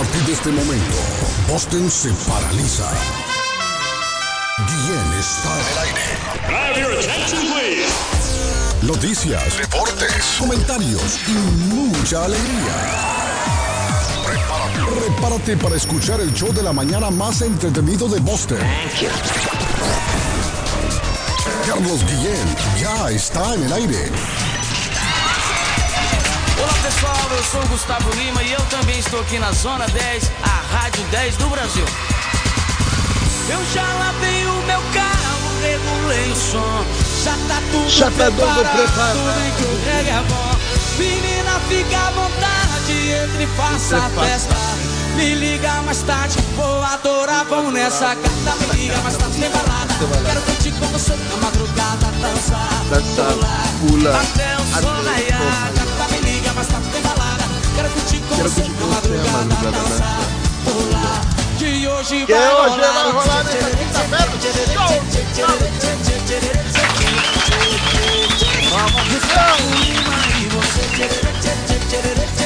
partir de este momento, Boston se paraliza. Guillén está en el aire. Have your attention, please. Noticias, deportes, comentarios y mucha alegría. Prepárate para escuchar el show de la mañana más entretenido de Boston. Carlos Guillén ya está en el aire. Olá pessoal, eu sou o Gustavo Lima e eu também estou aqui na Zona 10, a Rádio 10 do Brasil. Eu já lavei o meu carro, regulei o som, já tá tudo preparado, tudo em que o reggae é bom. Menina, fica à vontade, entre e faça a festa. Me liga mais tarde, vou adorar, vamos nessa carta. Me liga mais tarde, tem balada, quero curtir com você na madrugada, dançar, pular, até o sol raiar.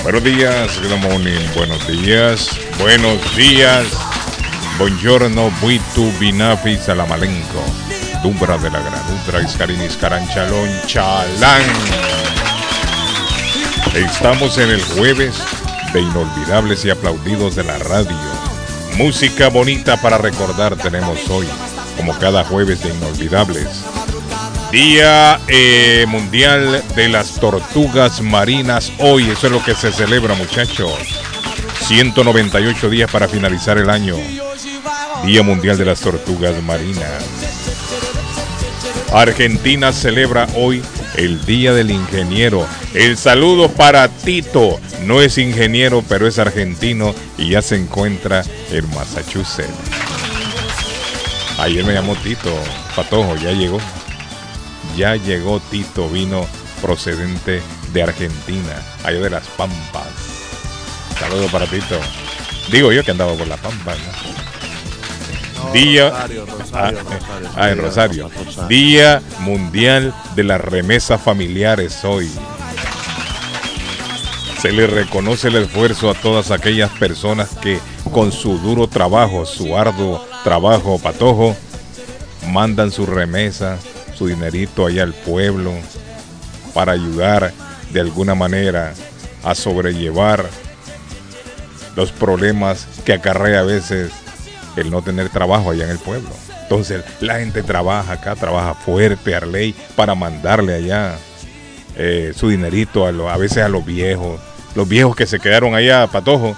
Buenos días, good morning, buenos días, buongiorno, buitu, binafi, salamalenco, dumbra de la granutra, iscarinis, caranchalón, chalán. Estamos en el jueves de inolvidables y aplaudidos de la radio. Música bonita para recordar tenemos hoy, como cada jueves de inolvidables. Día Mundial de las Tortugas Marinas hoy, eso es lo que se celebra, muchachos. 198 días para finalizar el año. Día Mundial de las Tortugas Marinas. Argentina celebra hoy el Día del Ingeniero. El saludo para Tito. No es ingeniero, pero es argentino y ya se encuentra en Massachusetts. Ayer me llamó Tito. Patojo, ya llegó. Ya llegó Tito, vino procedente de Argentina, allá de las Pampas. Saludo para Tito. Digo yo que andaba por las Pampas, ¿no? Día Rosario. Día Mundial de las Remesas Familiares hoy. Se le reconoce el esfuerzo a todas aquellas personas que con su duro trabajo, su arduo trabajo, patojo, mandan su remesa, su dinerito allá al pueblo para ayudar de alguna manera a sobrellevar los problemas que acarrea a veces el no tener trabajo allá en el pueblo. Entonces la gente trabaja acá, trabaja fuerte, Arley, para mandarle allá su dinerito a veces a los viejos. Los viejos que se quedaron allá, patojo,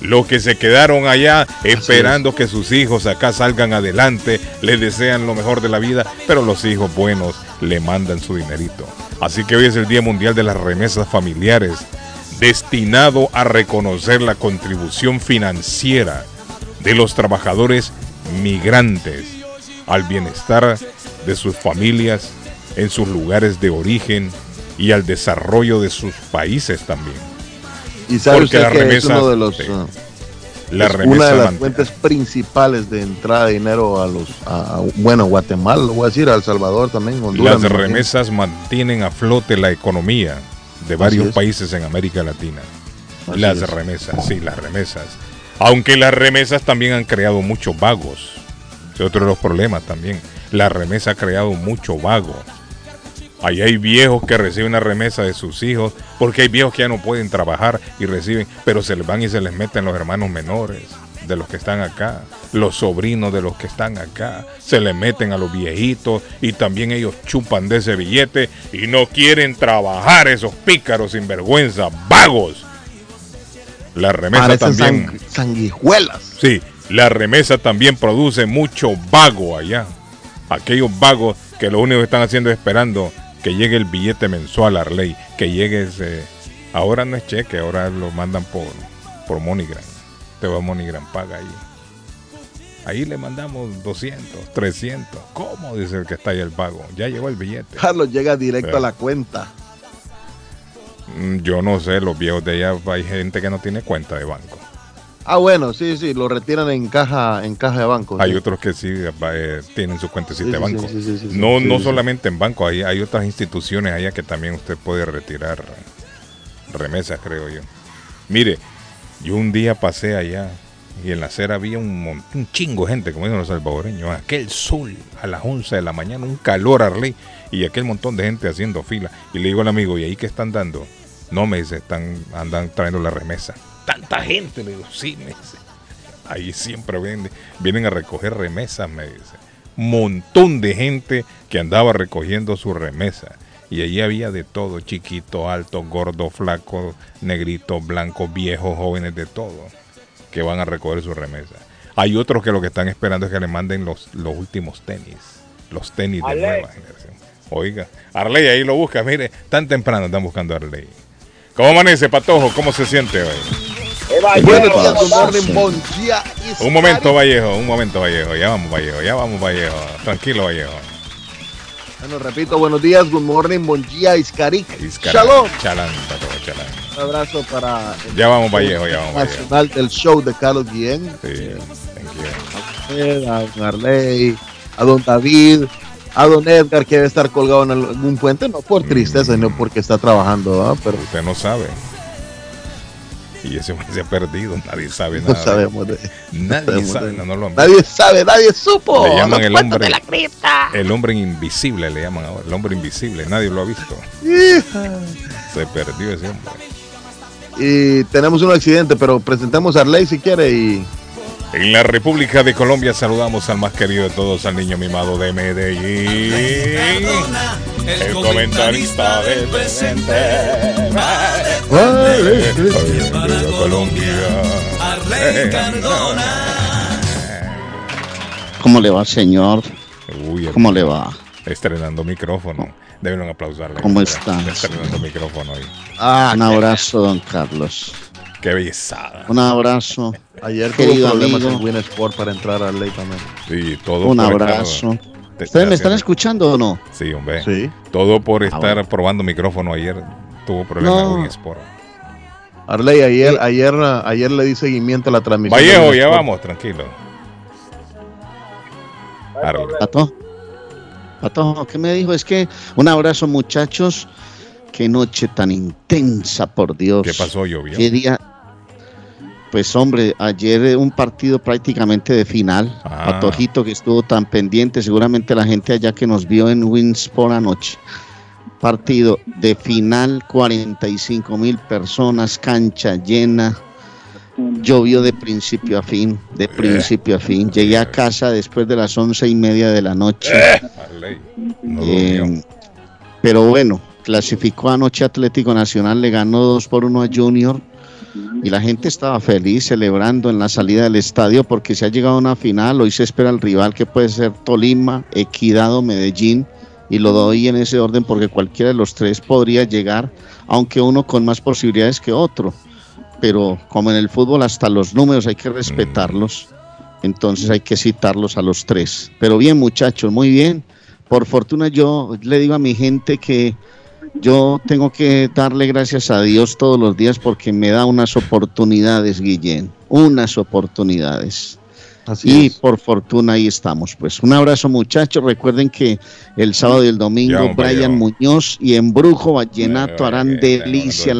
los que se quedaron allá esperando que sus hijos acá salgan adelante, les desean lo mejor de la vida, pero los hijos buenos le mandan su dinerito. Así que hoy es el Día Mundial de las Remesas Familiares, destinado a reconocer la contribución financiera de los trabajadores migrantes al bienestar de sus familias en sus lugares de origen y al desarrollo de sus países también. Y sabe usted que remesas, es uno de los, una de las fuentes principales de entrada de dinero a Guatemala, lo voy a decir, a El Salvador también, Honduras. Las remesas mantienen a flote la economía de varios países en América Latina. Las remesas. Aunque las remesas también han creado muchos vagos. Es otro de los problemas también. La remesa ha creado muchos vagos. Ahí hay viejos que reciben la remesa de sus hijos, porque hay viejos que ya no pueden trabajar y reciben, pero se les van y se les meten los hermanos menores de los que están acá, los sobrinos de los que están acá, se les meten a los viejitos y también ellos chupan de ese billete y no quieren trabajar, esos pícaros sinvergüenza, vagos. La remesa parecen también sanguijuelas. Sí, la remesa también produce mucho vago allá. Aquellos vagos que lo único que están haciendo es esperando que llegue el billete mensual, Arley, que llegue ese. Ahora no es cheque, ahora lo mandan por MoneyGram. Te va MoneyGram, paga ahí. Ahí le mandamos 200, 300. ¿Cómo? Dice el que está ahí el vago. Ya llegó el billete. Carlos, llega directo a la cuenta. Yo no sé, los viejos de allá hay gente que no tiene cuenta de banco. Ah, bueno, sí, lo retiran en caja de banco. Hay otros que sí tienen su cuentecita de banco. No, solamente en banco, hay otras instituciones allá que también usted puede retirar remesas, creo yo. Mire, Yo un día pasé allá y en la acera había un chingo de gente, como dicen los salvadoreños, aquel sol a las 11 de la mañana, un calor Arley, y aquel montón de gente haciendo fila. Y le digo al amigo, ¿y ahí qué están dando? No, me dice, andan trayendo la remesa. Tanta gente, le digo, sí, me dice. Ahí siempre vienen a recoger remesas, me dice. Montón de gente que andaba recogiendo su remesa. Y allí había de todo, chiquitos, altos, gordos, flacos, negritos, blancos, viejos, jóvenes, de todo, que van a recoger su remesa. Hay otros que lo que están esperando es que le manden los últimos tenis, los tenis de nueva generación. Oiga, Arley, ahí lo buscas, mire, tan temprano están buscando a Arley. ¿Cómo amanece, Patojo? ¿Cómo se siente hoy? Un momento, Vallejo, ya vamos, Vallejo, tranquilo, Vallejo. Bueno, repito, buenos días, good morning, bon día, Iscaric, shalom. Chalán. Un abrazo para el ya vamos Vallejo. Nacional del show de Carlos Guillén. Sí, thank you. A don Arley, a don David, a don Edgar, que debe estar colgado en algún puente, no por tristeza, sino porque está trabajando, ¿no? Pero usted no sabe. Y ese hombre se ha perdido, nadie sabe nada. Nadie supo. Le llaman el hombre de la cripta. El hombre invisible le llaman ahora, el hombre invisible, nadie lo ha visto. Se perdió ese hombre. Y tenemos un accidente, pero presentamos a Arley si quiere. Y en la República de Colombia saludamos al más querido de todos, al niño mimado de Medellín, el comentarista del presente, para Colombia, Arley Cardona. ¿Cómo le va, señor? ¿Cómo le va? Estrenando micrófono. Deben aplaudirle. ¿Cómo está? Estrenando micrófono hoy. Un abrazo, don Carlos. Qué bellezada. Un abrazo. Ayer tuvo problemas en Win Sport para entrar a Ley también. Sí, todo. Un abrazo. ¿Ustedes me están escuchando o no? Sí, hombre. Sí. Todo por estar probando micrófono ayer. Tuvo problemas en Win Sport. Arley, ayer le di seguimiento a la transmisión. Vallejo, ya vamos, tranquilo. Arley. Pato, ¿qué me dijo? Es que un abrazo, muchachos. Qué noche tan intensa, por Dios. ¿Qué pasó? ¿Llovió? ¿Qué día? Pues hombre, ayer un partido prácticamente de final. Patojito, que estuvo tan pendiente, seguramente la gente allá que nos vio en Wins por anoche. Partido de final, 45,000 personas, cancha llena. Llovió de principio a fin, Llegué a casa después de las 11:30 de la noche. Pero bueno, clasificó anoche Atlético Nacional, le ganó 2-1 a Junior. Y la gente estaba feliz celebrando en la salida del estadio porque se ha llegado a una final. Hoy se espera el rival, que puede ser Tolima, Equidad o Medellín, y lo doy en ese orden porque cualquiera de los tres podría llegar, aunque uno con más posibilidades que otro, pero como en el fútbol hasta los números hay que respetarlos, entonces hay que citarlos a los tres. Pero bien, muchachos, muy bien. Por fortuna, yo le digo a mi gente que yo tengo que darle gracias a Dios todos los días porque me da unas oportunidades, Guillén, unas oportunidades. Así es. Por fortuna ahí estamos, pues. Un abrazo, muchachos. Recuerden que el sábado y el domingo Brian Muñoz y Embrujo Vallenato harán delicias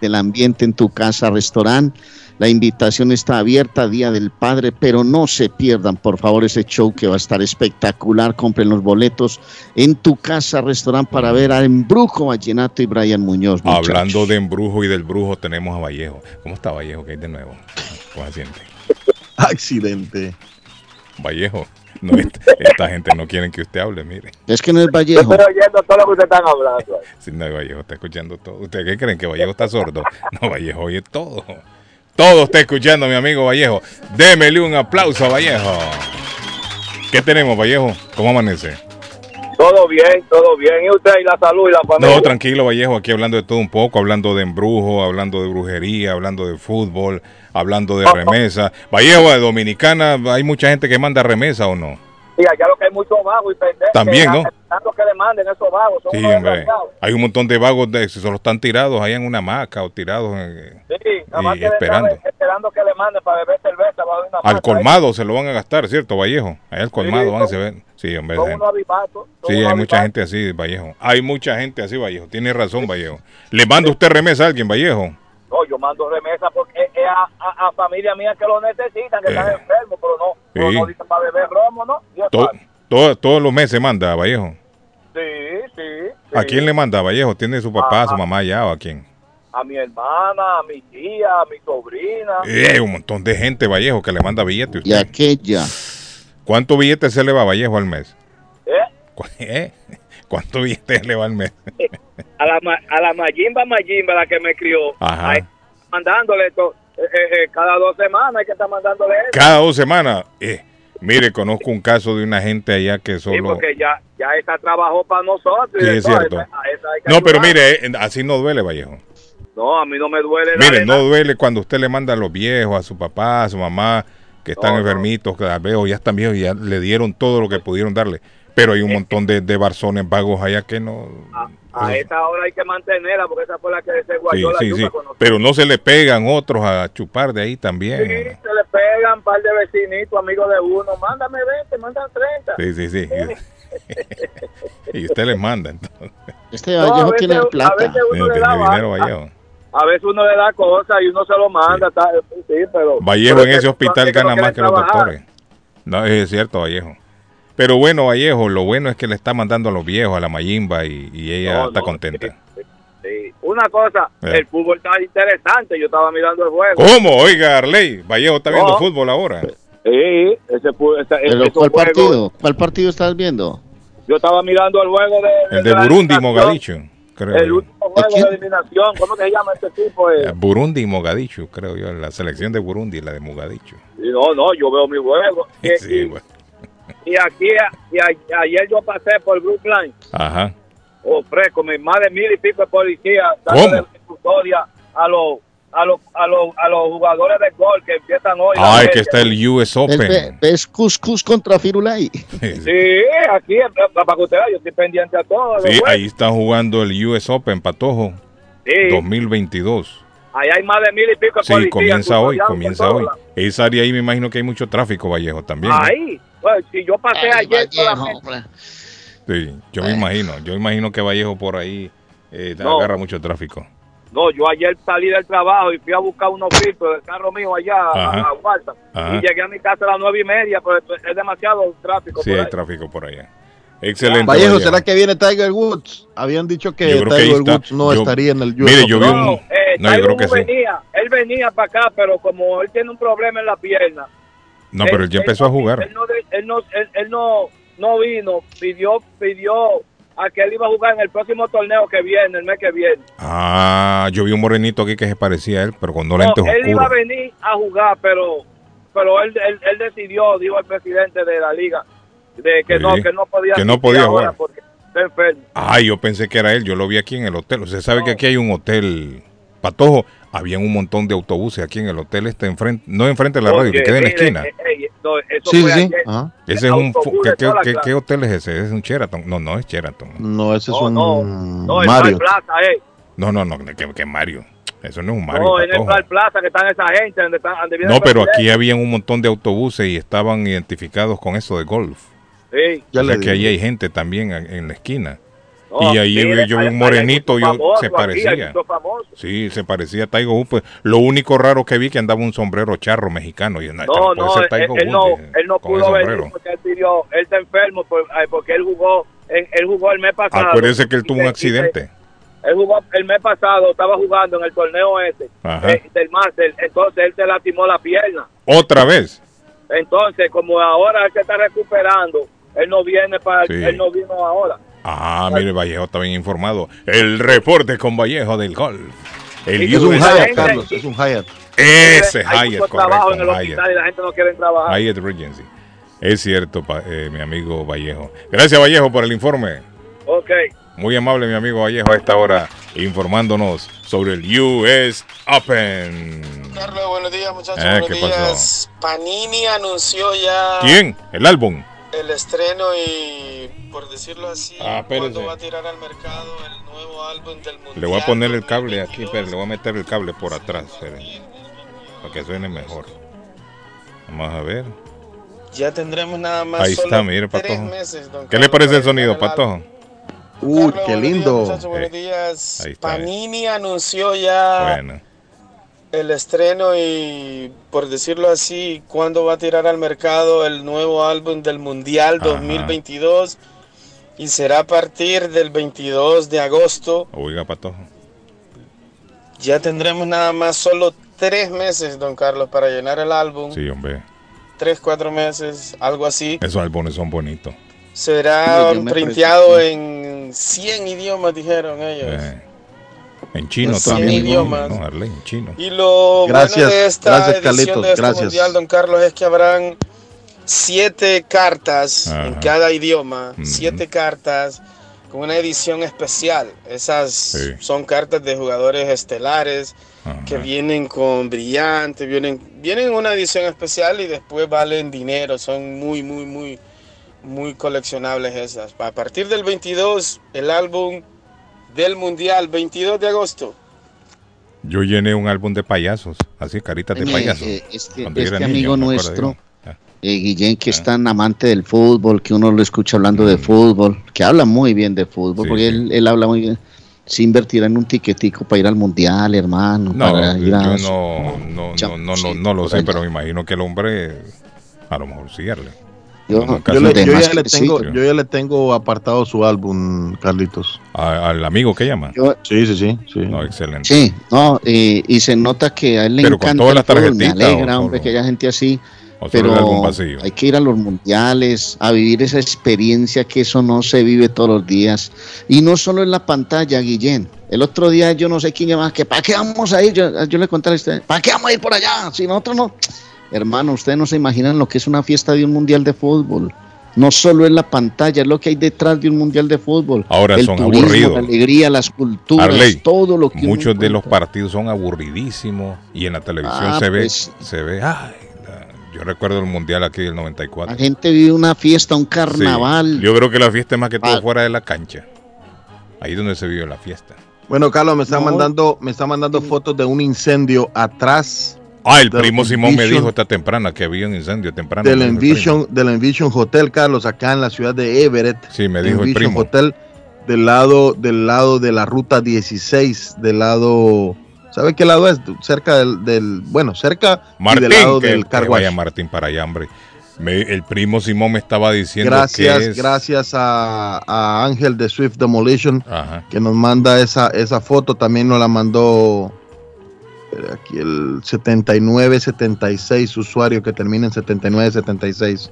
del ambiente en tu casa, restaurante. La invitación está abierta, Día del Padre, pero no se pierdan, por favor, ese show que va a estar espectacular. Compren los boletos en tu casa, restaurante, para ver a Embrujo Vallenato y Brian Muñoz, muchachos. Hablando de Embrujo y del Brujo, tenemos a Vallejo. ¿Cómo está Vallejo? ¿Qué hay de nuevo? ¿Cómo se siente? Accidente. Vallejo, no, esta gente no quiere que usted hable, mire. Es que no es Vallejo. Yo estoy oyendo todo lo que usted está hablando. Sí, no, Vallejo está escuchando todo. ¿Ustedes qué creen, que Vallejo está sordo? No, Vallejo oye todo. Todo está escuchando, mi amigo Vallejo. Démele un aplauso a Vallejo. ¿Qué tenemos, Vallejo? ¿Cómo amanece? Todo bien. ¿Y usted? ¿Y la salud y la familia? No, tranquilo, Vallejo. Aquí hablando de todo un poco. Hablando de embrujo, hablando de brujería, hablando de fútbol, hablando de remesa. Vallejo, de Dominicana, ¿hay mucha gente que manda remesa o no? Sí, allá lo que hay muchos vagos y pendejos. También, ¿no? Tanto que le manden esos vagos. Son, sí, hombre. Hay un montón de vagos que solo están tirados ahí en una hamaca o tirados en, sí, y esperando que le manden para beber cerveza. Para beber una al colmado ahí. Se lo van a gastar, ¿cierto, Vallejo? Ahí al colmado van a ver. Sí, hombre. Sí, hay mucha gente así, Vallejo. Tiene razón, Vallejo. ¿Le manda usted remesa a alguien, Vallejo? No, yo mando remesa porque es a familia mía que lo necesitan, que están enfermos, pero no, sí. No dicen para beber romo, ¿no? Todos los meses manda, Vallejo. Sí. ¿A quién le manda, Vallejo? ¿Tiene su papá, su mamá allá o a quién? A mi hermana, a mi tía, a mi sobrina. Un montón de gente, Vallejo, que le manda billetes. ¿Y aquella? ¿Cuántos billetes se le va, Vallejo, al mes? ¿Cuántos billetes le va al mes? A la Mayimba, la que me crió. Ajá. Ahí, mandándole esto, cada 2 semanas hay que estar mandándole eso. Cada 2 semanas. Mire, conozco un caso de una gente allá que solo... Sí, porque ya esa trabajó para nosotros. Sí, es cierto. No, pero mire, así no duele, Vallejo. No, a mí no me duele. Mire, no duele cuando usted le manda a los viejos, a su papá, a su mamá, que están enfermitos, que veo, ya están viejos, ya le dieron todo lo que pudieron darle. Pero hay un montón de barzones vagos allá que no... A esa hora hay que mantenerla, porque esa fue la que se guayó la yuca con nosotros. Pero no se le pegan otros a chupar de ahí también. Sí, se le pegan un par de vecinitos, amigos de uno. Mándame 20, mandan 30. Sí. Y usted les manda, entonces. Este Vallejo no, tiene plata. A veces uno le da cosas y uno se lo manda. Sí. Pero Vallejo en ese hospital gana más que los doctores. No, es cierto, Vallejo. Pero bueno, Vallejo, lo bueno es que le está mandando a los viejos, a la Mayimba, y ella está contenta. Sí. Una cosa, el fútbol está interesante, yo estaba mirando el juego. ¿Cómo? Oiga, Arley, Vallejo está viendo fútbol ahora. Sí, ¿Cuál partido estás viendo? Yo estaba mirando el juego de... El de Burundi y Mogadishu, creo. El último juego de eliminación, ¿cómo se llama este tipo? Burundi y Mogadishu, creo yo, la selección de Burundi y la de Mogadishu. No, yo veo mi juego. Sí, bueno. Y aquí, ayer yo pasé por Brookline. Ajá. Ofrezco más de 1,000 y pico de policías dándole custodia a los jugadores de gol que empiezan hoy. Ay, que está el US Open. Es Cuscus contra Firulay. Sí, aquí, para que usted vea, yo estoy pendiente a todos. Sí, ahí está jugando el US Open, Patojo. Sí. 2022. Ahí hay más de 1,000 y pico de policías. Sí, comienza hoy. Esa área ahí me imagino que hay mucho tráfico, Vallejo, también. Ahí. Bueno, si yo pasé ayer solamente. Sí, yo me imagino que Vallejo por ahí agarra mucho tráfico. No, yo ayer salí del trabajo y fui a buscar unos filtros del carro mío allá a Huerta. Y llegué a mi casa a las 9:30, pero es demasiado tráfico. Sí, hay tráfico por allá. Excelente. Vallejo, ¿será que viene Tiger Woods? Habían dicho que Tiger Woods no estaría en el US. Mire, yo vi él venía para acá, pero como él tiene un problema en la pierna. No, pero él ya empezó a jugar. Él no vino, pidió a que él iba a jugar en el próximo torneo que viene, el mes que viene. Yo vi un morenito aquí que se parecía a él, pero con dos lentes oscuros. Él iba a venir a jugar, pero él decidió, dijo el presidente de la liga, de que no podía jugar porque está enfermo. Yo pensé que era él, yo lo vi aquí en el hotel. Usted sabe que aquí hay un hotel, Patojo. Había un montón de autobuses aquí en el hotel enfrente, no enfrente de la radio, que queda en la esquina. No, sí. Ese es un ¿qué hotel es ese? ¿Es un Sheraton? No es Sheraton. No, ese es un Mario. No, que Mario. Eso no es un Mario. No, en el Plaza que están esa gente. No, pero aquí había un montón de autobuses y estaban identificados con eso de golf. Sí. O sea que ahí hay gente también en la esquina. No, y ahí yo vi un morenito, se parecía. Sí, se parecía a Tiger Woods. Pues, lo único raro que vi que andaba un sombrero charro mexicano. Y él no pudo venir porque él está enfermo porque él jugó el mes pasado. Acuérdese que él tuvo un accidente. Él jugó el mes pasado, estaba jugando en el torneo del Masters, entonces él se lastimó la pierna. ¿Otra vez? Entonces, como ahora él se está recuperando, él no vino ahora. Mire, Vallejo está bien informado. El reporte con Vallejo del golf. Es un Hyatt, Carlos, es un Hyatt. Ese Hyatt, correcto. En el hospital y la gente no quiere trabajar. Hyatt Regency. Es cierto, mi amigo Vallejo. Gracias, Vallejo, por el informe. Ok. Muy amable, mi amigo Vallejo, a esta hora informándonos sobre el US Open. Carlos, buenos días, muchachos. Buenos días. Pasó? Panini anunció ya. ¿Quién? El álbum. El estreno y, por decirlo así, cuando va a tirar al mercado el nuevo álbum del Mundial. Le voy a poner el cable aquí, pero le voy a meter el cable por atrás, para que suene mejor. Vamos a ver. Ya tendremos nada más. Ahí está, mire, Patojo. ¿Qué le parece el sonido, Patojo? Qué lindo. Buenos días. Panini anunció ya el estreno y, por decirlo así, cuándo va a tirar al mercado el nuevo álbum del Mundial 2022. Y será a partir del 22 de agosto. Oiga, Patojo. Ya tendremos nada más solo 3 meses, don Carlos, para llenar el álbum. Sí, hombre. 3, 4 meses, algo así. Esos álbumes son bonitos. Será printeado en 100 idiomas, dijeron ellos. En chino también. 100 idiomas. No, Arley, en chino. Y lo bueno de esta edición de este mundial, don Carlos, es que habrán 7 cartas en cada idioma. 7 cartas con una edición especial. Esas son cartas de jugadores estelares que vienen con brillantes, vienen en una edición especial y después valen dinero. Son muy, muy, muy, muy coleccionables esas. A partir del 22, el álbum del Mundial, 22 de agosto. Yo llené un álbum de payasos, así, caritas de payasos. Este amigo nuestro, Guillén, que es tan amante del fútbol, que uno lo escucha hablando de fútbol, que habla muy bien de fútbol, porque él habla muy bien. Se invertirá en un tiquetico para ir al Mundial, hermano. No, para ir a... no lo sé, allá. Pero me imagino que el hombre, a lo mejor sí, Arle. Yo ya le tengo apartado su álbum, Carlitos. ¿Al amigo que llama? Sí. No, excelente. Sí, no, y se nota que a él le encanta. Pero con todas las tarjetitas. Me alegra, hombre, que haya gente así. Pero hay que ir a los mundiales, a vivir esa experiencia, que eso no se vive todos los días. Y no solo en la pantalla, Guillén. El otro día yo no sé quién llamaba, que ¿para qué vamos a ir? Yo le conté a usted, ¿para qué vamos a ir por allá? Si nosotros no... Hermano, ustedes no se imaginan lo que es una fiesta de un mundial de fútbol. No solo es la pantalla, es lo que hay detrás de un mundial de fútbol. Ahora el son turismo, aburridos. La alegría, las culturas, Arley, todo lo que... Muchos de los partidos son aburridísimos y en la televisión se ve... ¡Ay! Yo recuerdo el mundial aquí del 94. La gente vive una fiesta, un carnaval. Sí, yo creo que la fiesta es más que todo fuera de la cancha. Ahí es donde se vive la fiesta. Bueno, Carlos, me está mandando fotos de un incendio atrás. El primo Simón me dijo esta temprana que había un incendio temprano. Del Envision Hotel, Carlos, acá en la ciudad de Everett. Sí, me dijo el primo. Hotel del lado de la ruta 16, del lado... ¿Sabe qué lado es? Cerca cerca Martín, del lado del car wash. Vaya Martín para allá, hombre. El primo Simón me estaba diciendo Gracias a Ángel de Swift Demolition, que nos manda esa foto. También nos la mandó aquí el 7976, usuario que termina en 7976.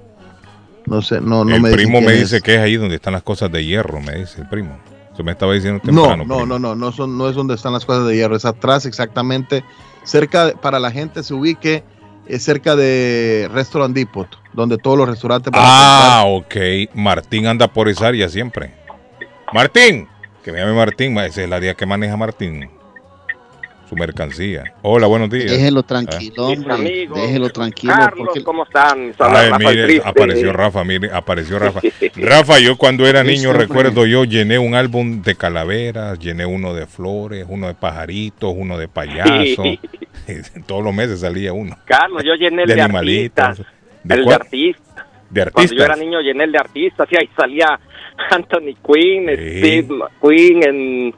No sé, no el me dice. El primo me dice que es ahí donde están las cosas de hierro, me dice el primo. Me estaba diciendo temprano. No es donde están las cosas de hierro, es atrás exactamente, para la gente se ubique, es cerca de Restaurant Depot, donde todos los restaurantes van a ok. Martín anda por esa área siempre. Martín, que me llame Martín, ese es el área que maneja Martín, su mercancía. Hola, buenos días. Déjelo tranquilo, hombre. Déjelo tranquilo. Carlos, porque... ¿cómo están? Apareció Rafa. Rafa, yo cuando era niño, recuerdo, yo llené un álbum de calaveras, llené uno de flores, uno de pajaritos, uno de payasos. Todos los meses salía uno. Carlos, yo llené el de animalitos. ¿De artistas? Cuando yo era niño llené el de artistas, y ahí salía Anthony Quinn, Steve McQueen,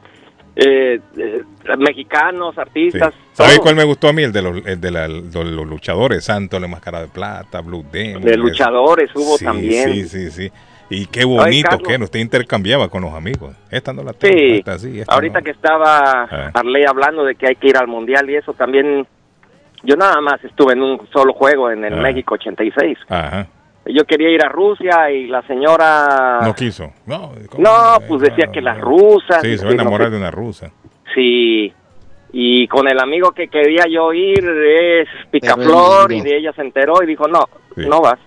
mexicanos, artistas. ¿Sabes cuál me gustó a mí? El de los luchadores, Santo, la Máscara de Plata, Blue Demon. De luchadores hubo también. Sí. Y qué bonito que usted intercambiaba con los amigos. Esta no la tengo. Sí. Esta ahorita no. Que estaba Arley hablando de que hay que ir al Mundial y eso también. Yo nada más estuve en un solo juego en el México 86. Yo quería ir a Rusia y la señora... No quiso. Decía que las rusas... Sí, se va a enamorar de una rusa. Sí, y con el amigo que quería yo ir es Picaflor y de ella se enteró y dijo, no vas.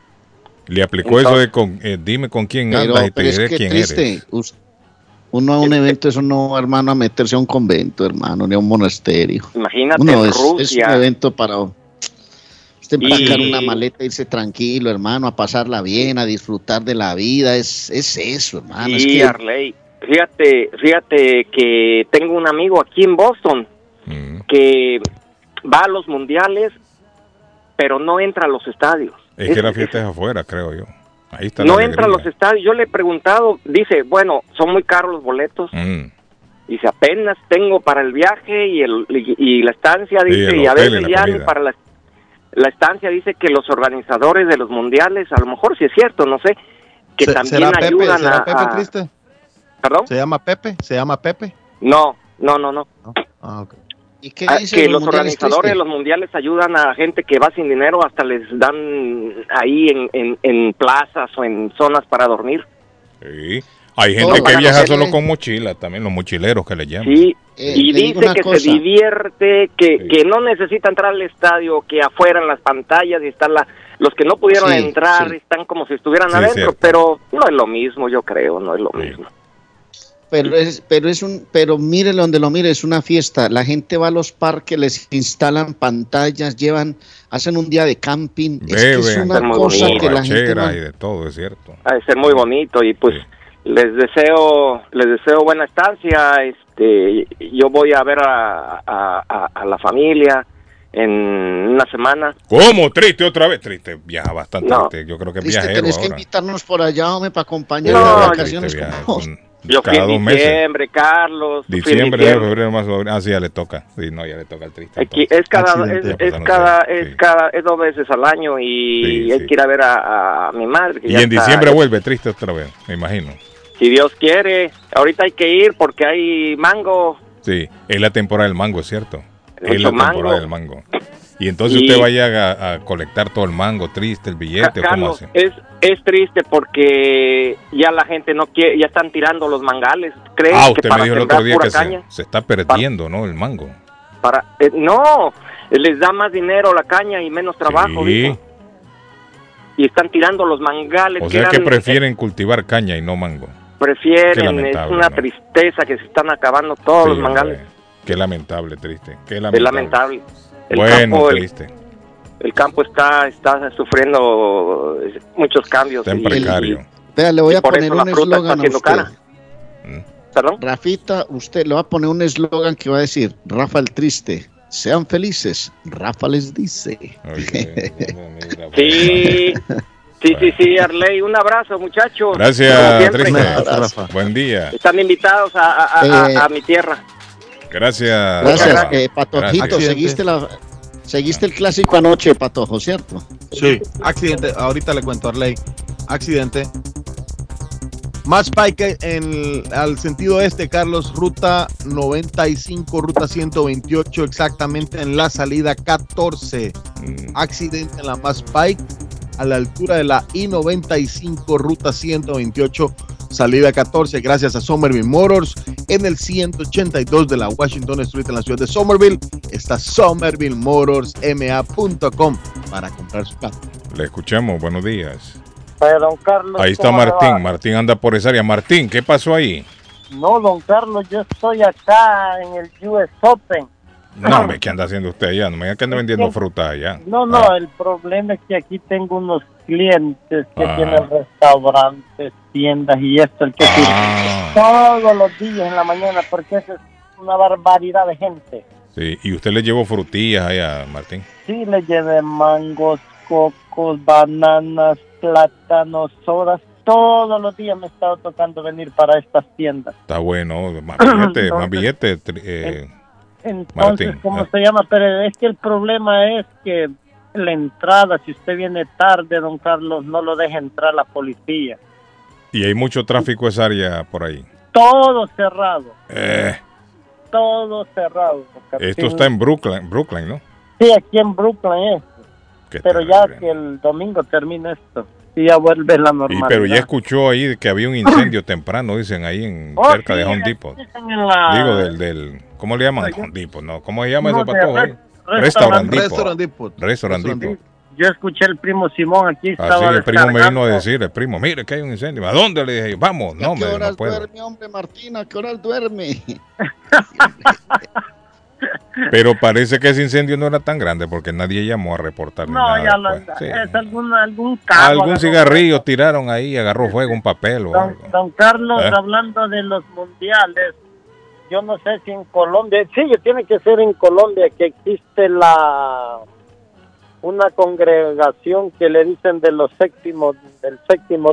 Le aplicó entonces, eso de dime con quién andas y te diré quién eres. Uno a un evento, eso no, hermano, a meterse a un convento, hermano, ni a un monasterio. Imagínate, uno es, Rusia. Es un evento para... Usted empacar una maleta, irse tranquilo, hermano, a pasarla bien, a disfrutar de la vida, es eso, hermano. Sí, es que... Arley, fíjate que tengo un amigo aquí en Boston que va a los mundiales, pero no entra a los estadios. Es que la fiesta es afuera, creo yo. Ahí está. No entra a los estadios. Yo le he preguntado, dice, bueno, son muy caros los boletos, Dice, apenas tengo para el viaje y la estancia, dice, y a veces ya ni para la estancia. Dice que los organizadores de los mundiales, a lo mejor sí es cierto, no sé, que también ayudan a... ¿Será Pepe Triste? ¿Perdón? ¿Se llama Pepe? No. Ah, ok. ¿Y qué dice que los organizadores de los mundiales ayudan a gente que va sin dinero, hasta les dan ahí en plazas o en zonas para dormir? Sí. Hay gente que viaja solo con mochila, también los mochileros que le llaman. Sí, y dice que se divierte, que no necesita entrar al estadio, que afuera en las pantallas y están los que no pudieron entrar están como si estuvieran adentro, pero no es lo mismo, yo creo, no es lo mismo. Pero mírelo donde lo mire, es una fiesta. La gente va a los parques, les instalan pantallas, hacen un día de camping. Bebe, es una cosa que la gente va. Y de todo, es cierto. Ha de ser muy bonito y pues... Sí. Les deseo buena estancia. Yo voy a ver a la familia en una semana. ¿Cómo? ¿Triste otra vez? Triste, viaja bastante. No. Triste. Yo creo que es viajero ahora. Tienes que invitarnos por allá, hombre, para acompañar las vacaciones. Yo fui en diciembre, Carlos. Diciembre, febrero, marzo. Ah, sí, ya le toca. Sí, no, ya le toca el triste. Aquí es dos veces al año y hay que ir a ver a mi madre. Que y ya en diciembre vuelve triste otra vez, me imagino. Si Dios quiere, ahorita hay que ir porque hay mango. Sí, es la temporada del mango, es cierto. Y entonces usted vaya a colectar todo el mango, triste, el billete, Carlos, ¿cómo hace? Es triste porque ya la gente no quiere, ya están tirando los mangales. ¿Creen usted que me dijo el otro día que se está perdiendo, ¿no? El mango. No, les da más dinero la caña y menos trabajo, ¿viste? Y están tirando los mangales. O sea que prefieren cultivar caña y no mango. Prefieren, es una tristeza que se están acabando todos los mangales. Qué lamentable, triste. Es lamentable. El campo está sufriendo muchos cambios. Está en precario. Vea, le voy a poner un eslogan a usted. ¿Perdón? Rafita, usted le va a poner un eslogan que va a decir, Rafa el Triste, sean felices, Rafa les dice. Okay. Sí, Arley, un abrazo, muchachos. Gracias, Triste. Rafa. Buen día. Están invitados a mi tierra. Gracias. Patojito, seguiste el clásico anoche, Patojo, ¿cierto? Sí, accidente, ahorita le cuento a Arley. Accidente. Más bike al sentido este, Carlos, ruta 95, ruta 128, exactamente en la salida 14. Accidente en la Más Bike a la altura de la I-95, ruta 128. Salida 14, gracias a Somerville Motors, en el 182 de la Washington Street en la ciudad de Somerville, está SomervilleMotorsMA.com para comprar su carro. Le escuchamos, buenos días. Don Carlos. Ahí está Martín anda por esa área. Martín, ¿qué pasó ahí? No, don Carlos, yo estoy acá en el US Open. No, ¿qué anda haciendo usted allá? No me diga que anda vendiendo fruta allá. No, el problema es que aquí tengo unos clientes que tienen restaurantes, tiendas y esto, el que todos los días en la mañana, porque eso es una barbaridad de gente. Sí, ¿y usted le llevó frutillas allá, Martín? Sí, le llevé mangos, cocos, bananas, plátanos, sodas. Todos los días me he estado tocando venir para estas tiendas. Está bueno, más billetes. Entonces, Martín, ¿cómo se llama? Pero es que el problema es que la entrada, si usted viene tarde, don Carlos, no lo deja entrar la policía. ¿Y hay mucho tráfico esa área por ahí? Todo cerrado. Todo cerrado. Esto está en Brooklyn, ¿no? Sí, aquí en Brooklyn es. Pero ya que el domingo termina esto. Y ya vuelve la normalidad. Pero ya escuchó ahí que había un incendio temprano, dicen ahí cerca de Home Depot. Digo, del ¿cómo le llaman? Home Depot, ¿no? ¿Cómo se llama eso para todos? Restaurant Depot. Yo escuché el primo Simón aquí. El primo me vino a decir, mire que hay un incendio. ¿A dónde? Le dije yo, vamos. No, ¿a qué horas duerme, hombre, Martín? ¿A qué horas duerme? Pero parece que ese incendio no era tan grande porque nadie llamó a reportar. Algún cabo. Algún cigarrillo tiraron ahí, agarró fuego, un papel. Don Carlos, hablando de los mundiales, yo no sé si en Colombia, sí, tiene que ser en Colombia que existe una congregación que le dicen del séptimo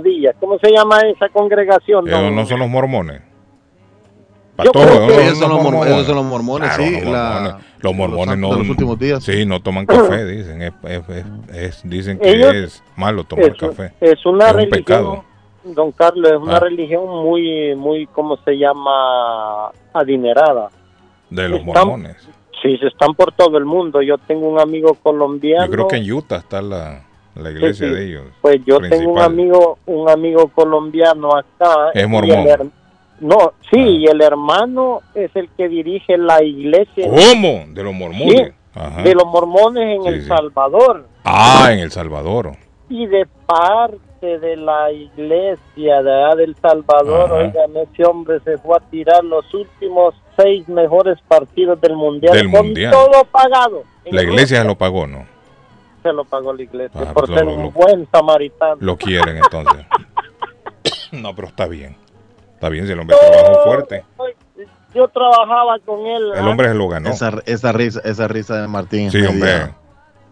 día. ¿Cómo se llama esa congregación? No son los mormones. Para todos. ¿No? Esos son los mormones, claro, sí. Los mormones no. De los últimos días. Sí, no toman café, dicen. Dicen que es malo tomar café. Es una religión. Pecado. Don Carlos, es una religión muy, ¿cómo se llama? Adinerada. De los mormones. Sí, se están por todo el mundo. Yo tengo un amigo colombiano. Yo creo que en Utah está la iglesia de ellos. Pues yo tengo un amigo colombiano acá. Es mormón. Y el hermano es el que dirige la iglesia. ¿Cómo? De los mormones. Sí, ajá. De los mormones en El Salvador. Ah, en El Salvador. Y de parte de la iglesia de El Salvador, oigan, ese hombre se fue a tirar los últimos 6 mejores partidos del Mundial. Todo pagado. La iglesia se lo pagó, ¿no? Se lo pagó la iglesia, por ser un buen samaritano. Lo quieren, entonces. No, pero está bien. Está bien, si el hombre trabajó fuerte. Yo trabajaba con él. El hombre se lo ganó. Esa risa de Martín. Sí, hombre.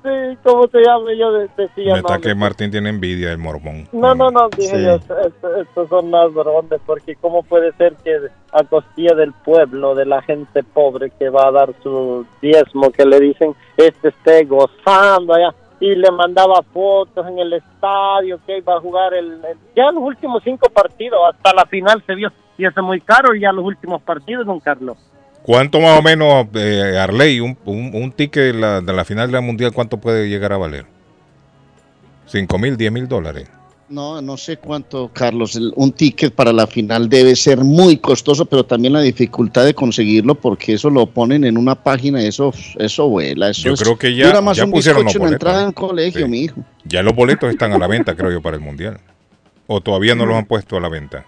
Sí, ¿cómo se llama? Yo decía... Me está que Martín tiene envidia del mormón. No, dije yo, estos son más rondes, porque cómo puede ser que a costilla del pueblo, de la gente pobre que va a dar su diezmo, que le dicen, esté gozando allá. Y le mandaba fotos en el estadio que iba a jugar ya los últimos 5 partidos, hasta la final se vio, y eso es muy caro, y ya los últimos partidos, don Carlos. ¿Cuánto más o menos, Arley, un ticket de la final de la Mundial, cuánto puede llegar a valer? $5,000, $10,000. No sé cuánto, Carlos. Un ticket para la final debe ser muy costoso, pero también la dificultad de conseguirlo, porque eso lo ponen en una página, eso vuela. Eso yo creo que ya pusieron los boletos. Entrada en colegio, sí. Mi hijo. Ya los boletos están a la venta, creo yo, para el Mundial. ¿O todavía no los han puesto a la venta?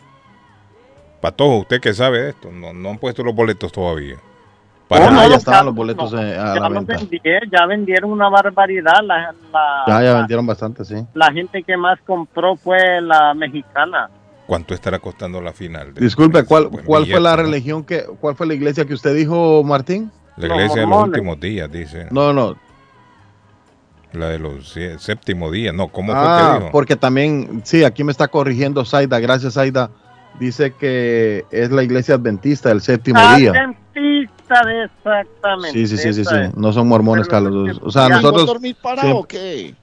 Patojo, usted que sabe de esto, no han puesto los boletos todavía. Ya estaban los boletos a la venta. Ya vendieron una barbaridad. Ya vendieron bastante, sí. La gente que más compró fue la mexicana. ¿Cuánto estará costando la final? Disculpe, ¿cuál fue la religión cuál fue la iglesia que usted dijo, Martín? La iglesia de los últimos días, dice. No. La de los séptimo día, no, ¿cómo fue que dijo? Porque también, sí, aquí me está corrigiendo Zaida, gracias Zaida. Dice que es la iglesia adventista del séptimo día. Exactamente. Sí. No son mormones, Carlos. O sea, nosotros. ¿Dormir parado o qué?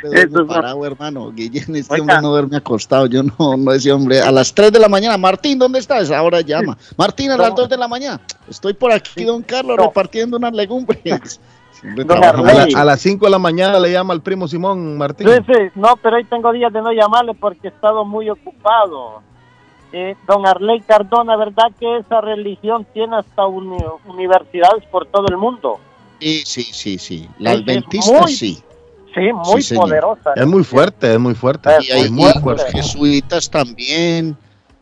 Siempre duermo parado, hermano. Guillén, este hombre no duerme acostado. Yo no ese hombre. A las 3 de la mañana, Martín, ¿dónde estás? Ahora llama. Martín, a las 2 de la mañana. Estoy por aquí, don Carlos, repartiendo unas legumbres. A las 5 de la mañana le llama al primo Simón, Martín. Sí, no, pero hoy tengo días de no llamarle porque he estado muy ocupado. Don Arley Cardona, ¿verdad que esa religión tiene hasta universidades por todo el mundo? Sí. La adventista, sí. Sí, muy poderosa. Es muy fuerte, Y hay los jesuitas también,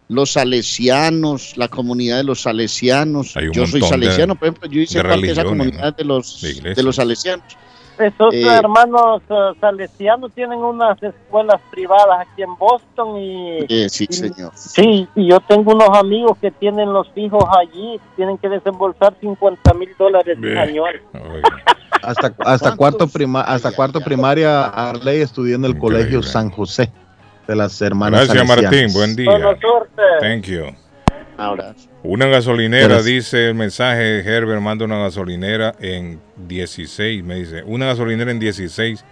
los salesianos, la comunidad de los salesianos. Yo soy salesiano, por ejemplo, yo hice parte de esa comunidad, ¿no? de los salesianos. Esos hermanos salesianos tienen unas escuelas privadas aquí en Boston señor. Sí, y yo tengo unos amigos que tienen los hijos allí, tienen que desembolsar $50,000 anuales. Hasta cuarto primaria, Arley estudió en el colegio San José de las hermanas salesianas. Gracias, Martín, buen día. Buena suerte. Thank you. Ahora. Una gasolinera, dice el mensaje, Herbert manda una gasolinera en 16, me dice, una gasolinera en 16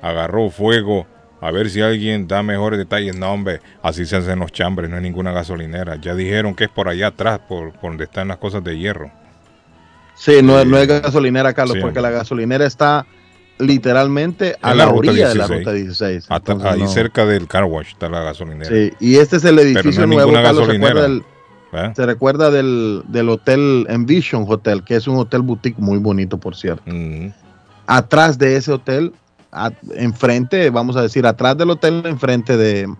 agarró fuego, a ver si alguien da mejores detalles. No, hombre, así se hacen los chambres, no hay ninguna gasolinera, ya dijeron que es por allá atrás, por donde están las cosas de hierro. Sí, no es gasolinera, Carlos, sí, porque la gasolinera está literalmente a la orilla de la ruta 16. Entonces, ahí cerca del car wash está la gasolinera. Sí, y este es el edificio nuevo, Carlos, recuerda el... Se recuerda del hotel Envision Hotel, que es un hotel boutique muy bonito, por cierto. Uh-huh. Atrás de ese hotel, atrás del hotel, enfrente de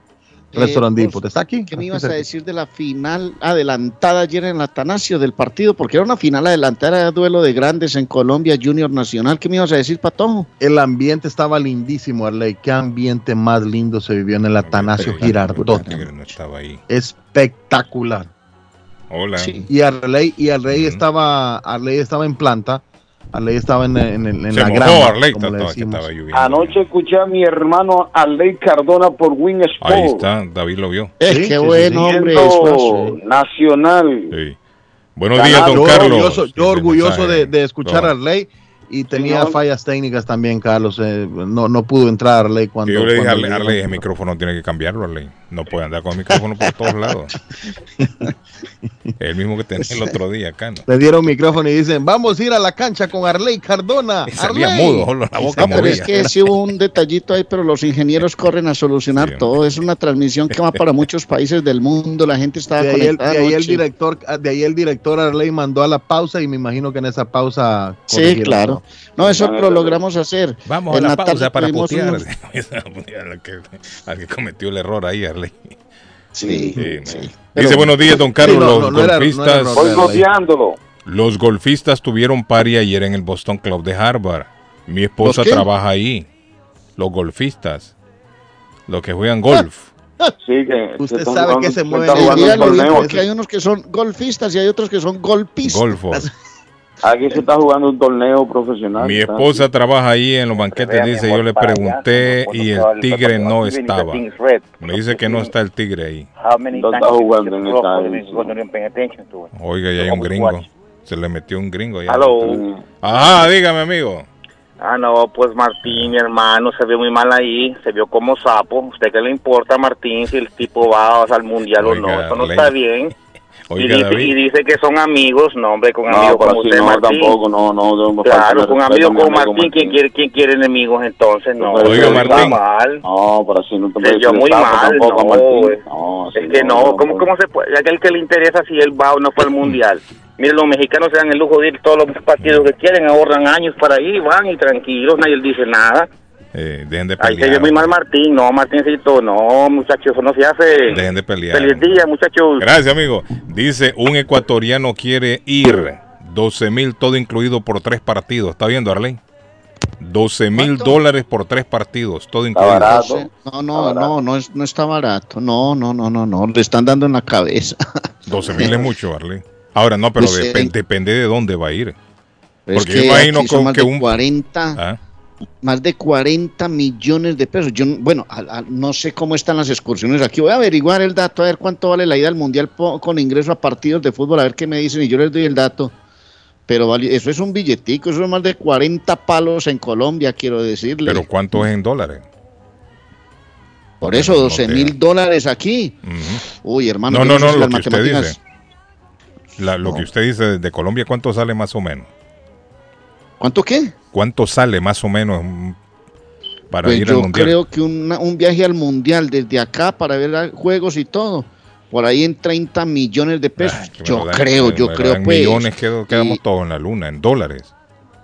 Restaurant Depot. ¿Está aquí? ¿Qué me ibas a decir de la final adelantada ayer en el Atanasio del partido? Porque era una final adelantada, era duelo de grandes en Colombia, Junior Nacional. ¿Qué me ibas a decir, Patojo? El ambiente estaba lindísimo, Arley. ¿Qué ambiente más lindo se vivió en el Atanasio Girardot? No estaba ahí. Espectacular. Hola. Sí. Y Arley estaba en planta Arley estaba en la grama. Arley, como le decimos. Anoche escuché a mi hermano Arley Cardona por Win Sport. Ahí está, David lo vio. Sí, qué buen hombre. Nacional. Sí. Buenos días, don Carlos. Yo orgulloso de escuchar a Arley. Y tenía fallas técnicas también, Carlos. No pudo entrar Arley cuando. Yo le dije a Arley, el micrófono tiene que cambiarlo, Arley. No puede andar con el micrófono por todos lados. El mismo que tenía el otro día acá, ¿no? Le dieron micrófono y dicen, vamos a ir a la cancha con Arley Cardona. Salía mudo, la boca movía. Pero es que sí hubo un detallito ahí, pero los ingenieros corren a solucionar todo. Es una transmisión que va para muchos países del mundo. La gente estaba conectada. De ahí el director Arley mandó a la pausa y me imagino que en esa pausa. Sí, claro. No, eso lo logramos hacer. Vamos en a la pausa para putear al que cometió el error ahí, Arley. Sí. Dice, pero, buenos días, don Carlos. Los golfistas tuvieron party ayer en el Boston Club de Harvard. Mi esposa trabaja ahí. Los golfistas. Los que juegan golf. Sí, que usted sabe que se mueven. Hay unos que son golfistas y hay otros que son golpistas. Golfos. Aquí se está jugando un torneo profesional. Mi esposa trabaja ahí en los banquetes, dice, yo le pregunté y el tigre no estaba. Me dice que no está el tigre ahí. No está jugando en el estadio. Oiga, ya hay un gringo. Se le metió un gringo. Ajá, dígame, amigo. Ah, no, pues Martín, mi hermano, se vio muy mal ahí, se vio como sapo. ¿Usted qué le importa, Martín, si el tipo va al mundial o no? Eso no está bien. Oiga, y dice que son amigos, no hombre, con amigos como usted, no, Martín. Tampoco, no, claro, con amigos como Martín, ¿quién quiere enemigos entonces? No, oiga, Martín. Mal. No, pero así no te puedes decir muy mal, tampoco, no, es que no, ¿cómo se puede? Aquel que le interesa si él va o no fue al mundial. Miren, los mexicanos se dan el lujo de ir todos los partidos que quieren, ahorran años para ir, van y tranquilos, nadie dice nada. Dejen de pelear. Ahí se ve muy mal Martín, no, Martincito, no, muchachos, eso no se hace. Dejen de pelear. Feliz día, muchachos. Gracias, amigo. Dice, un ecuatoriano quiere ir, 12,000 todo incluido por 3 partidos. ¿Está viendo, Arley? $12,000 por 3 partidos, todo incluido. Barato. No, está barato. No, le están dando en la cabeza. 12,000 es mucho, Arley. Ahora no, pero pues, depende de dónde va a ir. Porque yo imagino con que un 40. ¿Ah? Más de 40 millones de pesos. Yo, bueno, no sé cómo están las excursiones aquí. Voy a averiguar el dato, a ver cuánto vale la ida al mundial con ingreso a partidos de fútbol, a ver qué me dicen y yo les doy el dato. Pero vale, eso es un billetico, eso es más de 40 palos en Colombia, quiero decirle. ¿Pero cuánto es en dólares? Por eso, $12,000 aquí. Uh-huh. Uy, hermano. No, lo que usted dice. Lo que usted dice desde Colombia, ¿cuánto sale más o menos? ¿Cuánto qué? ¿Cuánto sale más o menos para ir al mundial? Yo creo que un viaje al mundial desde acá para ver juegos y todo, por ahí en 30 millones de pesos. Yo creo. En millones quedamos todos en la luna, en dólares.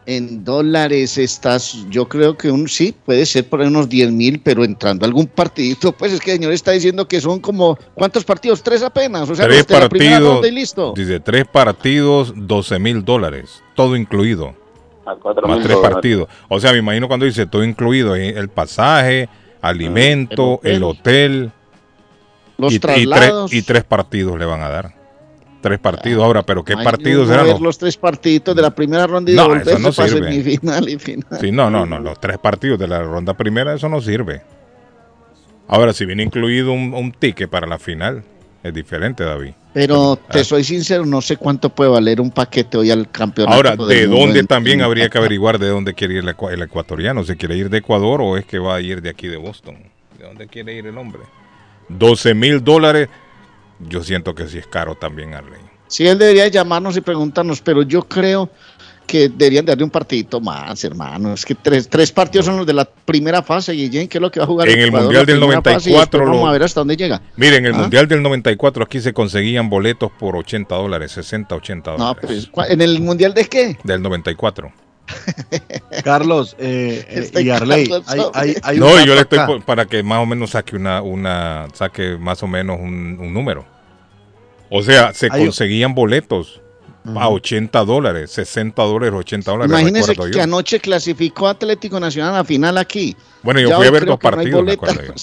En dólares estás, yo creo que sí, puede ser por ahí unos 10,000, pero entrando a algún partidito, pues es que el señor está diciendo que son como, ¿cuántos partidos? 3 apenas. O sea, 3 partidos, la primera ronda y listo. Dice 3 partidos, $12,000, todo incluido. Más 3 partidos. O sea, me imagino cuando dice todo incluido, el pasaje, alimento, el hotel, los traslados. Y 3 partidos le van a dar. 3 partidos ahora, pero ¿qué partidos serán? Los 3 partidos de la primera ronda y de volverse no para semifinal y final. Sí, no, los 3 partidos de la ronda primera, eso no sirve. Ahora, si viene incluido un ticket para la final, es diferente, David. Pero te soy sincero, no sé cuánto puede valer un paquete hoy al campeonato. Ahora, ¿de dónde también habría que averiguar de dónde quiere ir el ecuatoriano? ¿Se quiere ir de Ecuador o es que va a ir de aquí de Boston? ¿De dónde quiere ir el hombre? $12,000, yo siento que sí es caro también, Arley. Sí, él debería llamarnos y preguntarnos, pero yo creo que deberían darle un partidito más, hermano. Es que 3 partidos son los de la primera fase, Guillén, que es lo que va a jugar en el Mundial del 94. Vamos a ver hasta dónde llega. Miren, en el Mundial del 94 aquí se conseguían boletos por $80, 60, $80. No, pues, ¿en el Mundial de qué? Del 94. Carlos, y Arley. Hay no, yo le estoy para que más o menos saque un número. O sea, se conseguían boletos a $80, $60, $80. Imagínense que yo. Anoche clasificó Atlético Nacional a la final aquí. Bueno, yo fui a ver 2 partidos. No,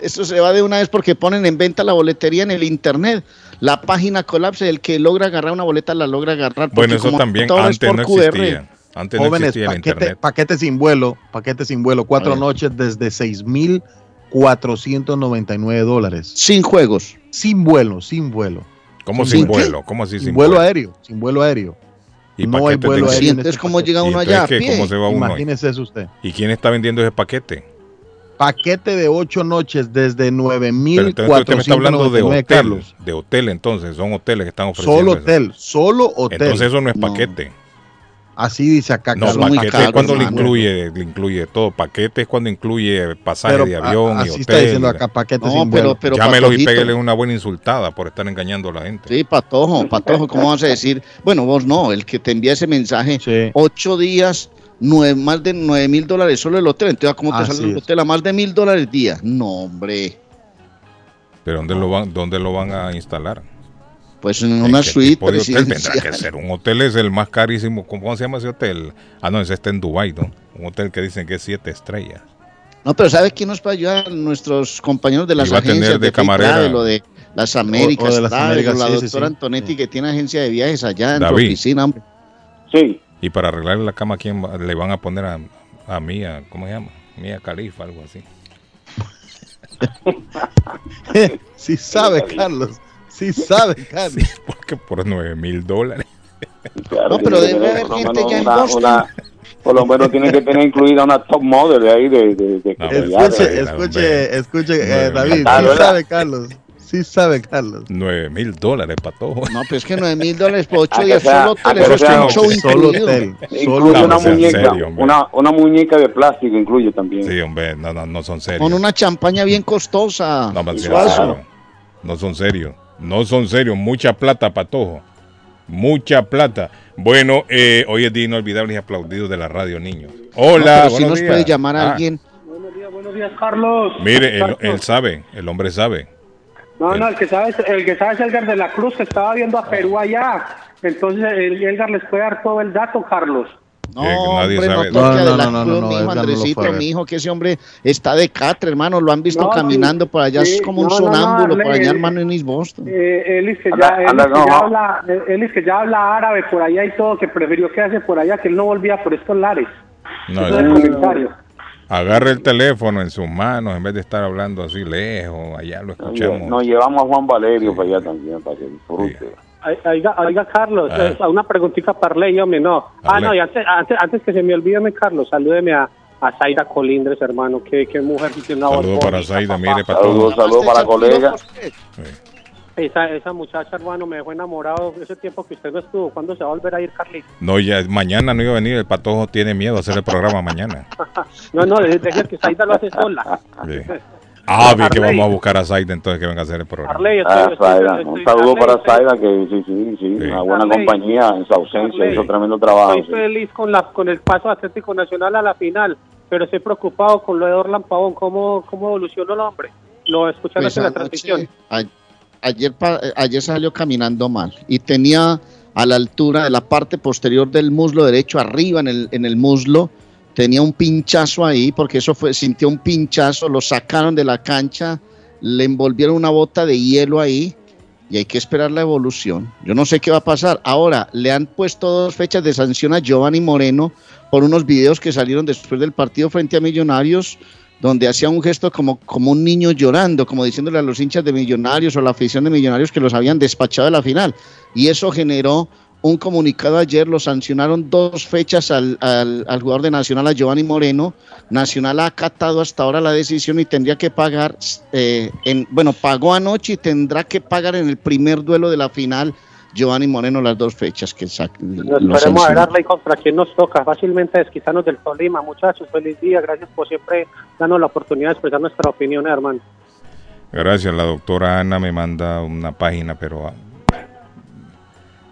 eso se va de una vez porque ponen en venta la boletería en el internet. La página colapsa, el que logra agarrar una boleta la logra agarrar. Bueno, eso también antes no existía. Antes jóvenes, no existía el internet. Paquete sin vuelo, 4 noches desde $6,499. Sin juegos. Sin vuelo. ¿Cómo sin vuelo? ¿Cómo así sin vuelo? Sin vuelo aéreo. ¿Y no hay vuelo aéreo? Entonces, ¿cómo llega uno allá a pie? ¿Cómo se va uno? Imagínese eso usted. ¿Y quién está vendiendo ese paquete? Paquete de 8 noches desde 9,499. Pero usted me está hablando de hotel, Carlos. De hotel, entonces, son hoteles que están ofreciendo. Solo hotel. Entonces eso no es paquete. No. Así dice acá. No, Carlos, paquete caro, es cuando le incluye todo. Paquete es cuando incluye pasaje de avión y hotel. Así está diciendo acá, paquete sin vuelo. Pero llámelo y pégale una buena insultada por estar engañando a la gente. Sí, Patojo, ¿cómo vas a decir? Bueno, vos no, el que te envía ese mensaje, sí. 8 días... más de $9,000 solo el hotel. Entonces, ¿cómo te sale el hotel a más de $1,000 día? No, hombre. ¿Pero dónde lo van a instalar? Pues en una suite presidencial. Tendrá que ser un hotel, es el más carísimo. ¿Cómo se llama ese hotel? Ah, no, ese está en Dubái, ¿no? Un hotel que dicen que es 7 estrellas. No, pero ¿sabes quién nos va a ayudar? Nuestros compañeros de las agencias de camarera, de lo de las Américas, o de las Américas, la doctora Antonetti, que tiene agencia de viajes allá en su oficina, hombre. Sí. Y para arreglar la cama, ¿quién le van a poner a Mía? ¿Cómo se llama? Mía Khalifa, algo así. Sí, Carlos. Sí, porque por $9,000. Claro, no, pero debe haber gente ya en Boston. Por lo menos tienen que tener incluida una top model de ahí. Escuche, David. Sí sabe, Carlos. $9,000 para todo. No, pero es que $9,000 por 8 días solo hoteles. Incluye una muñeca. Serio, una muñeca de plástico incluye también. Sí, hombre, no son serios. Con una champaña bien costosa. No son serios. Mucha plata, Patojo. Mucha plata. Bueno, hoy es día inolvidable y aplaudido de la radio, niños. Hola, pero si nos días. Puede llamar a alguien. Buenos días, Carlos. Mire, él sabe, el hombre sabe. No, el que sabe es Edgar de la Cruz, que estaba viendo a Perú allá. Entonces, Edgar les puede dar todo el dato, Carlos. No, nadie hombre, sabe. No, Andresito, mi hijo, que ese hombre está de catre, hermano. Lo han visto caminando por allá, es como un sonámbulo por allá, hermano, en East Boston. Él es que ya habla árabe por allá y todo, que prefirió quedarse por allá, que él no volvía por estos lares. Agarra el teléfono en sus manos en vez de estar hablando así lejos. Allá lo escuchamos. Nos llevamos a Juan Valerio para allá también, para que disfrute. Oiga, Carlos, una preguntita para Ley, hombre, no. Arle. Ah, no, y antes que se me olvide, Carlos, salúdeme a Zaida Colindres, hermano, que mujer que tiene una voz. Saludos para Zaida, mire, para todos. Saludos para colega. Esa muchacha, hermano, me dejó enamorado ese tiempo que usted no estuvo. ¿Cuándo se va a volver a ir, Carlitos? No, ya mañana no iba a venir. El Patojo tiene miedo a hacer el programa mañana. No, déjeme que Zaida lo hace sola. Bien, que vamos a buscar a Zaida entonces que venga a hacer el programa. Un saludo para Zaida, que sí. Una buena compañía en su ausencia, hizo tremendo trabajo. Estoy feliz con el paso Atlético Nacional a la final, pero estoy preocupado con lo de Orlan Pavón. ¿Cómo evolucionó el hombre? Lo escucharon en la transmisión. Ayer salió caminando mal y tenía a la altura de la parte posterior del muslo derecho, arriba en el muslo, tenía un pinchazo ahí, porque eso fue, sintió un pinchazo, lo sacaron de la cancha, le envolvieron una bota de hielo ahí y hay que esperar la evolución. Yo no sé qué va a pasar. Ahora, le han puesto 2 fechas de sanción a Giovanni Moreno por unos videos que salieron después del partido frente a Millonarios, donde hacía un gesto como un niño llorando, como diciéndole a los hinchas de Millonarios o a la afición de Millonarios que los habían despachado de la final. Y eso generó un comunicado ayer, lo sancionaron 2 fechas al jugador de Nacional, a Giovanni Moreno. Nacional ha acatado hasta ahora la decisión y tendría que pagar, pagó anoche y tendrá que pagar en el primer duelo de la final Giovanni Moreno las 2 fechas que esperemos a ver, Arley, contra quien nos toca fácilmente desquitarnos del Tolima. Muchachos, feliz día, gracias por siempre darnos la oportunidad de expresar nuestra opinión, hermano. Gracias. La doctora Ana me manda una página, pero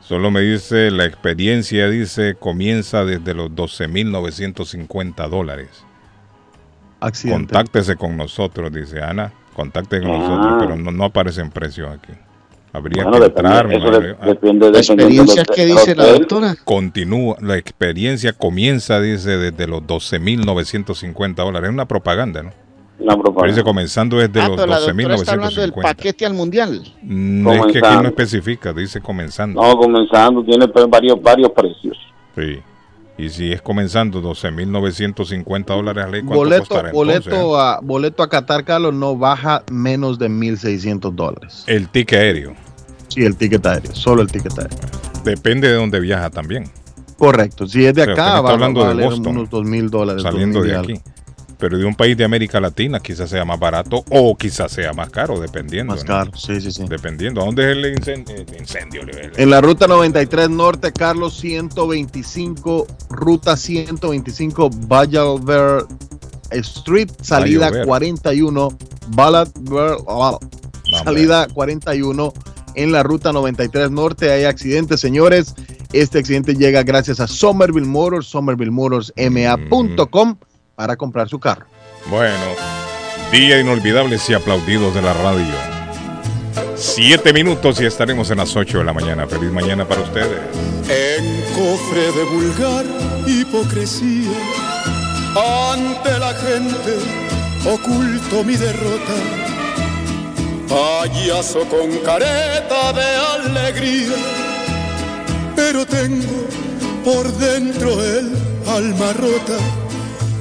solo me dice, la experiencia dice comienza desde los $12,950. Accidente. Contáctese con nosotros, dice Ana, contáctese con nosotros, pero no aparecen precios aquí. Habría que entrar. Depende de la experiencia que dice la doctora. Continúa, la experiencia comienza, dice, desde los $12,950. Es una propaganda, ¿no? Una propaganda. Dice comenzando desde los $12,950. Está hablando del paquete al mundial. Es que aquí no especifica, dice comenzando. No, comenzando, tiene varios precios. Sí. Y si es comenzando $12,950 a ley, ¿cuánto costará entonces? Boleto a Qatar, Carlos, no baja menos de $1,600. ¿El ticket aéreo? Sí, el ticket aéreo, solo el ticket aéreo. Depende de dónde viaja también. Correcto, si es de acá, va a valer Boston, unos $2,000. Saliendo de aquí. Pero de un país de América Latina quizás sea más barato o quizás sea más caro, dependiendo. Más caro, sí. Dependiendo. ¿A dónde es el incendio? En la ruta 93 norte, Carlos, 125, ruta 125, Valladolid Street, salida 41, salida 41, en la ruta 93 norte. Hay accidentes, señores. Este accidente llega gracias a Somerville Motors, somervillemotorsma.com. para comprar su carro. Bueno, día inolvidables y aplaudidos de la radio. 7 minutos y estaremos en las 8 de la mañana. Feliz mañana para ustedes. En cofre de vulgar hipocresía, ante la gente oculto mi derrota. Payaso con careta de alegría, pero tengo por dentro el alma rota.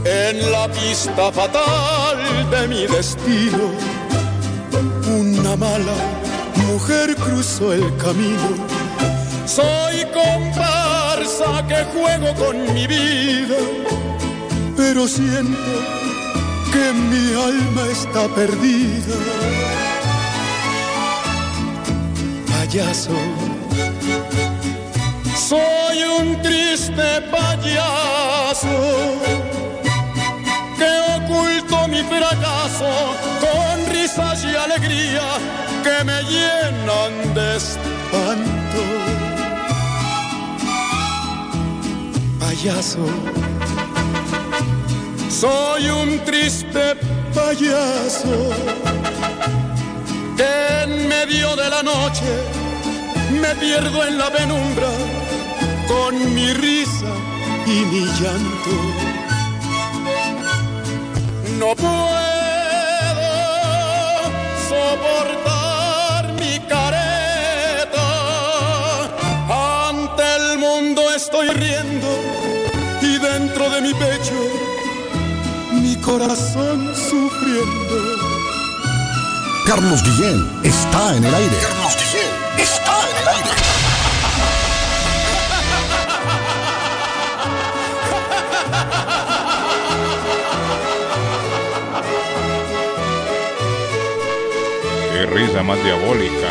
En la pista fatal de mi destino, una mala mujer cruzó el camino. Soy comparsa que juego con mi vida, pero siento que mi alma está perdida. Payaso, soy un triste payaso, oculto mi fracaso con risas y alegría que me llenan de espanto. Payaso, soy un triste payaso que en medio de la noche me pierdo en la penumbra con mi risa y mi llanto. No puedo soportar mi careta, ante el mundo estoy riendo y dentro de mi pecho mi corazón sufriendo. Carlos Guillén está en el aire. Carlos Guillén está en el aire. Qué risa más diabólica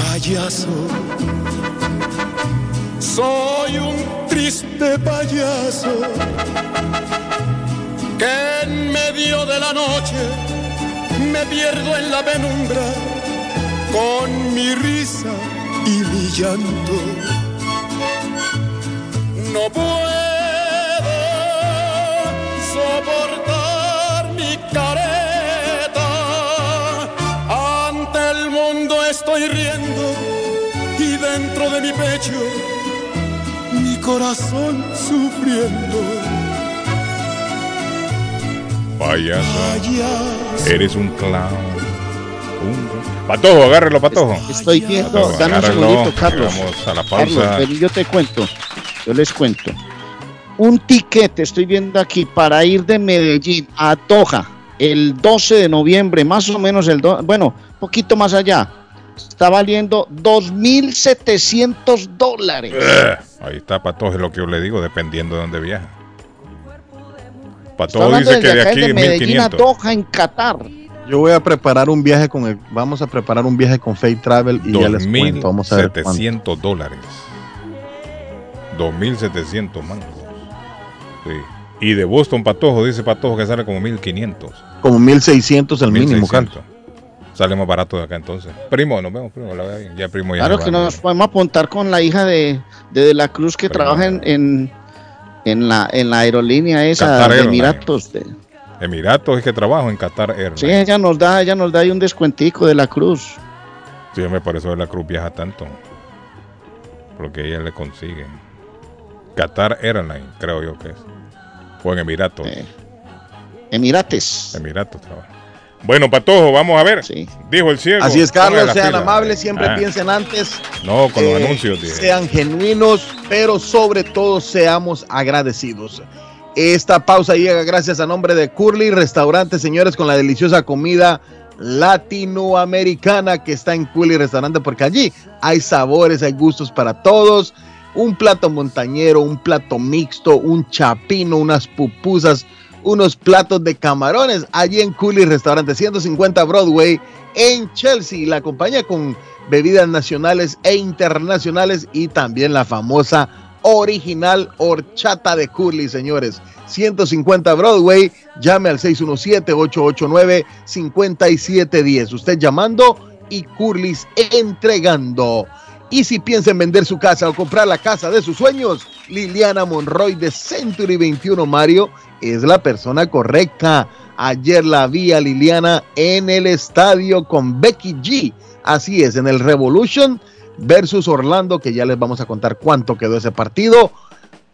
es. Payaso, soy un triste payaso que en medio de la noche me pierdo en la penumbra con mi risa y mi llanto. No puedo soportar careta, ante el mundo estoy riendo y dentro de mi pecho mi corazón sufriendo. Payaso, eres un clown. Patojo, agárrelo, Patojo. Estoy quieto, danos un segundito, Carlos. Vamos a la pausa. Carlos, yo les cuento. Un tiquete estoy viendo aquí para ir de Medellín a Doha el 12 de noviembre, más o menos poquito más allá. Está valiendo $2,700. Ahí está, Patojo, es lo que yo le digo, dependiendo de dónde viaja. Patojo dice que de aquí de Medellín a Doha en Qatar. Yo voy a preparar un viaje con Faye Travel y ya les cuento. Vamos a ver $2,700. $2,700 mangos. Sí. Y de Boston, Patojo, dice Patojo que sale como $1,500. Como $1,600 el mínimo, Carlos. Sale más barato de acá entonces. Primo, nos vemos, primo. Ya, primo, ya. Claro que nos podemos apuntar con la hija de la Cruz que primo, trabaja en la aerolínea esa, Qatar de Emiratos. Emiratos es que trabajo en Qatar Airlines. Sí, ella nos da ahí un descuentico de la Cruz. Sí, me parece que la Cruz viaja tanto. Porque ella le consigue. Qatar Airlines, creo yo que es. Fue en Emiratos. Emirates. Emiratos trabaja. Bueno, Patojo, vamos a ver. Sí. Dijo el ciego. Así es, Carlos, sean amables, siempre piensen antes. No, con los anuncios. Tío. Sean genuinos, pero sobre todo seamos agradecidos. Esta pausa llega gracias a nombre de Curly Restaurante, señores, con la deliciosa comida latinoamericana que está en Curly Restaurante, porque allí hay sabores, hay gustos para todos. Un plato montañero, un plato mixto, un chapino, unas pupusas, unos platos de camarones allí en Curly Restaurante, 150 Broadway en Chelsea. La acompaña con bebidas nacionales e internacionales y también la famosa original horchata de Curly, señores. 150 Broadway, llame al 617-889-5710. Usted llamando y Curly entregando. Y si piensa en vender su casa o comprar la casa de sus sueños, Liliana Monroy de Century 21 Mario es la persona correcta. Ayer la vi a Liliana en el estadio con Becky G. Así es, en el Revolution versus Orlando, que ya les vamos a contar cuánto quedó ese partido.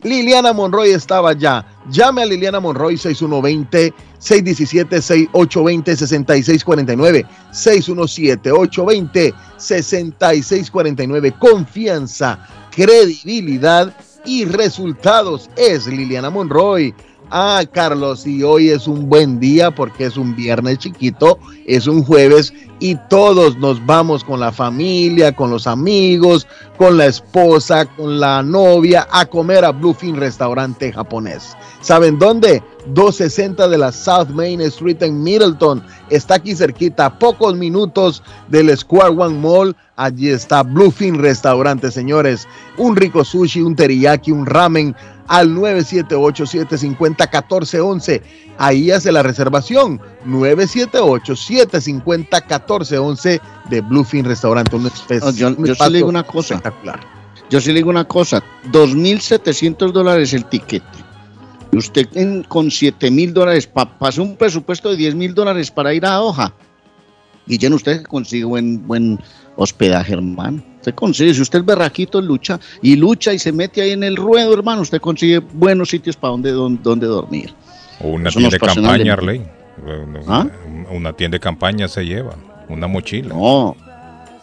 Liliana Monroy estaba allá. Llame a Liliana Monroy 6120-617-6820-6649. 617-820-6649. Confianza, credibilidad y resultados es Liliana Monroy. Ah, Carlos, y hoy es un buen día porque es un viernes chiquito, es un jueves y todos nos vamos con la familia, con los amigos, con la esposa, con la novia a comer a Bluefin Restaurante Japonés. ¿Saben dónde? 260 de la South Main Street en Middleton. Está aquí cerquita, a pocos minutos del Square One Mall. Allí está Bluefin Restaurante, señores. Un rico sushi, un teriyaki, un ramen. Al 978-750-1411. Ahí hace la reservación. 978-750-1411 de Bluefin Restaurante. Un especial. Yo sí le digo una cosa. Espectacular. Yo sí le digo una cosa. $2,700 el tiquete. Usted con $7,000 pasa un presupuesto de $10,000 para ir a Hoja. Guillén, usted consigue buen hospedaje, hermano. Usted consigue, si usted es berraquito, lucha y se mete ahí en el ruedo, hermano, usted consigue buenos sitios para donde dormir. O una tienda de campaña, Arley. ¿Ah? Una tienda de campaña se lleva, una mochila. No.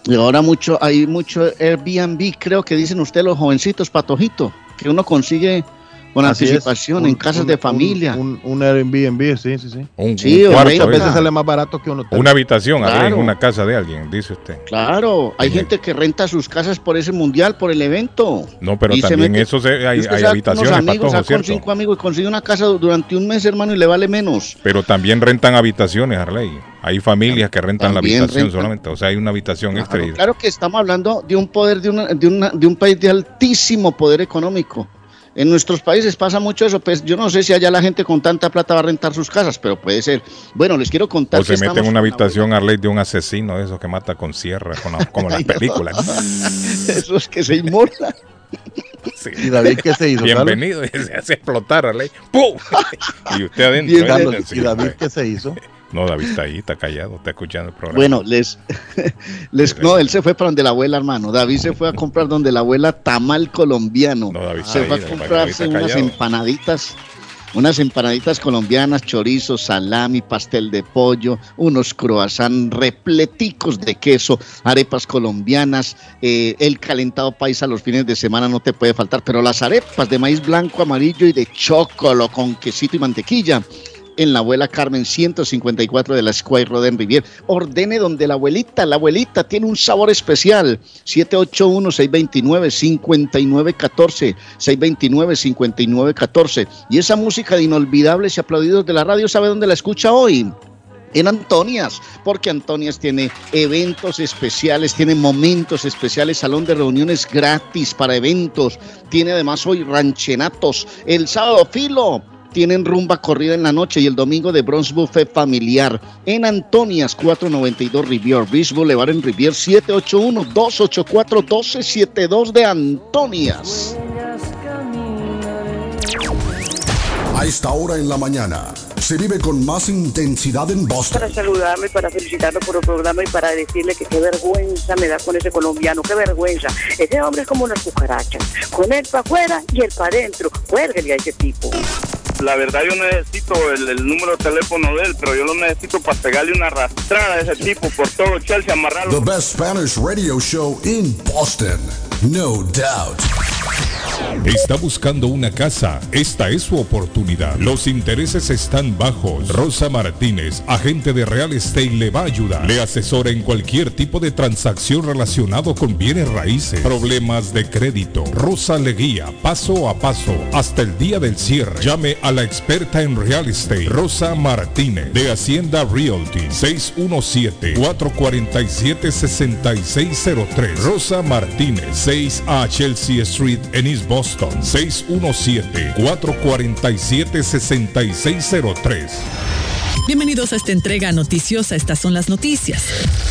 Y ahora hay mucho Airbnb, creo que dicen ustedes los jovencitos, Patojito, que uno consigue con así anticipación en casas de familia. Un Airbnb, sí. Un cuarto, a veces sale más barato que un hotel. Una habitación, claro. En una casa de alguien, dice usted. Claro, hay gente que renta sus casas por ese mundial, por el evento. No, pero y también hay habitaciones, amigos, Patojo, ¿cierto? Con 5 amigos y consigue una casa durante un mes, hermano, y le vale menos. Pero también rentan habitaciones, Arley. Hay familias que rentan también la habitación solamente, o sea, hay una habitación extra. Claro que estamos hablando de un poder, de un país de altísimo poder económico. En nuestros países pasa mucho eso, pues yo no sé si allá la gente con tanta plata va a rentar sus casas, pero puede ser. Bueno, les quiero contar. O se mete en una habitación, Arley, de un asesino de esos que mata con sierra, como en las películas. Esos que se inmortan. Sí. ¿Y David qué se hizo? Bienvenido, y se hace explotar, Arley. ¡Pum! Y usted adentro. ¿Y David qué se hizo? No, David está ahí, está callado, está escuchando el programa. Bueno, no, él se fue para donde la abuela, hermano. David se fue a comprar donde la abuela tamal colombiano. No, David se fue a comprarse unas empanaditas colombianas, chorizo, salami, pastel de pollo, unos croissants repleticos de queso, arepas colombianas, el calentado paisa los fines de semana no te puede faltar, pero las arepas de maíz blanco, amarillo y de chocolo con quesito y mantequilla. En la abuela Carmen 154 de la Square Road en Rivier. Ordene donde la abuelita tiene un sabor especial. 781-629-5914, 629-5914. Y esa música de inolvidables y aplaudidos de la radio, ¿sabe dónde la escucha hoy? En Antonias, porque Antonias tiene eventos especiales, tiene momentos especiales, salón de reuniones gratis para eventos. Tiene además hoy ranchenatos. El sábado, Filo. Tienen rumba corrida en la noche y el domingo de Bronx Buffet familiar en Antonias 492 Rivier, Beach Boulevard en Rivier 781-284-1272 de Antonias. A esta hora en la mañana se vive con más intensidad en Boston. Para saludarme, para felicitarlo por el programa y para decirle que qué vergüenza me da con ese colombiano, qué vergüenza. Ese hombre es como una cucaracha, con él para afuera y él para adentro. Cuélguele a ese tipo. la verdad yo necesito el número de teléfono de él, pero yo lo necesito para pegarle una arrastrada a ese tipo por todo Chelsea, amarrarlo. The best Spanish radio show in Boston, no doubt. Está buscando una casa, esta es su oportunidad. Los intereses están bajos. Rosa Martínez, agente de Real Estate, le va a ayudar. Le asesora en cualquier tipo de transacción relacionado con bienes raíces, problemas de crédito. Rosa le guía paso a paso hasta el día del cierre. Llame a la experta en Real Estate, Rosa Martínez, de Hacienda Realty, 617-447-6603. Rosa Martínez, 6A Chelsea Street en East Boston, 617-447-6603. Bienvenidos a esta entrega noticiosa. Estas son las noticias.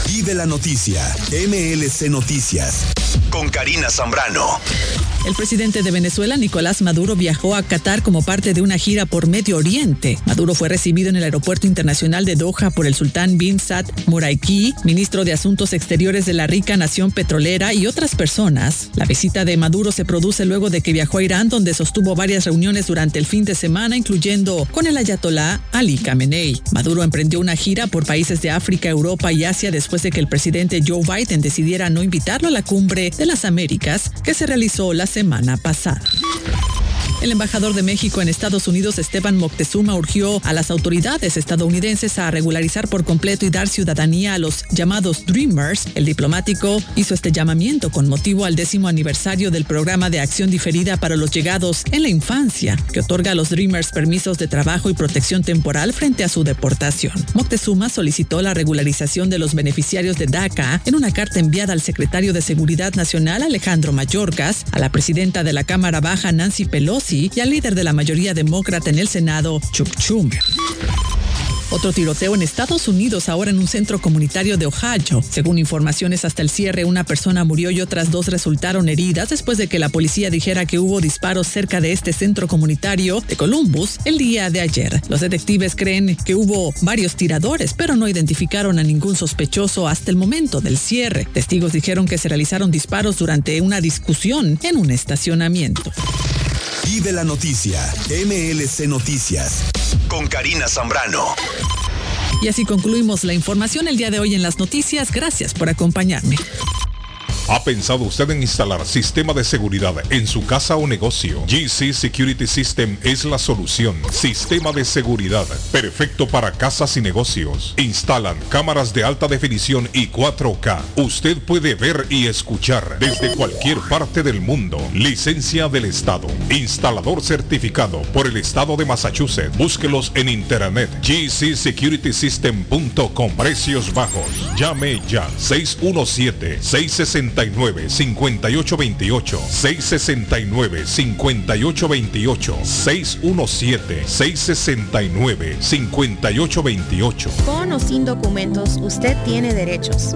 Vive la noticia. MLC Noticias. Con Karina Zambrano. El presidente de Venezuela, Nicolás Maduro, viajó a Qatar como parte de una gira por Medio Oriente. Maduro fue recibido en el aeropuerto internacional de Doha por el sultán bin Saad Moraiki, ministro de Asuntos Exteriores de la rica nación petrolera, y otras personas. La visita de Maduro se produce luego de que viajó a Irán, donde sostuvo varias reuniones durante el fin de semana, incluyendo con el ayatolá Ali Khamenei. Maduro emprendió una gira por países de África, Europa y Asia después de que el presidente Joe Biden decidiera no invitarlo a la cumbre de las Américas que se realizó la semana pasada. El embajador de México en Estados Unidos, Esteban Moctezuma, urgió a las autoridades estadounidenses a regularizar por completo y dar ciudadanía a los llamados Dreamers. El diplomático hizo este llamamiento con motivo al 10º aniversario del programa de acción diferida para los llegados en la infancia, que otorga a los Dreamers permisos de trabajo y protección temporal frente a su deportación. Moctezuma solicitó la regularización de los beneficiarios de DACA en una carta enviada al secretario de Seguridad Nacional, Alejandro Mayorkas, a la presidenta de la Cámara Baja, Nancy Pelosi, y al líder de la mayoría demócrata en el Senado, Chuck Schumer. Otro tiroteo en Estados Unidos, ahora en un centro comunitario de Ohio. Según informaciones hasta el cierre, una persona murió y otras dos resultaron heridas después de que la policía dijera que hubo disparos cerca de este centro comunitario de Columbus el día de ayer. Los detectives creen que hubo varios tiradores, pero no identificaron a ningún sospechoso hasta el momento del cierre. Testigos dijeron que se realizaron disparos durante una discusión en un estacionamiento. Vive la noticia. MLC Noticias. Con Karina Zambrano. Y así concluimos la información el día de hoy en las noticias. Gracias por acompañarme. ¿Ha pensado usted en instalar sistema de seguridad en su casa o negocio? GC Security System es la solución. Sistema de seguridad perfecto para casas y negocios. Instalan cámaras de alta definición y 4K. Usted puede ver y escuchar desde cualquier parte del mundo. Licencia del Estado. Instalador certificado por el Estado de Massachusetts. Búsquelos en internet. GCSecuritySystem.com. Precios bajos. Llame ya. 617-660. 669-5828 Con o sin documentos, usted tiene derechos.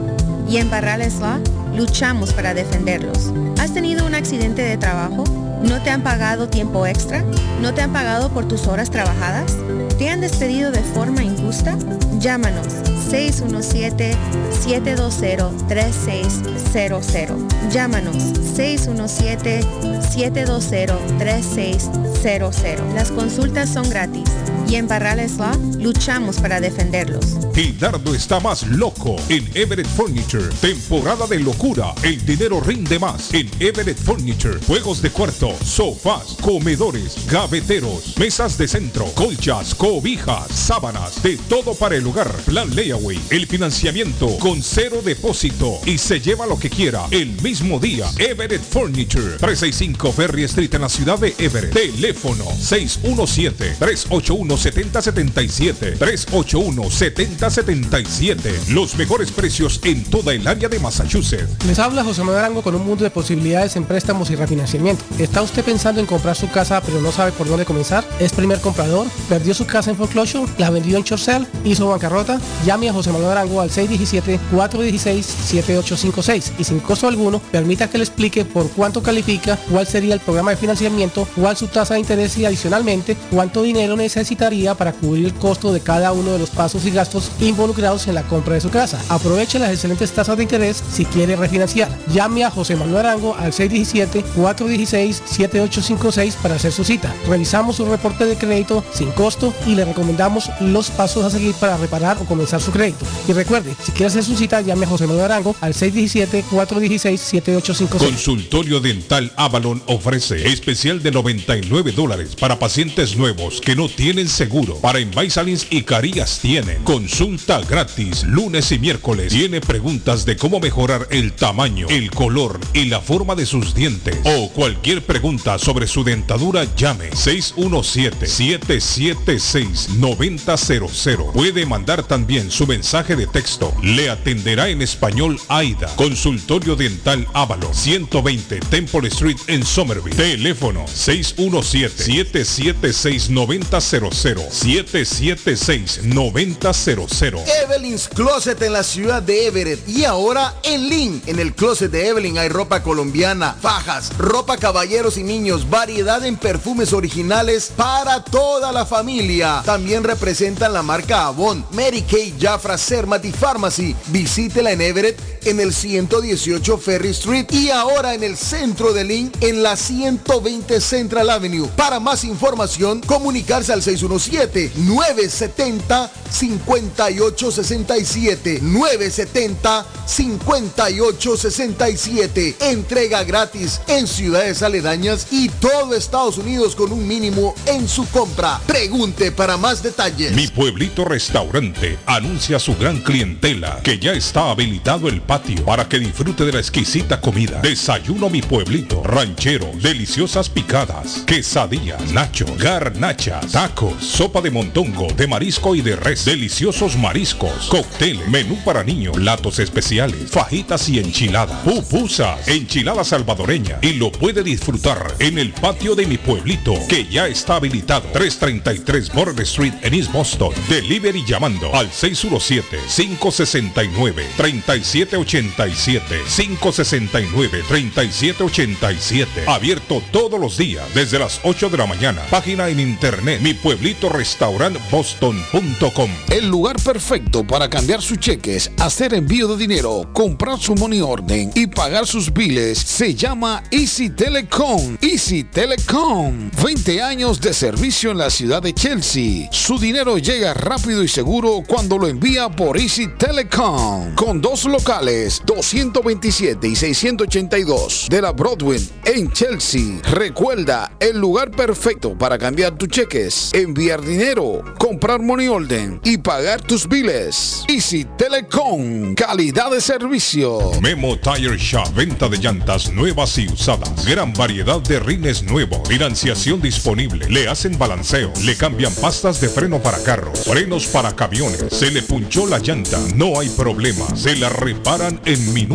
Y en Barrales Law luchamos para defenderlos. ¿Has tenido un accidente de trabajo? ¿No te han pagado tiempo extra? ¿No te han pagado por tus horas trabajadas? ¿Te han despedido de forma injusta? Llámanos 617-720-3600. Llámanos 617-720-3600. Las consultas son gratis. Y en Barrales Law luchamos para defenderlos. El dardo está más loco en Everett Furniture. Temporada de locura. El dinero rinde más en Everett Furniture. Juegos de cuarto, sofás, comedores, gaveteros, mesas de centro, colchas, cobijas, sábanas, de todo para el hogar. Plan layaway. El financiamiento con 0 depósito y se lleva lo que quiera el mismo día. Everett Furniture, 365 Ferry Street en la ciudad de Everett. Teléfono 617-381 7077 381-7077. Los mejores precios en toda el área de Massachusetts. Les habla José Manuel Arango con un mundo de posibilidades en préstamos y refinanciamiento. ¿Está usted pensando en comprar su casa pero no sabe por dónde comenzar? ¿Es primer comprador? ¿Perdió su casa en foreclosure? ¿La vendió en short sale? ¿Hizo bancarrota? Llame a José Manuel Arango al 617-416-7856 y sin costo alguno permita que le explique por cuánto califica, cuál sería el programa de financiamiento, cuál su tasa de interés y adicionalmente cuánto dinero necesita afectaría para cubrir el costo de cada uno de los pasos y gastos involucrados en la compra de su casa. Aproveche las excelentes tasas de interés si quiere refinanciar. Llame a José Manuel Arango al 617-416-7856 para hacer su cita. Revisamos su reporte de crédito sin costo y le recomendamos los pasos a seguir para reparar o comenzar su crédito. Y recuerde, si quiere hacer su cita, llame a José Manuel Arango al 617-416-7856. Consultorio Dental Avalon ofrece especial de $99 para pacientes nuevos que no tienen seguro. Para Invisalins y Carías tienen consulta gratis lunes y miércoles. Tiene preguntas de cómo mejorar el tamaño, el color y la forma de sus dientes o cualquier pregunta sobre su dentadura. Llame 617-776-9000. Puede mandar también su mensaje de texto. Le atenderá en español Aida. Consultorio Dental Ávalo, 120 Temple Street en Somerville. Teléfono 617-776-9000. 776-9000. Evelyn's Closet en la ciudad de Everett y ahora en Lynn. En el Closet de Evelyn hay ropa colombiana, fajas, ropa caballeros y niños, variedad en perfumes originales para toda la familia. También representan la marca Avon, Mary Kay, Jafra, Cermat y Pharmacy. Visítela en Everett en el 118 Ferry Street y ahora en el centro de Lynn en la 120 Central Avenue. Para más información, comunicarse al 617-970-5867. 970-5867. Entrega gratis en ciudades aledañas y todo Estados Unidos con un mínimo en su compra. Pregunte para más detalles. Mi Pueblito Restaurante anuncia a su gran clientela que ya está habilitado el patio para que disfrute de la exquisita comida. Desayuno Mi Pueblito ranchero, deliciosas picadas, quesadillas, nacho, garnachas, tacos, sopa de montongo, de marisco y de res, deliciosos mariscos, cócteles, menú para niños, platos especiales, fajitas y enchiladas, pupusas, enchilada salvadoreña, y lo puede disfrutar en el patio de Mi Pueblito, que ya está habilitado. 333 Border Street en East Boston. Delivery llamando al 617-569-3787. 569-3787. Abierto todos los días desde las 8 de la mañana. Página en internet mipueblitorestaurantboston.com. El lugar perfecto para cambiar sus cheques, hacer envío de dinero, comprar su money order y pagar sus biles se llama Easy Telecom. Easy Telecom, 20 años de servicio en la ciudad de Chelsea. Su dinero llega rápido y seguro cuando lo envía por Easy Telecom, con dos locales, 227 y 682 de la Broadway en Chelsea. Recuerda, el lugar perfecto para cambiar tus cheques, enviar dinero, comprar money order y pagar tus biles. Easy Telecom, calidad de servicio. Memo Tire Shop, venta de llantas nuevas y usadas, gran variedad de rines nuevos, financiación disponible, le hacen balanceo, le cambian pastas de freno para carros, frenos para camiones, se le punchó la llanta, no hay problema, se la reparan en minutos.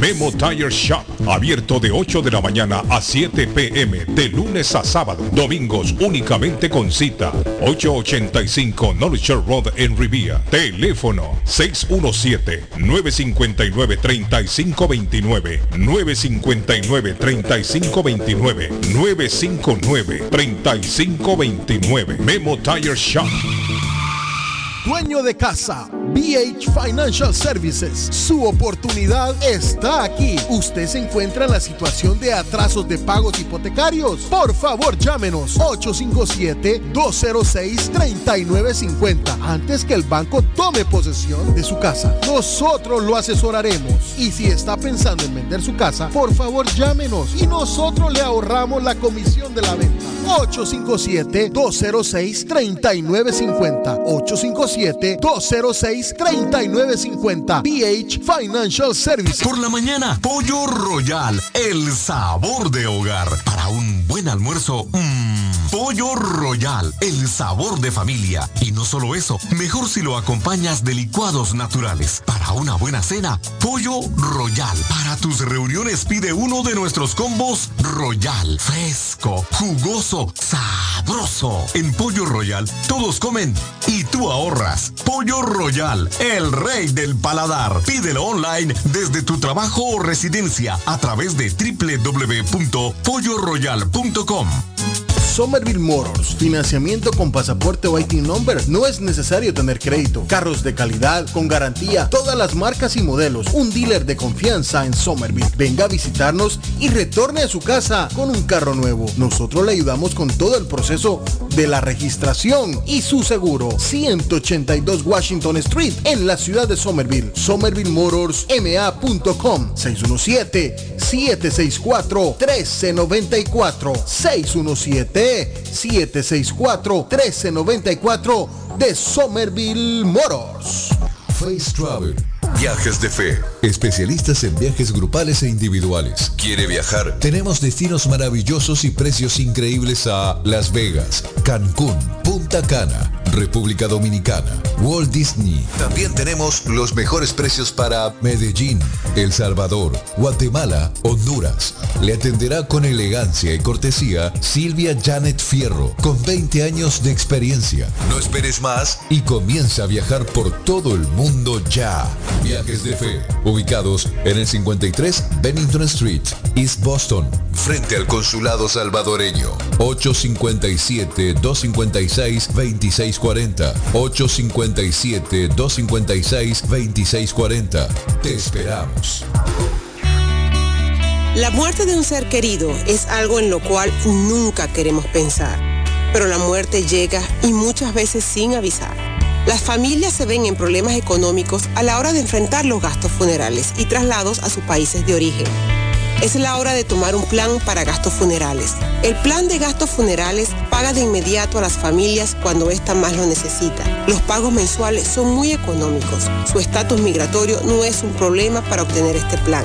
Memo Tire Shop, abierto de 8 de la mañana a 7 p.m. de lunes a sábado, domingos únicamente con cita. 885 Knowledge Road en Riviera. Teléfono 617-959-3529, 959-3529, 959-3529. Memo Tire Shop. Dueño de casa, BH Financial Services. Su oportunidad está aquí. Usted se encuentra en la situación de atrasos de pagos hipotecarios. Por favor, llámenos 857-206-3950 antes que el banco tome posesión de su casa. Nosotros lo asesoraremos. Y si está pensando en vender su casa, por favor, llámenos y nosotros le ahorramos la comisión de la venta. 857-206-3950. 857-206-3950. BH Financial Services. Por la mañana, Pollo Royal, el sabor de hogar. Para un buen almuerzo, Pollo Royal, el sabor de familia. Y no solo eso, mejor si lo acompañas de licuados naturales. Para una buena cena, Pollo Royal. Para tus reuniones, pide uno de nuestros combos Royal. Fresco, jugoso, sabroso. En Pollo Royal, todos comen y tú ahorras. Pollo Royal, el rey del paladar. Pídelo online desde tu trabajo o residencia a través de www.polloroyal.com. Somerville Motors. Financiamiento con pasaporte o IT number. No es necesario tener crédito. Carros de calidad, con garantía, todas las marcas y modelos. Un dealer de confianza en Somerville. Venga a visitarnos y retorne a su casa con un carro nuevo. Nosotros le ayudamos con todo el proceso de la registración y su seguro. 182 Washington Street en la ciudad de Somerville. SomervilleMotors.com 617-764-1394 617-764-1394 de Somerville Motors. Face Travel. Viajes de Fe, especialistas en viajes grupales e individuales. ¿Quiere viajar? Tenemos destinos maravillosos y precios increíbles a Las Vegas, Cancún, Punta Cana, República Dominicana, Walt Disney. También tenemos los mejores precios para Medellín, El Salvador, Guatemala, Honduras. Le atenderá con elegancia y cortesía Silvia Janet Fierro, con 20 años de experiencia. No esperes más y comienza a viajar por todo el mundo ya. Viajes de Fe, ubicados en el 53 Bennington Street, East Boston, frente al consulado salvadoreño. 857-256-2640. 857-256-2640. Te esperamos. La muerte de un ser querido es algo en lo cual nunca queremos pensar, pero la muerte llega y muchas veces sin avisar. Las familias se ven en problemas económicos a la hora de enfrentar los gastos funerales y traslados a sus países de origen. Es la hora de tomar un plan para gastos funerales. El plan de gastos funerales paga de inmediato a las familias cuando ésta más lo necesita. Los pagos mensuales son muy económicos. Su estatus migratorio no es un problema para obtener este plan.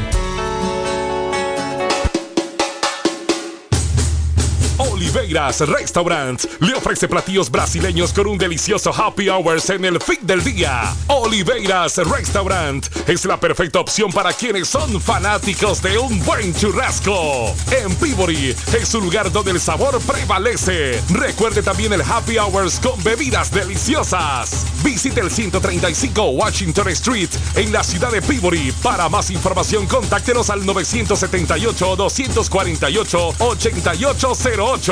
Oliveiras Restaurants le ofrece platillos brasileños con un delicioso happy hours en el fin del día. Oliveiras Restaurant es la perfecta opción para quienes son fanáticos de un buen churrasco. En Peabody es un lugar donde el sabor prevalece. Recuerde también el happy hours con bebidas deliciosas. Visite el 135 Washington Street en la ciudad de Peabody. Para más información, contáctenos al 978-248-8808.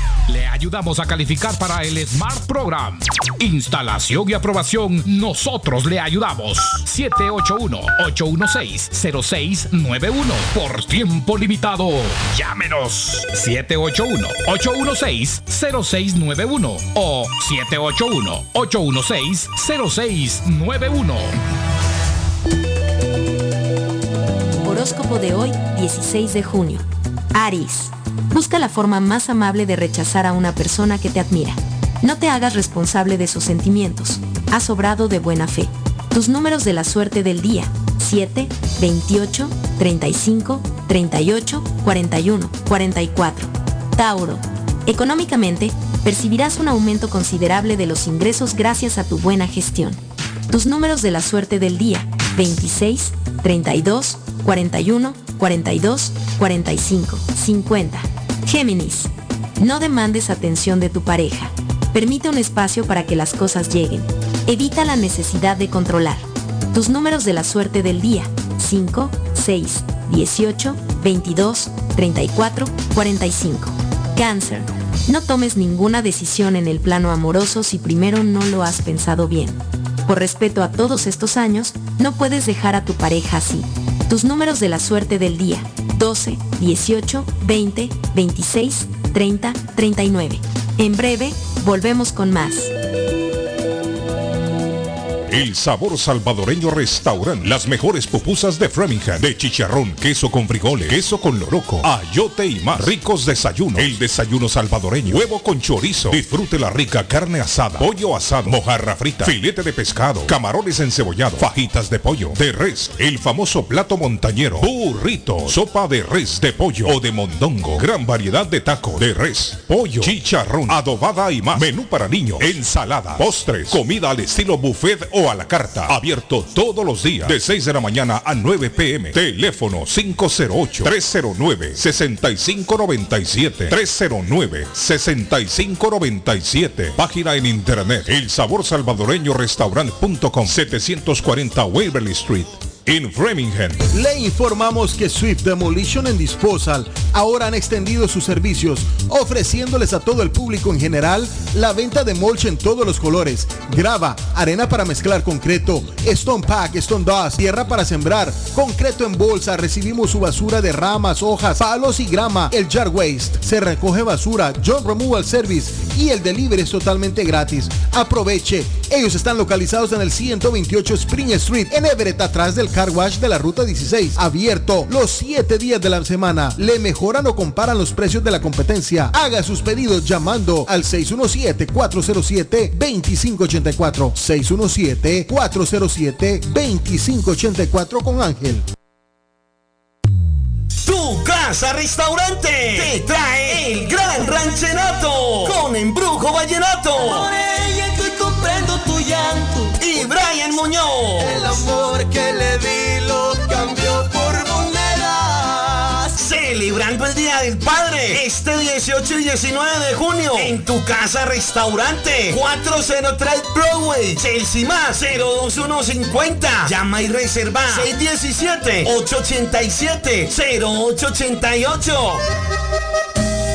Le ayudamos a calificar para el Smart Program. Instalación y aprobación, nosotros le ayudamos. 781-816-0691. Por tiempo limitado, llámenos. 781-816-0691 o 781-816-0691. Horóscopo de hoy, 16 de junio. Aries. Busca la forma más amable de rechazar a una persona que te admira. No te hagas responsable de sus sentimientos. Has obrado de buena fe. Tus números de la suerte del día: 7, 28, 35, 38, 41, 44. Tauro. Económicamente, percibirás un aumento considerable de los ingresos gracias a tu buena gestión. Tus números de la suerte del día: 26, 32, 41, 42, 45, 50. Géminis. No demandes atención de tu pareja. Permite un espacio para que las cosas lleguen. Evita la necesidad de controlar. Tus números de la suerte del día: 5, 6, 18, 22, 34, 45. Cáncer. No tomes ninguna decisión en el plano amoroso si primero no lo has pensado bien. Por respeto a todos estos años, no puedes dejar a tu pareja así. Tus números de la suerte del día: 12, 18, 20, 26, 30, 39. En breve, volvemos con más. El sabor salvadoreño restaurante. Las mejores pupusas de Framingham, de chicharrón, queso con frijoles, queso con loroco, ayote y más. Ricos desayunos. El desayuno salvadoreño. Huevo con chorizo. Disfrute la rica carne asada, pollo asado, mojarra frita, filete de pescado, camarones encebollados, fajitas de pollo, de res, el famoso plato montañero, burrito, sopa de res, de pollo o de mondongo, gran variedad de taco, de res, pollo, chicharrón, adobada y más. Menú para niños, ensalada, postres, comida al estilo buffet o a la carta. Abierto todos los días de 6 de la mañana a 9 p.m. Teléfono 508-309-6597. 309-6597. Página en internet elsaborsalvadoreñorestaurant.com. 740 Waverly Street. En Framingham. Le informamos que Swift Demolition and Disposal ahora han extendido sus servicios, ofreciéndoles a todo el público en general la venta de mulch en todos los colores: grava, arena para mezclar concreto, stone pack, stone dust, tierra para sembrar, concreto en bolsa. Recibimos su basura de ramas, hojas, palos y grama. El jar waste, se recoge basura. John Removal Service y el delivery es totalmente gratis. Aproveche. Ellos están localizados en el 128 Spring Street en Everett, atrás del Car Wash de la Ruta 16, abierto los 7 días de la semana. Le mejoran o comparan los precios de la competencia. Haga sus pedidos llamando al 617-407-2584. 617-407-2584 con Ángel. Tu Casa Restaurante te trae el Gran Ranchenato con Embrujo Vallenato. Por ella estoy comprando tu llanto. Y Brian Muñoz. El amor que le di lo cambió por monedas. Celebrando el Día del Padre este 18 y 19 de junio en Tu Casa Restaurante, 403 Broadway, Chelsea más, 02150. Llama y reserva 617-887-0888.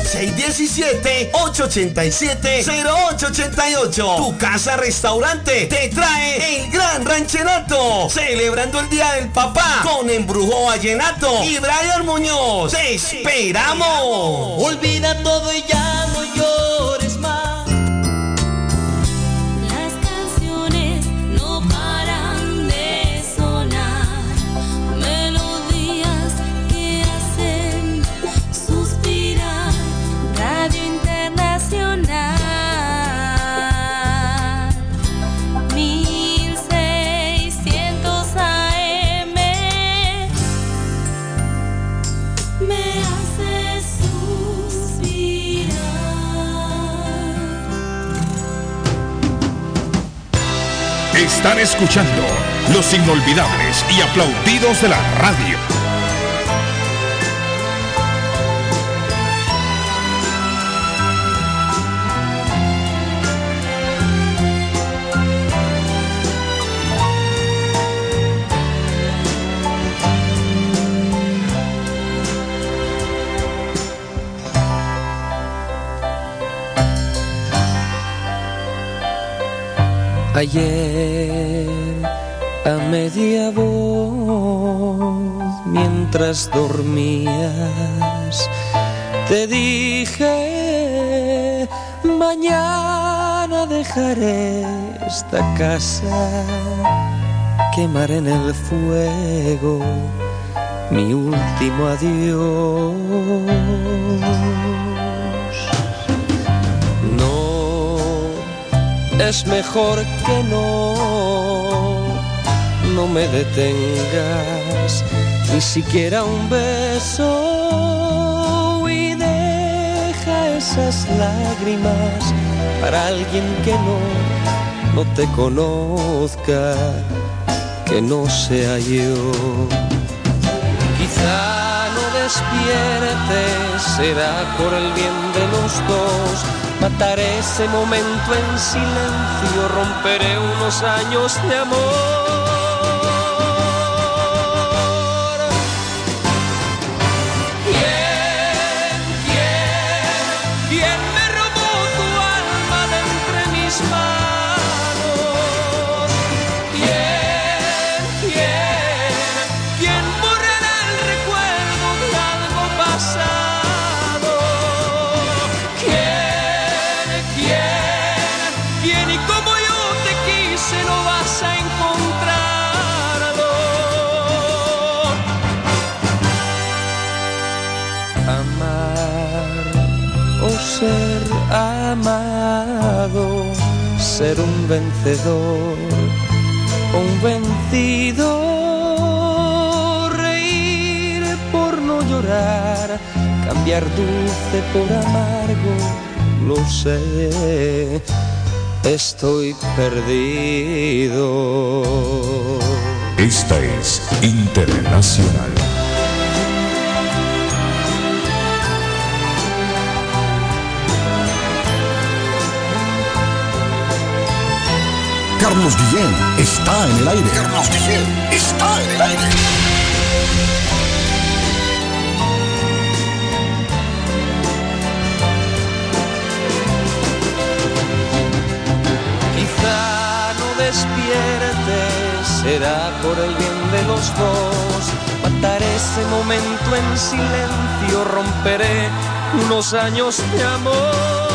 617-887-0888. Tu Casa Restaurante te trae el Gran Ranchenato, celebrando el Día del Papá con Embrujo Vallenato y Brian Muñoz. ¡Te esperamos! Olvida todo y ya no llores más. Las canciones no paran de sonar, melodías que hacen suspirar. Radio Internacional 1600 AM. Me hace suspirar. Están escuchando los inolvidables y aplaudidos de la radio. Ayer, a media voz, mientras dormías, te dije, mañana dejaré esta casa, quemaré en el fuego mi último adiós. Es mejor que no me detengas, ni siquiera un beso, y deja esas lágrimas para alguien que no te conozca, que no sea yo. Quizá no despiertes, será por el bien de los dos. Mataré ese momento en silencio, romperé unos años de amor. ¿Quién me robó tu alma de entre mis manos? ¿Quién borrará el recuerdo de algo pasado? ¿Quién y como yo te quise no vas a encontrar? amado, ser un vencedor, un vencido, reír por no llorar, cambiar dulce por amargo, lo sé, estoy perdido. Esta es Internacional. Carlos Guillén está en el aire. Carlos Guillén está en el aire. Quizá no despiertes, será por el bien de los dos. Mataré ese momento en silencio, romperé unos años de amor.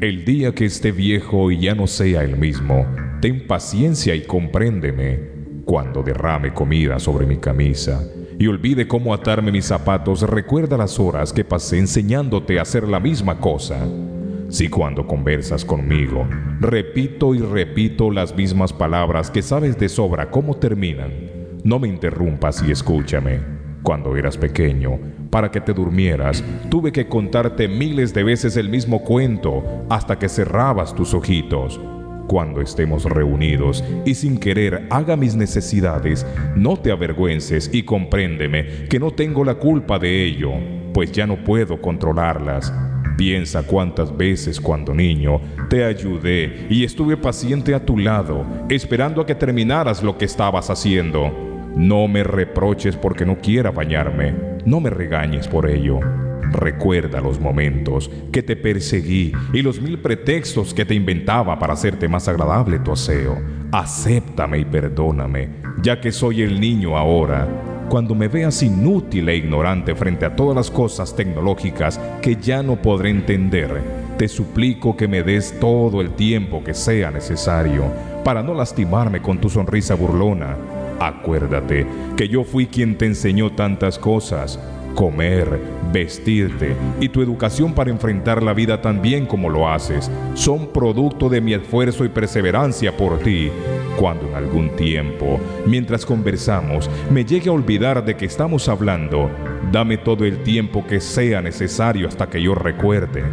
El día que esté viejo y ya no sea el mismo, ten paciencia y compréndeme. Cuando derrame comida sobre mi camisa y olvide cómo atarme mis zapatos, recuerda las horas que pasé enseñándote a hacer la misma cosa. Si cuando conversas conmigo, repito y repito las mismas palabras que sabes de sobra cómo terminan, no me interrumpas y escúchame. Cuando eras pequeño, para que te durmieras, tuve que contarte miles de veces el mismo cuento hasta que cerrabas tus ojitos. Cuando estemos reunidos y sin querer haga mis necesidades, no te avergüences y compréndeme que no tengo la culpa de ello, pues ya no puedo controlarlas. Piensa cuántas veces cuando niño te ayudé y estuve paciente a tu lado, esperando a que terminaras lo que estabas haciendo. No me reproches porque no quiera bañarme, no me regañes por ello. Recuerda los momentos que te perseguí y los 1000 pretextos que te inventaba para hacerte más agradable tu aseo. Acéptame y perdóname, ya que soy el niño ahora. Cuando me veas inútil e ignorante frente a todas las cosas tecnológicas que ya no podré entender, te suplico que me des todo el tiempo que sea necesario para no lastimarme con tu sonrisa burlona. Acuérdate que yo fui quien te enseñó tantas cosas, comer, vestirte y tu educación para enfrentar la vida tan bien como lo haces, son producto de mi esfuerzo y perseverancia por ti. Cuando en algún tiempo, mientras conversamos, me llegue a olvidar de que estamos hablando, dame todo el tiempo que sea necesario hasta que yo recuerde.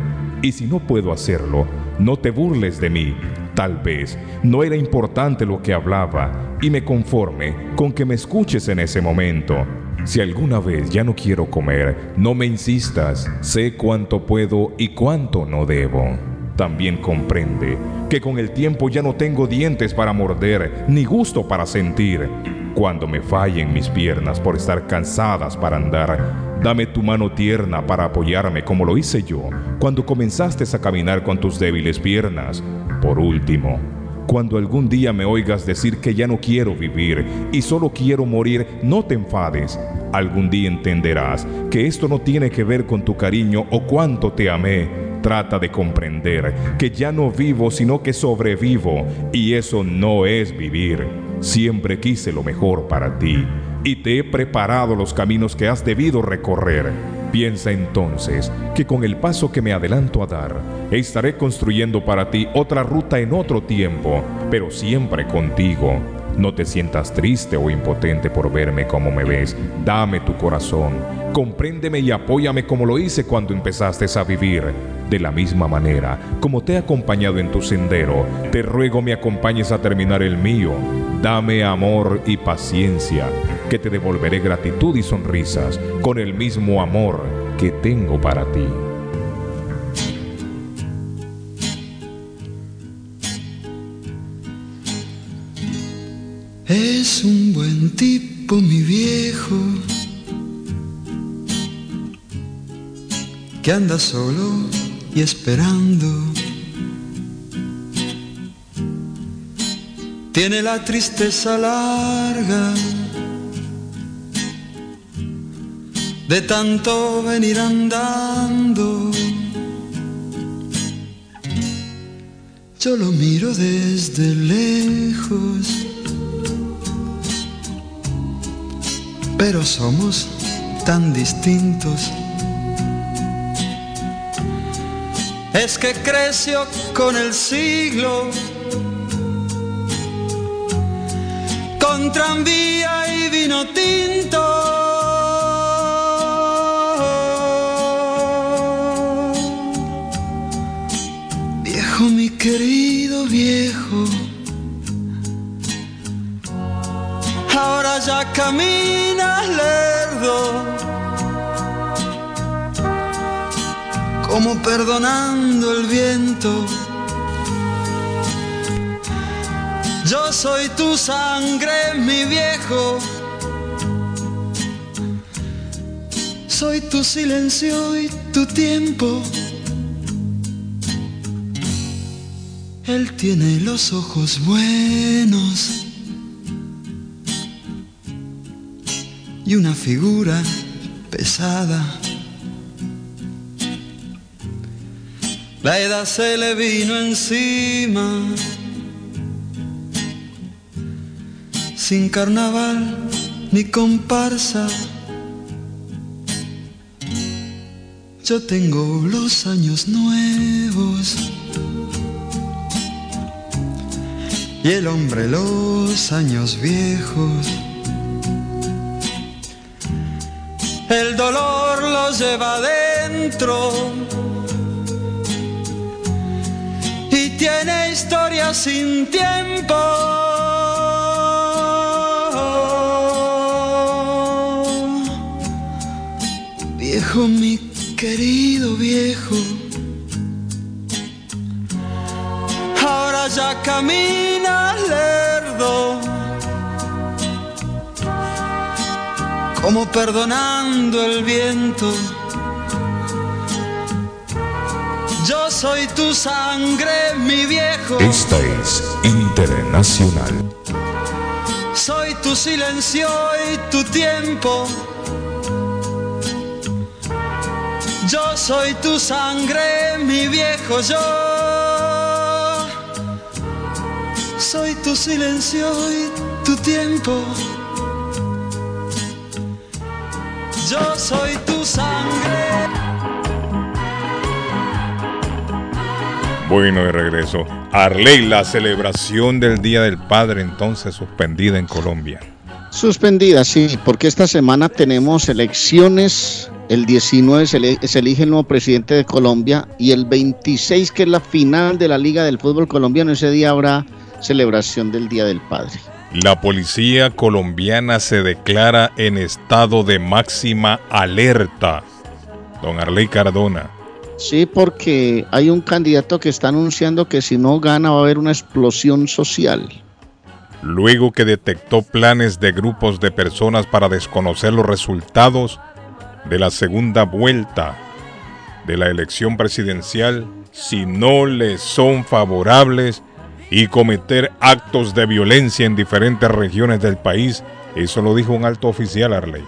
Y si no puedo hacerlo, no te burles de mí. Tal vez no era importante lo que hablaba y me conforme con que me escuches en ese momento. Si alguna vez ya no quiero comer, no me insistas. Sé cuánto puedo y cuánto no debo. También comprende que con el tiempo ya no tengo dientes para morder ni gusto para sentir. Cuando me fallen mis piernas por estar cansadas para andar, dame tu mano tierna para apoyarme como lo hice yo cuando comenzaste a caminar con tus débiles piernas. Por último, cuando algún día me oigas decir que ya no quiero vivir y solo quiero morir, no te enfades. Algún día entenderás que esto no tiene que ver con tu cariño o cuánto te amé. trata de comprender que ya no vivo sino que sobrevivo, y eso no es vivir. Siempre quise lo mejor para ti y te he preparado los caminos que has debido recorrer. Piensa entonces que con el paso que me adelanto a dar, estaré construyendo para ti otra ruta en otro tiempo, pero siempre contigo. No te sientas triste o impotente por verme como me ves. Dame tu corazón, compréndeme y apóyame como lo hice cuando empezaste a vivir. De la misma manera, como te he acompañado en tu sendero, te ruego me acompañes a terminar el mío. Dame amor y paciencia, que te devolveré gratitud y sonrisas con el mismo amor que tengo para ti. Es un buen tipo mi viejo, que anda solo y esperando. Tiene la tristeza larga de tanto venir andando. Yo lo miro desde lejos, pero somos tan distintos. Es que creció con el siglo, con tranvía y vino tinto. Viejo, mi querido viejo, ahora ya caminas lerdo, como perdonando el viento. Yo soy tu sangre, mi viejo, soy tu silencio y tu tiempo. Él tiene los ojos buenos y una figura pesada. La edad se le vino encima, sin carnaval ni comparsa. Yo tengo los años nuevos y el hombre los años viejos. El dolor lo lleva adentro y tiene historia sin tiempo. Viejo, mi querido viejo, ahora ya caminas lerdo, como perdonando el viento. Yo soy tu sangre, mi viejo. Esta es Internacional. Soy tu silencio y tu tiempo. Yo soy tu sangre, mi viejo, yo soy tu silencio y tu tiempo. Yo soy tu sangre. Bueno, de regreso. Arley, la celebración del Día del Padre entonces suspendida en Colombia. Suspendida, sí, porque esta semana tenemos elecciones. El 19 se elige el nuevo presidente de Colombia y el 26, que es la final de la Liga del Fútbol Colombiano, ese día habrá celebración del Día del Padre. La policía colombiana se declara en estado de máxima alerta. Don Arley Cardona. Sí, porque hay un candidato que está anunciando que si no gana va a haber una explosión social. Luego que detectó planes de grupos de personas para desconocer los resultados de la segunda vuelta de la elección presidencial si no les son favorables, y cometer actos de violencia en diferentes regiones del país. Eso lo dijo un alto oficial, Arley.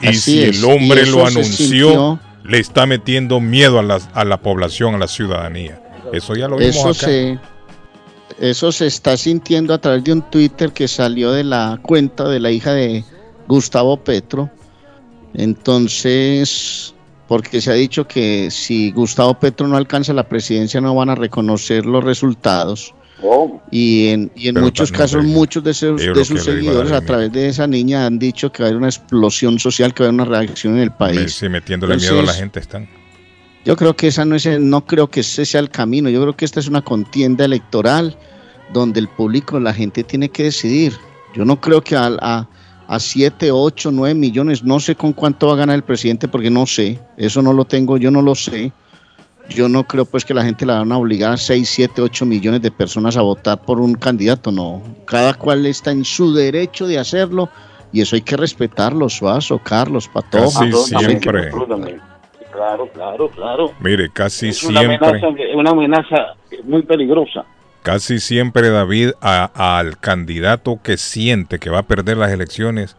Y así si es, el hombre lo anunció, le está metiendo miedo a la población, a la ciudadanía. Eso ya lo vimos acá. Eso se está sintiendo a través de un Twitter que salió de la cuenta de la hija de Gustavo Petro. Entonces, porque se ha dicho que si Gustavo Petro no alcanza la presidencia no van a reconocer los resultados. Oh. Y en muchos casos, muchos de sus seguidores a través de esa niña han dicho que va a haber una explosión social, que va a haber una reacción en el país. Sí, metiéndole miedo a la gente están. Yo creo que ese no sea el camino. Yo creo que esta es una contienda electoral donde el público, la gente tiene que decidir. Yo no creo que a 7, 8, 9 millones, no sé con cuánto va a ganar el presidente porque no sé, eso no lo tengo, yo no lo sé. Yo no creo pues que la gente la van a obligar a 6, 7, 8 millones de personas a votar por un candidato, no. Cada cual está en su derecho de hacerlo y eso hay que respetarlo, Suazo, Carlos, Patojo. Casi siempre. Claro. Mire, casi es siempre. Una amenaza muy peligrosa. Casi siempre, David, al candidato que siente que va a perder las elecciones,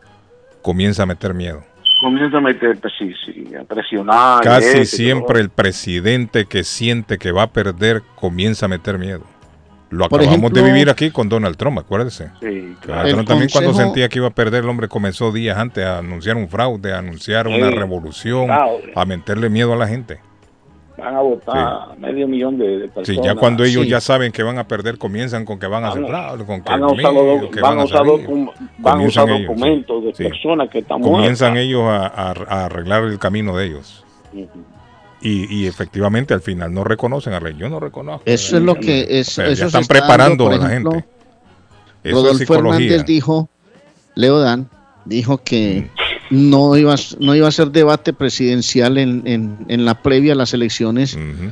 comienza a meter miedo. Comienza a presionar. Casi siempre el presidente que siente que va a perder comienza a meter miedo. Lo acabamos de vivir aquí con Donald Trump, acuérdese. Sí, claro. Trump también cuando sentía que iba a perder, el hombre comenzó días antes a anunciar un fraude, a anunciar una revolución, a meterle miedo a la gente. Van a votar medio millón de personas. Sí, ya cuando ellos ya saben que van a perder, comienzan con que van a hacer fraude, con que van a usar documentos de personas que están muertas. Comienzan ellos a arreglar el camino de ellos. Uh-huh. Y efectivamente al final no reconocen a Rey. Yo no reconozco. Eso es lo que es. O sea, eso ya están preparando a la gente. Eso Rodolfo es psicología. Hernández dijo, Leodán dijo que no iba a ser debate presidencial en la previa a las elecciones. Uh-huh.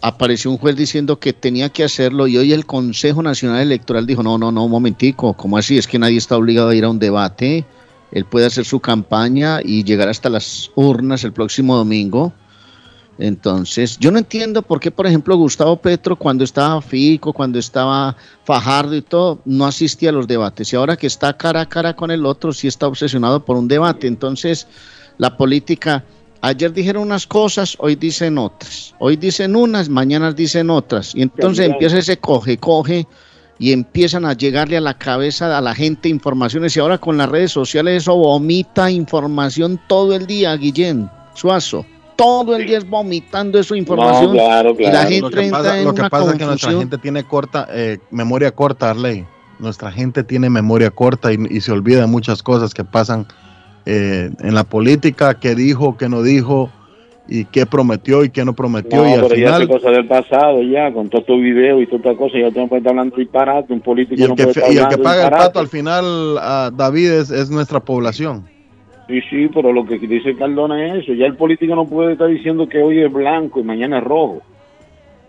Apareció un juez diciendo que tenía que hacerlo y hoy el Consejo Nacional Electoral dijo no, un momentico, ¿cómo así? Es que nadie está obligado a ir a un debate. Él puede hacer su campaña y llegar hasta las urnas el próximo domingo. Entonces, yo no entiendo por qué, por ejemplo, Gustavo Petro, cuando estaba Fico, cuando estaba Fajardo y todo, no asistía a los debates. Y ahora que está cara a cara con el otro, sí está obsesionado por un debate. Entonces, la política, ayer dijeron unas cosas, hoy dicen otras. Hoy dicen unas, mañana dicen otras. Y entonces empieza ese coge, y empiezan a llegarle a la cabeza a la gente informaciones. Y ahora con las redes sociales eso vomita información todo el día, Guillén, Suazo. Todo el día es vomitando esa información. Claro. Y la gente lo que pasa es que nuestra gente tiene memoria corta, Arley. Nuestra gente tiene memoria corta y se olvida de muchas cosas que pasan en la política, qué dijo, qué no dijo, y qué prometió y qué no prometió. No, y al final, ya cosas del pasado, ya, con todos tus videos y todas estas cosas, ya tengo que estar hablando disparate, un político no puede estar hablando. Y el que paga el pato al final, David, es nuestra población. Sí, pero lo que dice Cardona es eso. Ya el político no puede estar diciendo que hoy es blanco y mañana es rojo.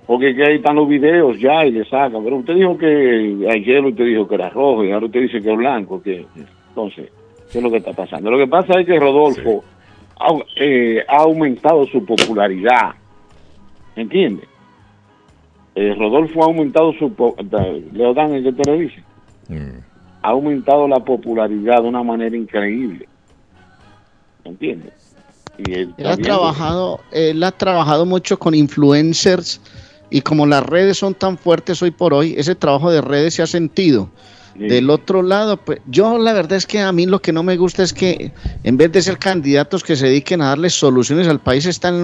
Porque que ahí están los videos ya y le sacan. Pero usted dijo que ayer usted dijo que era rojo y ahora usted dice que es blanco. Que entonces, ¿qué es lo que está pasando? Lo que pasa es que Rodolfo ha aumentado su popularidad. ¿Entiende? Rodolfo ha aumentado su popularidad. Leodán, ¿qué te lo dice? Mm. Ha aumentado la popularidad de una manera increíble. ¿Entiendes? Y él ha trabajado mucho con influencers y como las redes son tan fuertes hoy por hoy, ese trabajo de redes se ha sentido. Sí. Del otro lado, pues, yo la verdad es que a mí lo que no me gusta es que en vez de ser candidatos que se dediquen a darle soluciones al país, están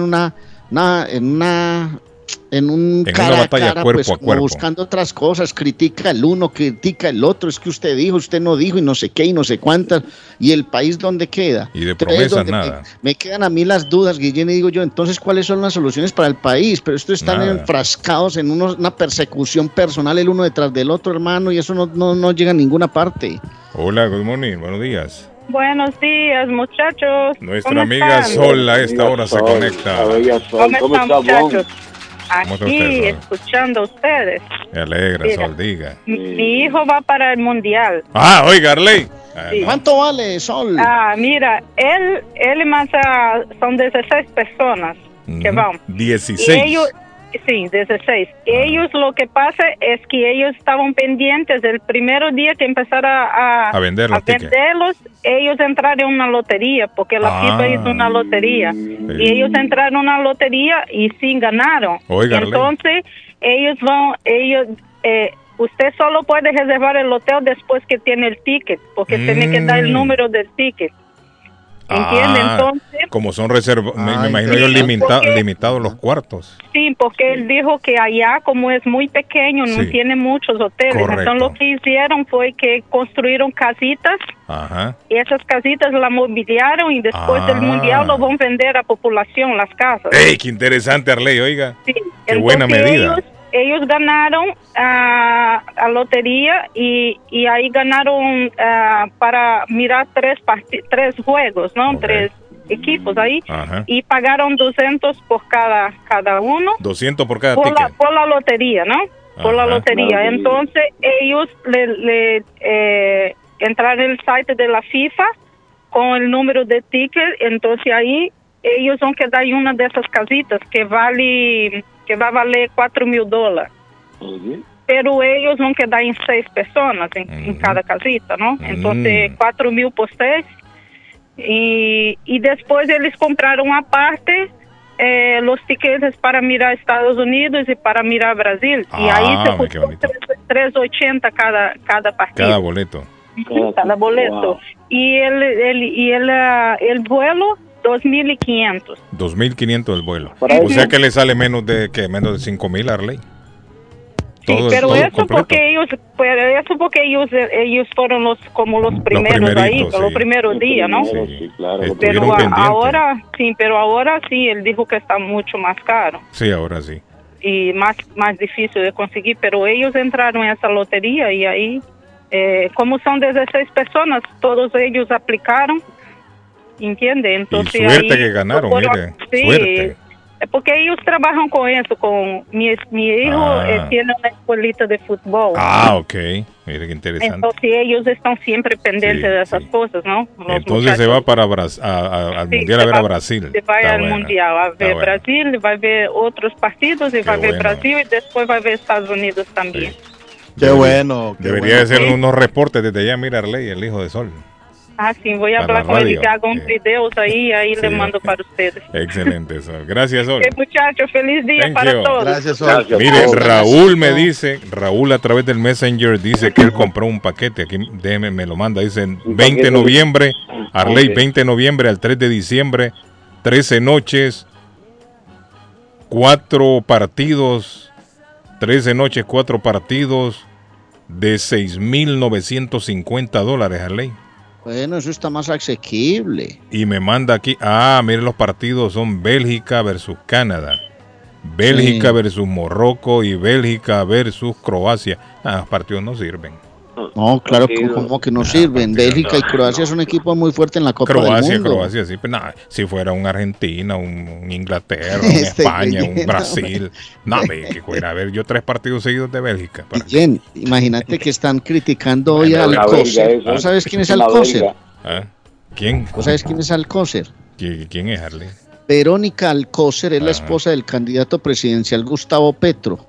en cara a cara, pues, como buscando otras cosas, critica el uno, critica el otro, es que usted dijo, usted no dijo, y no sé qué, y no sé cuántas, y el país ¿dónde queda? Y de promesas nada. Me quedan a mí las dudas, Guillén, y digo yo, entonces, ¿cuáles son las soluciones para el país? Pero estos están enfrascados en una persecución personal, el uno detrás del otro, hermano, y eso no llega a ninguna parte. Hola, good morning, buenos días. Buenos días, muchachos. Nuestra amiga Sol a esta hora se conecta. ¿Cómo están, muchachos? Aquí, escuchando a ustedes. Me alegra, Sol, diga. Mi hijo va para el mundial. Ah, oiga, Arley. Sí. ¿Cuánto vale, Sol? Ah, mira, él y más son 16 personas que van. 16. Y ellos, Sí, 16. Ellos lo que pasa es que ellos estaban pendientes del primer día que empezara a venderlos, ellos entraron en una lotería, porque la FIFA hizo una lotería. Y ellos entraron en una lotería y sí ganaron. Oígale. Entonces, usted solo puede reservar el hotel después que tiene el ticket, porque tiene que dar el número del ticket. ¿Entiende? Entonces, como son reservados, me imagino yo limitados los cuartos. Sí, porque él dijo que allá, como es muy pequeño, no tiene muchos hoteles. Correcto. Entonces lo que hicieron fue que construyeron casitas. Ajá. Y esas casitas las mobiliaron y después del mundial lo van a vender a población, las casas. ¡Ey, qué interesante, Arley! Oiga, sí. Qué entonces, buena medida. Ellos ganaron a lotería y ahí ganaron para mirar tres juegos, ¿no? Okay. 3 equipos ahí. Ajá. Y pagaron 200 por cada uno. 200 por cada ticket. Por la lotería, ¿no? Ajá. Por la lotería. Claro. Entonces ellos le entraron en el site de la FIFA con el número de tickets. Entonces ahí ellos van a quedar en una de esas casitas que va a valer $4,000. Uh-huh. Pero ellos van a quedar en 6 personas en cada casita, ¿no? Entonces, $4,000 por 6. Y después ellos compraron aparte los tickets para mirar Estados Unidos y para mirar Brasil. Y ahí se puso $3.80 cada partido. Cada boleto. Cada boleto. Wow. Y el vuelo... $2,500. $2,500 el vuelo. O sea que le sale menos de $5,000, Arley. Sí, pero eso porque ellos fueron los primeros ahí, sí. Los primeros días, ¿no? Sí, claro. Pero ahora sí, él dijo que está mucho más caro. Sí, ahora sí. Y más difícil de conseguir, pero ellos entraron en esa lotería y ahí, como son 16 personas, todos ellos aplicaron. ¿Entiende? Entonces, y suerte ahí, que ganaron, mire, sí, suerte. Porque ellos trabajan con eso, con mi hijo tiene una escuelita de fútbol. Ok, mire qué interesante. Entonces ellos están siempre pendientes de esas cosas, ¿no? Los entonces muchachos. Se va para al Mundial a ver a Brasil. Se va al Mundial a ver Brasil, va a ver otros partidos y va a ver Brasil y después va a ver Estados Unidos también. Sí. Qué bueno. Debería hacer unos reportes desde allá, mira Arley, el hijo de Sol. Sí, voy a hablar con él y que haga un video ahí le mando para ustedes. Excelente, Sol. Gracias, Sol. Muchachos, feliz día para todos. Gracias, Sol. Mire, Raúl me dice, Raúl a través del Messenger dice que él compró un paquete, aquí déjeme, me lo manda, dice 20 de noviembre, Arley, 20 de noviembre al 3 de diciembre, 13 noches, 4 partidos, 13 noches, 4 partidos de $6,950, Arley. Bueno, eso está más asequible. Y me manda aquí, miren los partidos, son Bélgica versus Canadá, Bélgica versus Morroco y Bélgica versus Croacia. Los partidos no sirven. No, claro, como que no sirven. Bélgica y Croacia son equipos muy fuertes en la Copa del Mundo. Croacia, sí, pero si fuera un Argentina, un Inglaterra, un España, un Brasil. Que fuera a ver yo 3 partidos seguidos de Bélgica. Bien, imagínate que están criticando hoy a Alcócer. ¿Tú sabes quién es Alcócer? ¿Quién? ¿Tú sabes quién es Alcócer? ¿Quién es Arley? Verónica Alcócer es la esposa del candidato presidencial Gustavo Petro.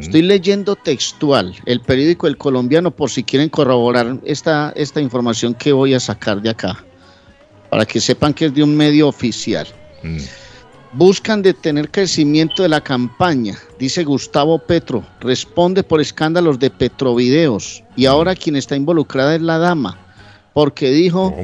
Estoy leyendo textual el periódico El Colombiano por si quieren corroborar esta información que voy a sacar de acá, para que sepan que es de un medio oficial. Buscan detener crecimiento de la campaña, dice Gustavo Petro, responde por escándalos de Petrovideos y ahora quien está involucrada es la dama, porque dijo,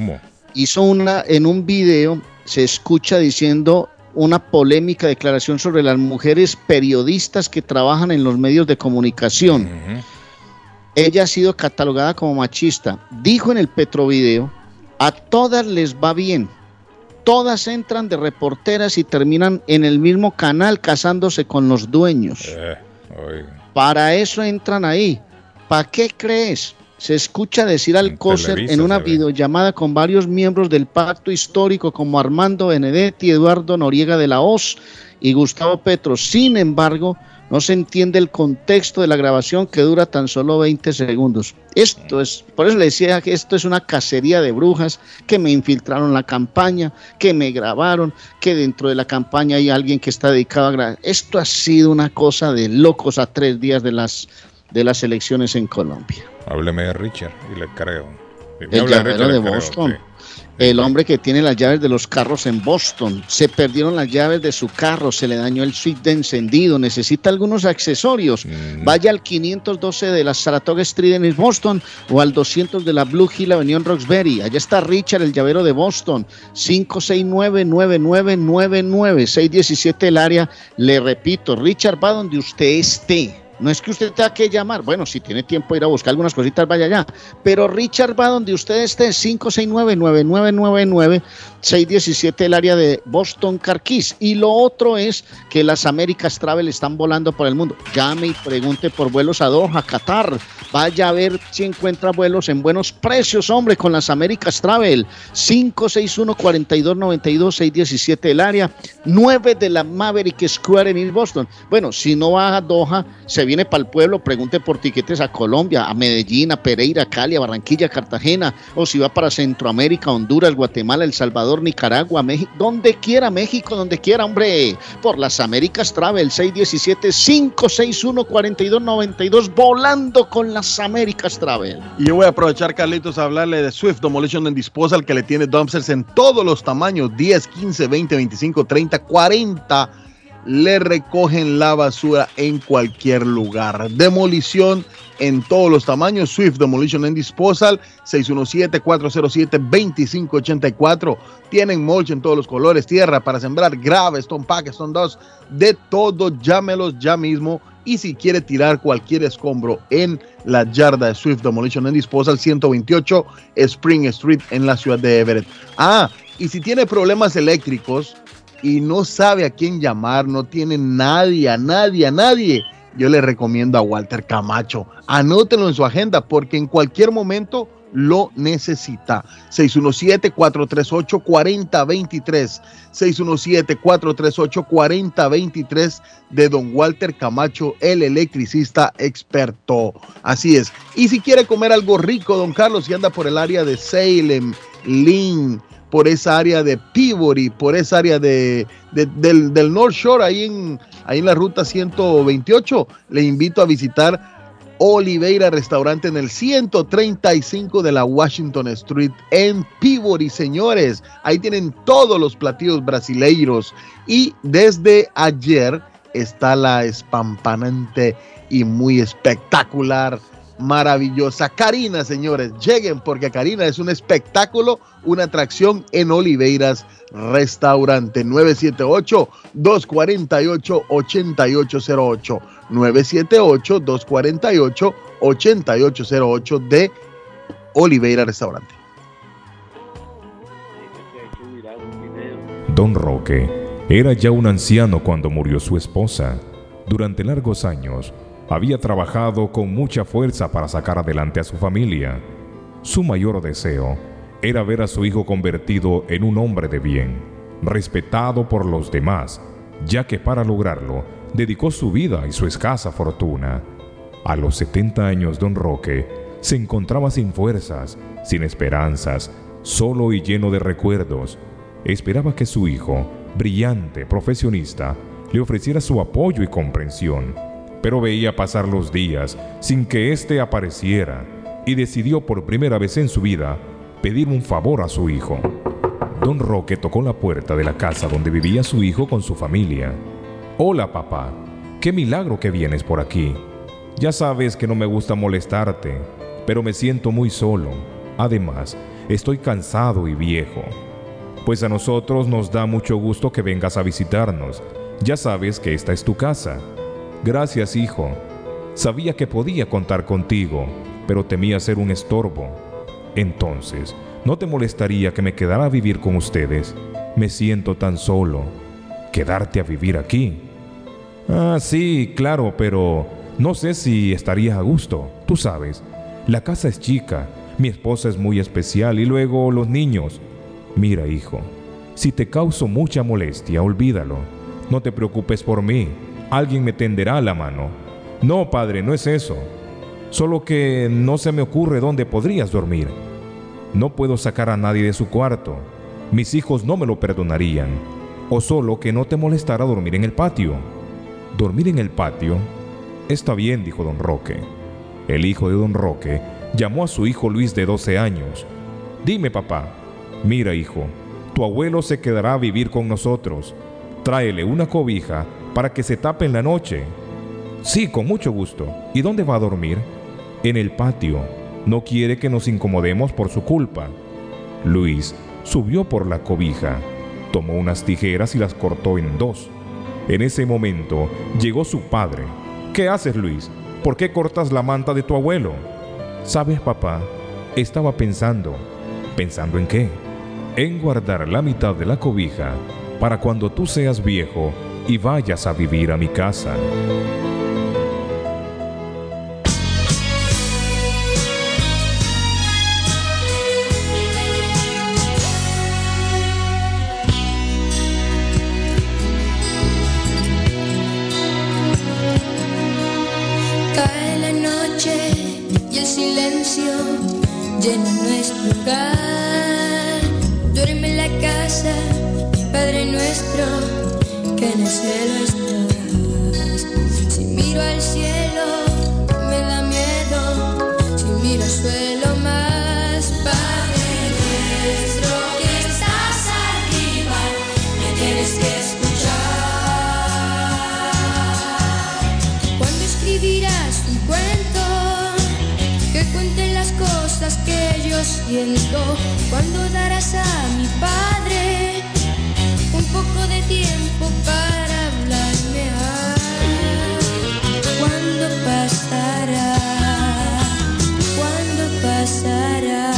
en un video se escucha diciendo una polémica declaración sobre las mujeres periodistas que trabajan en los medios de comunicación. Uh-huh. Ella ha sido catalogada como machista. Dijo en el Petrovideo, a todas les va bien. Todas entran de reporteras y terminan en el mismo canal casándose con los dueños. Para eso entran ahí. ¿Para qué crees? Se escucha decir Alcócer en una videollamada con varios miembros del pacto histórico como Armando Benedetti, Eduardo Noriega de la Hoz y Gustavo Petro. Sin embargo, No se entiende el contexto de la grabación, que dura tan solo 20 segundos. Esto es, por eso le decía que esto es una cacería de brujas, que me infiltraron la campaña, que me grabaron, que dentro de la campaña hay alguien que está dedicado a grabar. Esto ha sido una cosa de locos a 3 días de las elecciones en Colombia. Hábleme de Richard y le creo. El llavero de Boston. Sí. El hombre que tiene las llaves de los carros en Boston. Se perdieron las llaves de su carro, se le dañó el switch de encendido, necesita algunos accesorios. Vaya al 512 de la Saratoga Street en Boston o al 200 de la Blue Hill Avenue en Roxbury. Allá está Richard, el llavero de Boston. 569-9999, 617 el área. Le repito, Richard va donde usted esté. No es que usted tenga que llamar, bueno, si tiene tiempo de ir a buscar algunas cositas, vaya allá. Pero Richard va donde usted esté, 569-9999, 617 el área de Boston Carquís. Y lo otro es que las Américas Travel están volando por el mundo. Llame y pregunte por vuelos a Doha, Qatar. Vaya a ver si encuentra vuelos en buenos precios, hombre, con las Américas Travel. 561-4292, 617 el área, 9 de la Maverick Square en Boston. Bueno, si no va a Doha, se viene para el pueblo, pregunte por tiquetes a Colombia, a Medellín, a Pereira, Cali, a Barranquilla, Cartagena, o si va para Centroamérica, Honduras, Guatemala, El Salvador, Nicaragua, México, donde quiera, México, donde quiera, hombre, por las Américas Travel, 617-561-4292, volando con las Américas Travel. Y yo voy a aprovechar, Carlitos, a hablarle de Swift Demolition and Disposal, que le tiene dumpsters en todos los tamaños, 10, 15, 20, 25, 30, 40, le recogen la basura en cualquier lugar. Demolición en todos los tamaños. Swift Demolition and Disposal, 617-407-2584. Tienen mulch en todos los colores, tierra para sembrar, grava, stone pack, stone dust, de todo. Llámelos ya mismo. Y si quiere tirar cualquier escombro en la yarda de Swift Demolition and Disposal, 128 Spring Street en la ciudad de Everett. Y si tiene problemas eléctricos y no sabe a quién llamar, no tiene nadie, yo le recomiendo a Walter Camacho. Anótelo en su agenda porque en cualquier momento lo necesita. 617-438-4023, 617-438-4023, de Don Walter Camacho, el electricista experto. Así es. Y si quiere comer algo rico, Don Carlos, y anda por el área de Salem, Lynn, por esa área de Peabody, por esa área del North Shore, ahí en la ruta 128, le invito a visitar Oliveira Restaurante en el 135 de la Washington Street en Peabody, señores. Ahí tienen todos los platillos brasileiros. Y desde ayer está la espampanante y muy espectacular, maravillosa Karina, señores. Lleguen porque Karina es un espectáculo, una atracción en Oliveiras Restaurante. 978-248-8808, 978-248-8808 de Oliveiras Restaurante. Don Roque era ya un anciano cuando murió su esposa. Durante largos años había trabajado con mucha fuerza para sacar adelante a su familia. Su mayor deseo era ver a su hijo convertido en un hombre de bien, respetado por los demás, ya que para lograrlo dedicó su vida y su escasa fortuna. A los 70 años, Don Roque se encontraba sin fuerzas, sin esperanzas, solo y lleno de recuerdos. Esperaba que su hijo, brillante profesionista, le ofreciera su apoyo y comprensión. Pero veía pasar los días sin que éste apareciera y decidió por primera vez en su vida pedir un favor a su hijo. Don Roque tocó la puerta de la casa donde vivía su hijo con su familia. «Hola, papá, qué milagro que vienes por aquí. Ya sabes que no me gusta molestarte, pero me siento muy solo. Además, estoy cansado y viejo. Pues a nosotros nos da mucho gusto que vengas a visitarnos. Ya sabes que esta es tu casa». «Gracias, hijo. Sabía que podía contar contigo, pero temía ser un estorbo. Entonces, ¿no te molestaría que me quedara a vivir con ustedes? Me siento tan solo. ¿Quedarte a vivir aquí?» Sí, claro, pero no sé si estarías a gusto. Tú sabes, la casa es chica, mi esposa es muy especial y luego los niños». «Mira, hijo, si te causo mucha molestia, olvídalo. No te preocupes por mí. alguien me tenderá la mano. No, padre, no es eso. Solo que no se me ocurre dónde podrías dormir. No puedo sacar a nadie de su cuarto. Mis hijos no me lo perdonarían. O solo que no te molestara dormir en el patio. ¿Dormir en el patio? Está bien, dijo don Roque. El hijo de don Roque llamó a su hijo Luis de 12 años. Dime, papá. Mira, hijo, tu abuelo se quedará a vivir con nosotros. Tráele una cobija para que se tape en la noche. Sí, con mucho gusto. ¿Y dónde va a dormir? En el patio. No quiere que nos incomodemos por su culpa. Luis subió por la cobija, tomó unas tijeras y las cortó en dos. En ese momento llegó su padre. ¿Qué haces, Luis? ¿Por qué cortas la manta de tu abuelo? Sabes, papá, estaba pensando. ¿Pensando en qué? En guardar la mitad de la cobija para cuando tú seas viejo y vayas a vivir a mi casa. Cuando darás a mi padre un poco de tiempo para hablarme, ¿cuándo pasará? ¿Cuándo pasará?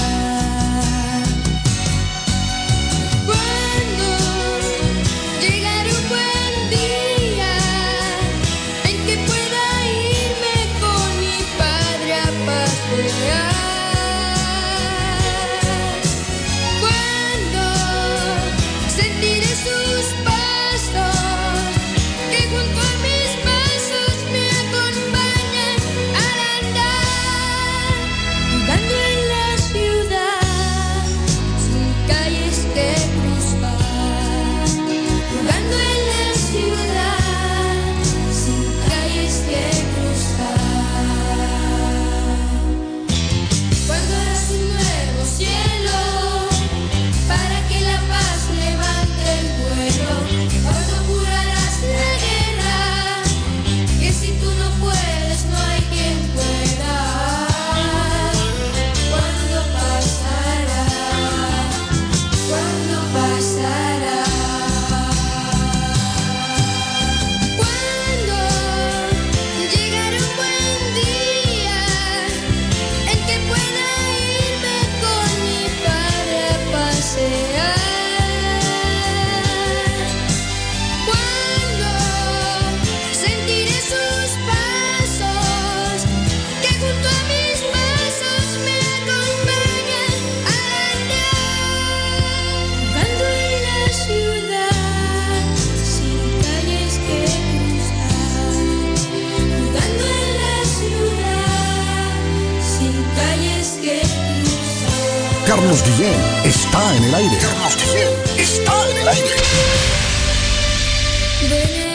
Carlos Guillén está en el aire. Carlos Guillén está en el aire.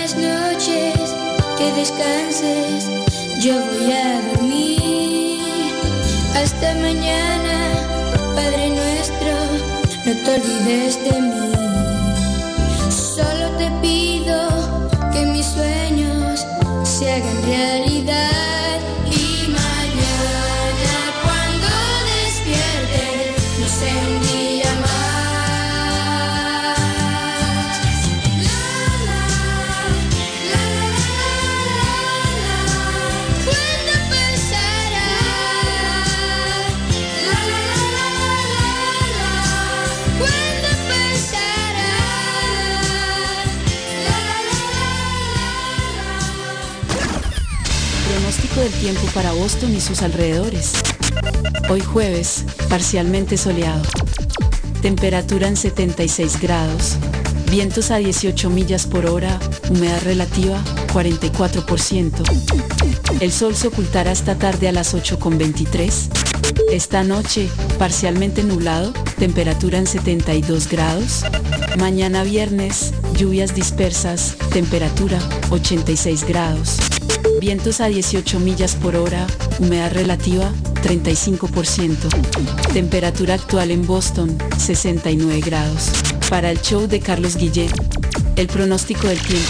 Buenas noches, que descanses, yo voy a dormir. Hasta mañana, Padre nuestro, no te olvides de mí. Solo te pido que mis sueños se hagan realidad. Del tiempo para Boston y sus alrededores. Hoy jueves, parcialmente soleado. Temperatura en 76 grados. Vientos a 18 millas por hora. Humedad relativa, 44%. El sol se ocultará esta tarde a las 8:23. Esta noche, parcialmente nublado, temperatura en 72 grados. Mañana viernes, lluvias dispersas, temperatura 86 grados. Vientos a 18 millas por hora, humedad relativa 35%. Temperatura actual en Boston, 69 grados. Para el show de Carlos Guillén, el pronóstico del tiempo.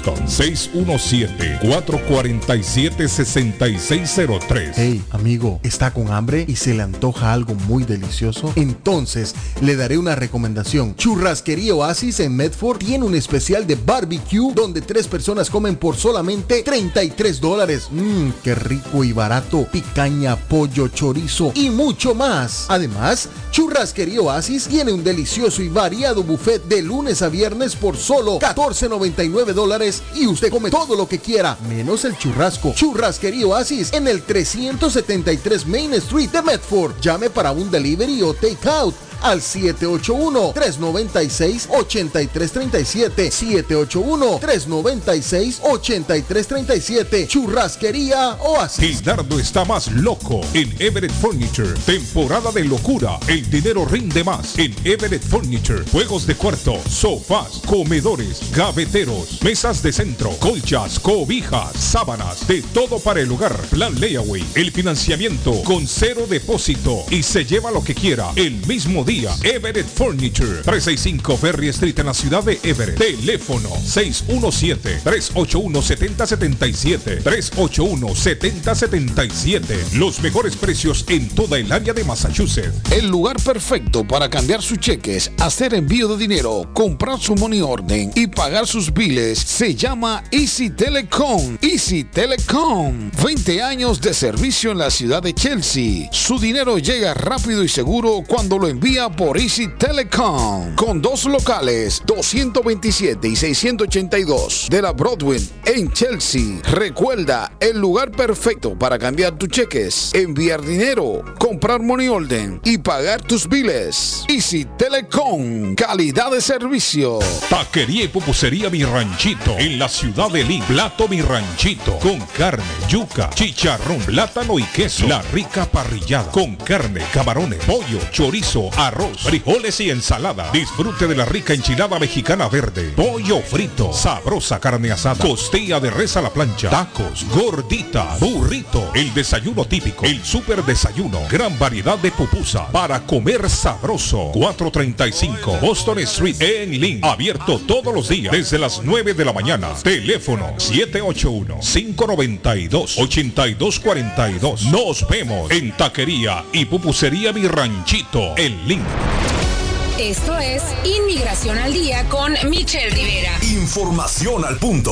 617-447-6603. Hey, amigo, ¿está con hambre y se le antoja algo muy delicioso? Entonces, le daré una recomendación. Churrasquería Oasis en Medford tiene un especial de barbecue donde 3 personas comen por solamente $33. Qué rico y barato. Picaña, pollo, chorizo y mucho más. Además, Churrasquería Oasis tiene un delicioso y variado buffet de lunes a viernes por solo $14.99. Y usted come todo lo que quiera, menos el churrasco. Churrasquería Oasis en el 373 Main Street de Medford. Llame para un delivery o take out al 781-396-8337. 781-396-8337. Churrasquería Oasis. Gildardo está más loco en Everett Furniture. Temporada de locura. El dinero rinde más en Everett Furniture. Juegos de cuarto, sofás, comedores, gaveteros, mesas de centro, colchas, cobijas, sábanas, de todo para el hogar. Plan Layaway. El financiamiento con 0 depósito y se lleva lo que quiera el mismo día. Everett Furniture, 365 Ferry Street en la ciudad de Everett. Teléfono 617-381-7077. 381-7077. Los mejores precios en toda el área de Massachusetts. El lugar perfecto para cambiar sus cheques, hacer envío de dinero, comprar su money order y pagar sus biles se llama Easy Telecom. Easy Telecom, 20 años de servicio en la ciudad de Chelsea. Su dinero llega rápido y seguro cuando lo envía por Easy Telecom, con 2 locales, 227 y 682 de la Broadway en Chelsea. Recuerda, el lugar perfecto para cambiar tus cheques, enviar dinero, comprar money order y pagar tus biles. Easy Telecom, calidad de servicio. Taquería y pupusería Mi Ranchito en la ciudad de Lynn. Plato Mi Ranchito con carne, yuca, chicharrón, plátano y queso. La rica parrillada con carne, camarones, pollo, chorizo, arroz, frijoles y ensalada. Disfrute de la rica enchilada mexicana verde, pollo frito, sabrosa carne asada, costilla de res a la plancha, tacos, gordita, burrito. El desayuno típico, el super desayuno. Gran variedad de pupusa para comer sabroso. 435 Boston Street en Lynn. Abierto todos los días desde las 9 de la mañana. Teléfono 781-592-8242. Nos vemos en Taquería y Pupusería Mi Ranchito en Link. Esto es Inmigración al Día con Michelle Rivera. Información al punto.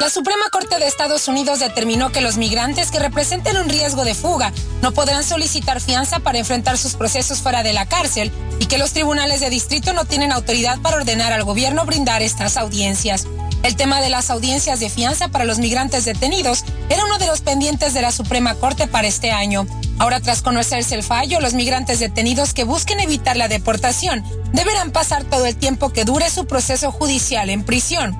La Suprema Corte de Estados Unidos determinó que los migrantes que representen un riesgo de fuga no podrán solicitar fianza para enfrentar sus procesos fuera de la cárcel y que los tribunales de distrito no tienen autoridad para ordenar al gobierno brindar estas audiencias. El tema de las audiencias de fianza para los migrantes detenidos era uno de los pendientes de la Suprema Corte para este año. Ahora, tras conocerse el fallo, los migrantes detenidos que busquen evitar la deportación deberán pasar todo el tiempo que dure su proceso judicial en prisión.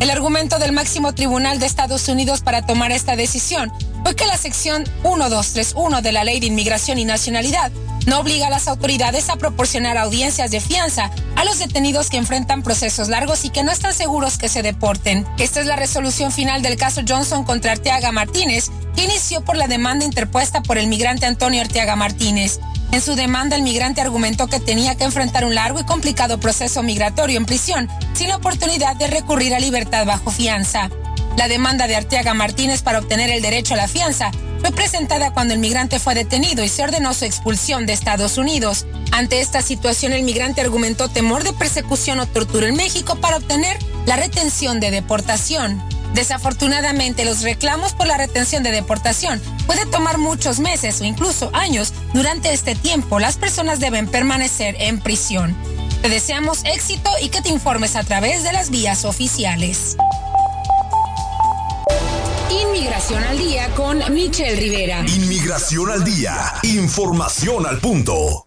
El argumento del máximo tribunal de Estados Unidos para tomar esta decisión fue que la sección 1231 de la Ley de Inmigración y Nacionalidad no obliga a las autoridades a proporcionar audiencias de fianza a los detenidos que enfrentan procesos largos y que no están seguros que se deporten. Esta es la resolución final del caso Johnson contra Arteaga Martínez, que inició por la demanda interpuesta por el migrante Antonio Arteaga Martínez. En su demanda, el migrante argumentó que tenía que enfrentar un largo y complicado proceso migratorio en prisión, sin oportunidad de recurrir a libertad bajo fianza. La demanda de Arteaga Martínez para obtener el derecho a la fianza fue presentada cuando el migrante fue detenido y se ordenó su expulsión de Estados Unidos. Ante esta situación, el migrante argumentó temor de persecución o tortura en México para obtener la retención de deportación. Desafortunadamente, los reclamos por la retención de deportación puede tomar muchos meses o incluso años. Durante este tiempo, las personas deben permanecer en prisión. Te deseamos éxito y que te informes a través de las vías oficiales. Inmigración al día con Michelle Rivera. Inmigración al día. Información al punto.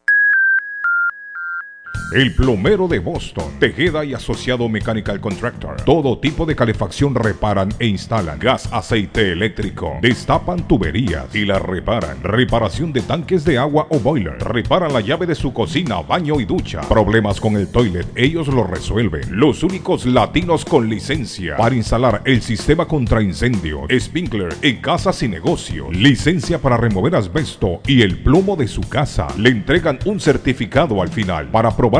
El plomero de Boston, Tejeda y Asociado Mechanical Contractor. Todo tipo de calefacción reparan e instalan. Gas, aceite eléctrico. Destapan tuberías y las reparan. Reparación de tanques de agua o boiler. Reparan la llave de su cocina, baño y ducha. Problemas con el toilet, ellos lo resuelven. Los únicos latinos con licencia para instalar el sistema contra incendio, sprinkler en casas y negocios. Licencia para remover asbesto y el plomo de su casa. Le entregan un certificado al final para probar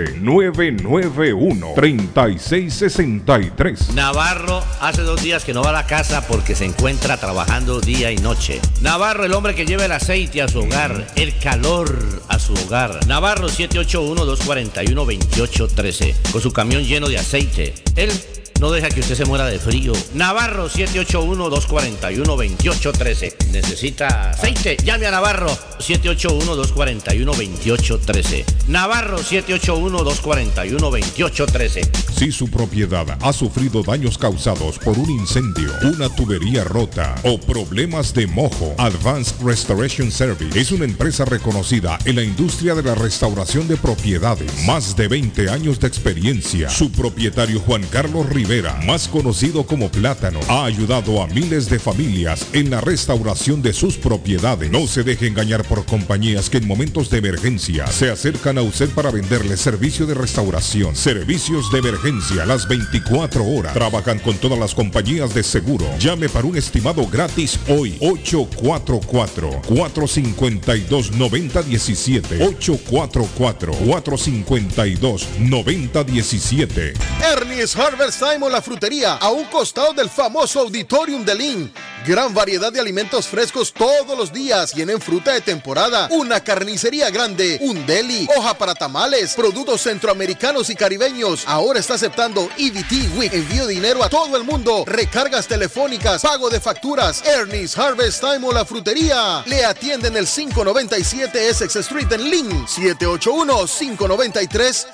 857-991-3663. Navarro hace 2 días que no va a la casa porque se encuentra trabajando día y noche. Navarro, el hombre que lleva el aceite a su hogar, el calor a su hogar. Navarro, 781-241-2813, con su camión lleno de aceite. Él no deja que usted se muera de frío. Navarro, 781-241-2813. ¿Necesita aceite? Llame a Navarro, 781-241-2813. Navarro, 781-241-2813. Si su propiedad ha sufrido daños causados por un incendio, una tubería rota o problemas de mojo, Advanced Restoration Service es una empresa reconocida en la industria de la restauración de propiedades. Más de 20 años de experiencia. Su propietario, Juan Carlos Rivera, más conocido como Plátano, ha ayudado a miles de familias en la restauración de sus propiedades. No se deje engañar por compañías que en momentos de emergencia se acercan a usted para venderle servicio de restauración. Servicios de emergencia las 24 horas. Trabajan con todas las compañías de seguro. Llame para un estimado gratis hoy. 844-452-9017. 844-452-9017. Ernie's Harvest Time, la frutería, a un costado del famoso Auditorium de Lynn. Gran variedad de alimentos frescos todos los días. Tienen fruta de temporada, una carnicería grande, un deli, hoja para tamales, productos centroamericanos y caribeños. Ahora está aceptando EBT Week. Envío de dinero a todo el mundo, recargas telefónicas, pago de facturas. Ernie's Harvest Time o la frutería. Le atienden el 597 Essex Street en Lynn. 781-593-2997.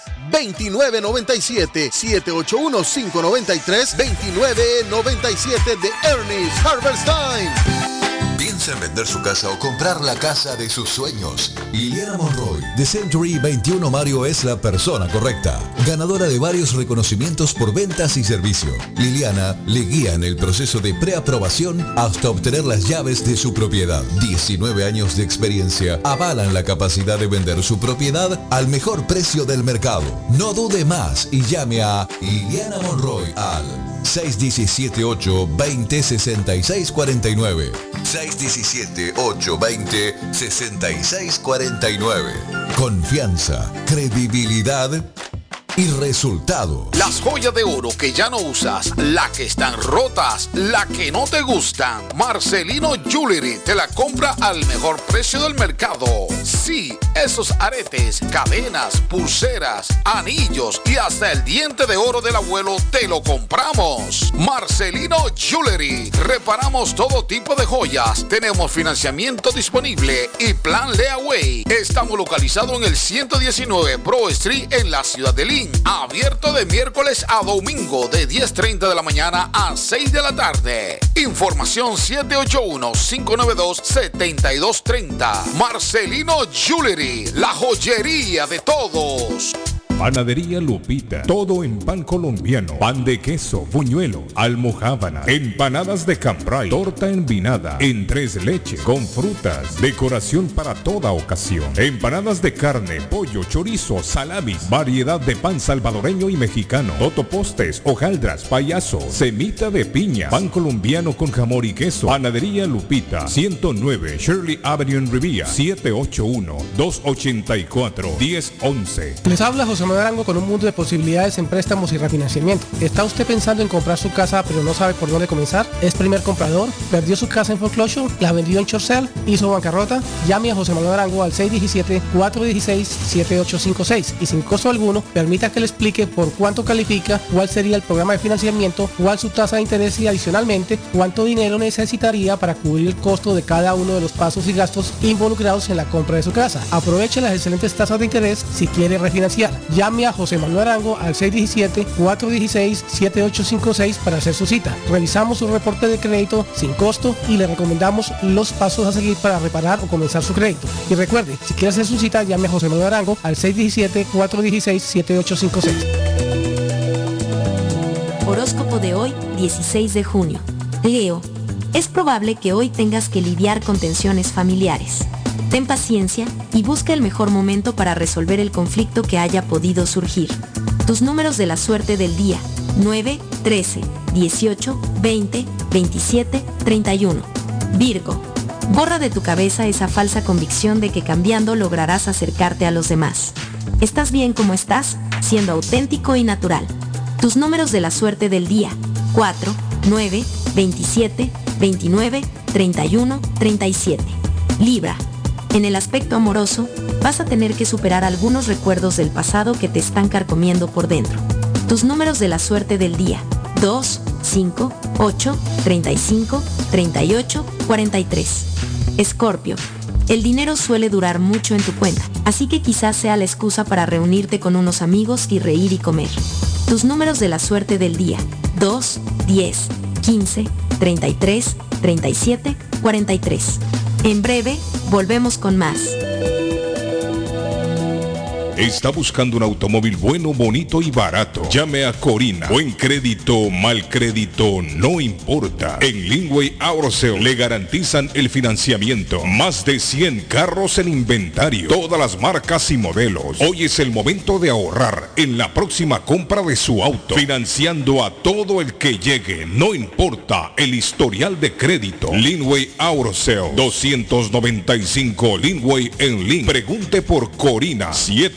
781-593-2997 de Ernie's Harvest Time. Piensa en vender su casa o comprar la casa de sus sueños. Liliana Monroy de Century 21 Mario es la persona correcta. Ganadora de varios reconocimientos por ventas y servicio, Liliana le guía en el proceso de preaprobación hasta obtener las llaves de su propiedad. 19 años de experiencia avalan la capacidad de vender su propiedad al mejor precio del mercado. No dude más y llame a Liliana Monroy al 617-820-6649. 617-820-6649. Confianza, credibilidad y resultado. Las joyas de oro que ya no usas, las que están rotas, las que no te gustan. Marcelino Jewelry te la compra al mejor precio del mercado. Sí, esos aretes, cadenas, pulseras, anillos y hasta el diente de oro del abuelo te lo compramos. Marcelino Jewelry. Reparamos todo tipo de joyas. Tenemos financiamiento disponible y plan layaway. Estamos localizados en el 119 Broad Street en la ciudad de Lynn. Abierto de miércoles a domingo de 10:30 de la mañana a 6 de la tarde. Información 781-592-7230. Marcelino Jewelry, la joyería de todos. Panadería Lupita. Todo en pan colombiano, pan de queso, buñuelo, almojábana, empanadas de cambray, torta envinada, en tres leches, con frutas, decoración para toda ocasión, empanadas de carne, pollo, chorizo, salamis, variedad de pan salvadoreño y mexicano, totopostes, hojaldras, payaso, semita de piña, pan colombiano con jamón y queso. Panadería Lupita, 109 Shirley Avenue en Riviera, 781-284-1011. Les habla José Manuel Arango con un mundo de posibilidades en préstamos y refinanciamiento. ¿Está usted pensando en comprar su casa pero no sabe por dónde comenzar? ¿Es primer comprador? ¿Perdió su casa en foreclosure? ¿La vendió en short sale? ¿Hizo bancarrota? Llame a José Manuel Arango al 617-416-7856 y sin costo alguno permita que le explique por cuánto califica, cuál sería el programa de financiamiento, cuál su tasa de interés y adicionalmente cuánto dinero necesitaría para cubrir el costo de cada uno de los pasos y gastos involucrados en la compra de su casa. Aproveche las excelentes tasas de interés si quiere refinanciar. Llame a José Manuel Arango al 617-416-7856 para hacer su cita. Realizamos un reporte de crédito sin costo y le recomendamos los pasos a seguir para reparar o comenzar su crédito. Y recuerde, si quiere hacer su cita, llame a José Manuel Arango al 617-416-7856. Horóscopo de hoy, 16 de junio. Leo, es probable que hoy tengas que lidiar con tensiones familiares. Ten paciencia y busca el mejor momento para resolver el conflicto que haya podido surgir. Tus números de la suerte del día, 9, 13, 18, 20, 27, 31. Virgo, borra de tu cabeza esa falsa convicción de que cambiando lograrás acercarte a los demás. Estás bien como estás, siendo auténtico y natural. Tus números de la suerte del día, 4, 9, 27, 29, 31, 37. Libra. En el aspecto amoroso, vas a tener que superar algunos recuerdos del pasado que te están carcomiendo por dentro. Tus números de la suerte del día, 2, 5, 8, 35, 38, 43. Escorpio. El dinero suele durar mucho en tu cuenta, así que quizás sea la excusa para reunirte con unos amigos y reír y comer. Tus números de la suerte del día, 2, 10, 15, 33, 37, 43. En breve, volvemos con más. ¿Está buscando un automóvil bueno, bonito y barato? Llame a Corina. Buen crédito, mal crédito, no importa. En Linway Auto Sales le garantizan el financiamiento. Más de 100 carros en inventario. Todas las marcas y modelos. Hoy es el momento de ahorrar en la próxima compra de su auto. Financiando a todo el que llegue. No importa el historial de crédito. Linway Auto Sales. 295 Linway en Link. Pregunte por Corina.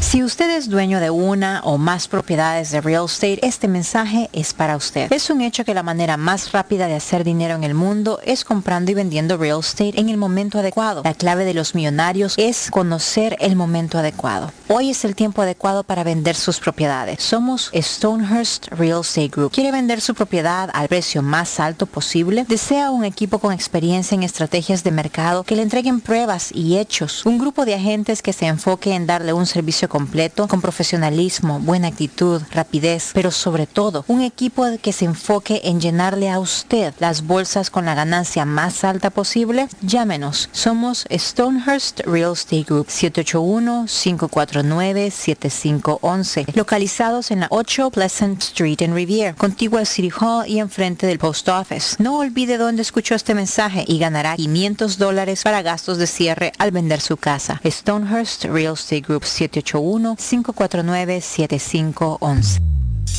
Si usted es dueño de una o más propiedades de real estate, este mensaje es para usted. Es un hecho que la manera más rápida de hacer dinero en el mundo es comprando y vendiendo real estate en el momento adecuado. La clave de los millonarios es conocer el momento adecuado. Hoy es el tiempo adecuado para vender sus propiedades. Somos Stonehurst Real Estate Group. ¿Quiere vender su propiedad al precio más alto posible? ¿Desea un equipo con experiencia en estrategias de mercado que le entreguen pruebas y hechos? ¿Un grupo de agentes que se enfoque en darle un servicio completo, con profesionalismo, buena actitud, rapidez, pero sobre todo, un equipo que se enfoque en llenarle a usted las bolsas con la ganancia más alta posible? Llámenos. Somos Stonehurst Real Estate Group, 781-549-7511, localizados en la 8 Pleasant Street en Riviera, contiguo al City Hall y enfrente del Post Office. No olvide dónde escuchó este mensaje y ganará $500 para gastos de cierre al vender su casa. Stonehurst Real Estate Group, 781-549-7511.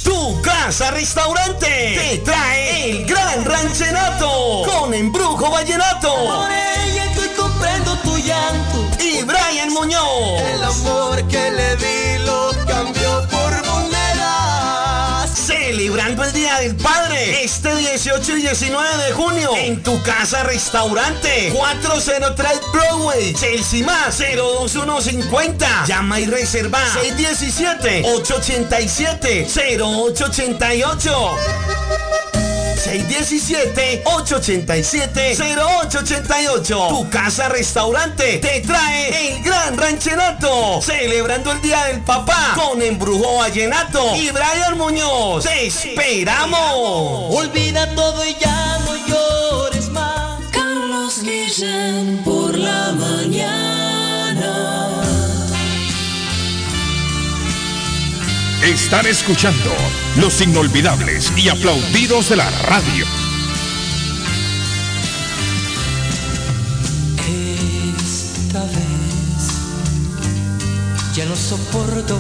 Tu casa restaurante te trae el Gran Ranchenato con Embrujo Vallenato. Por ella estoy comprando tu llanto. y Brian Muñoz. El amor que le di lo cambió por monedas. Celebrando el Día del Padre, este 18 y 19 de junio, en tu casa restaurante, 403 Broadway, Chelsea Más, 02150. Llama y reserva 617-887-0888. 617-887-0888. Tu casa restaurante te trae el Gran Rancherato, celebrando el Día del Papá con Embrujo Vallenato y Brian Muñoz. ¡Te esperamos! Olvida todo y ya no llores más. Carlos Guillén por la mañana. Están escuchando los inolvidables y aplaudidos de la radio. Esta vez ya no soporto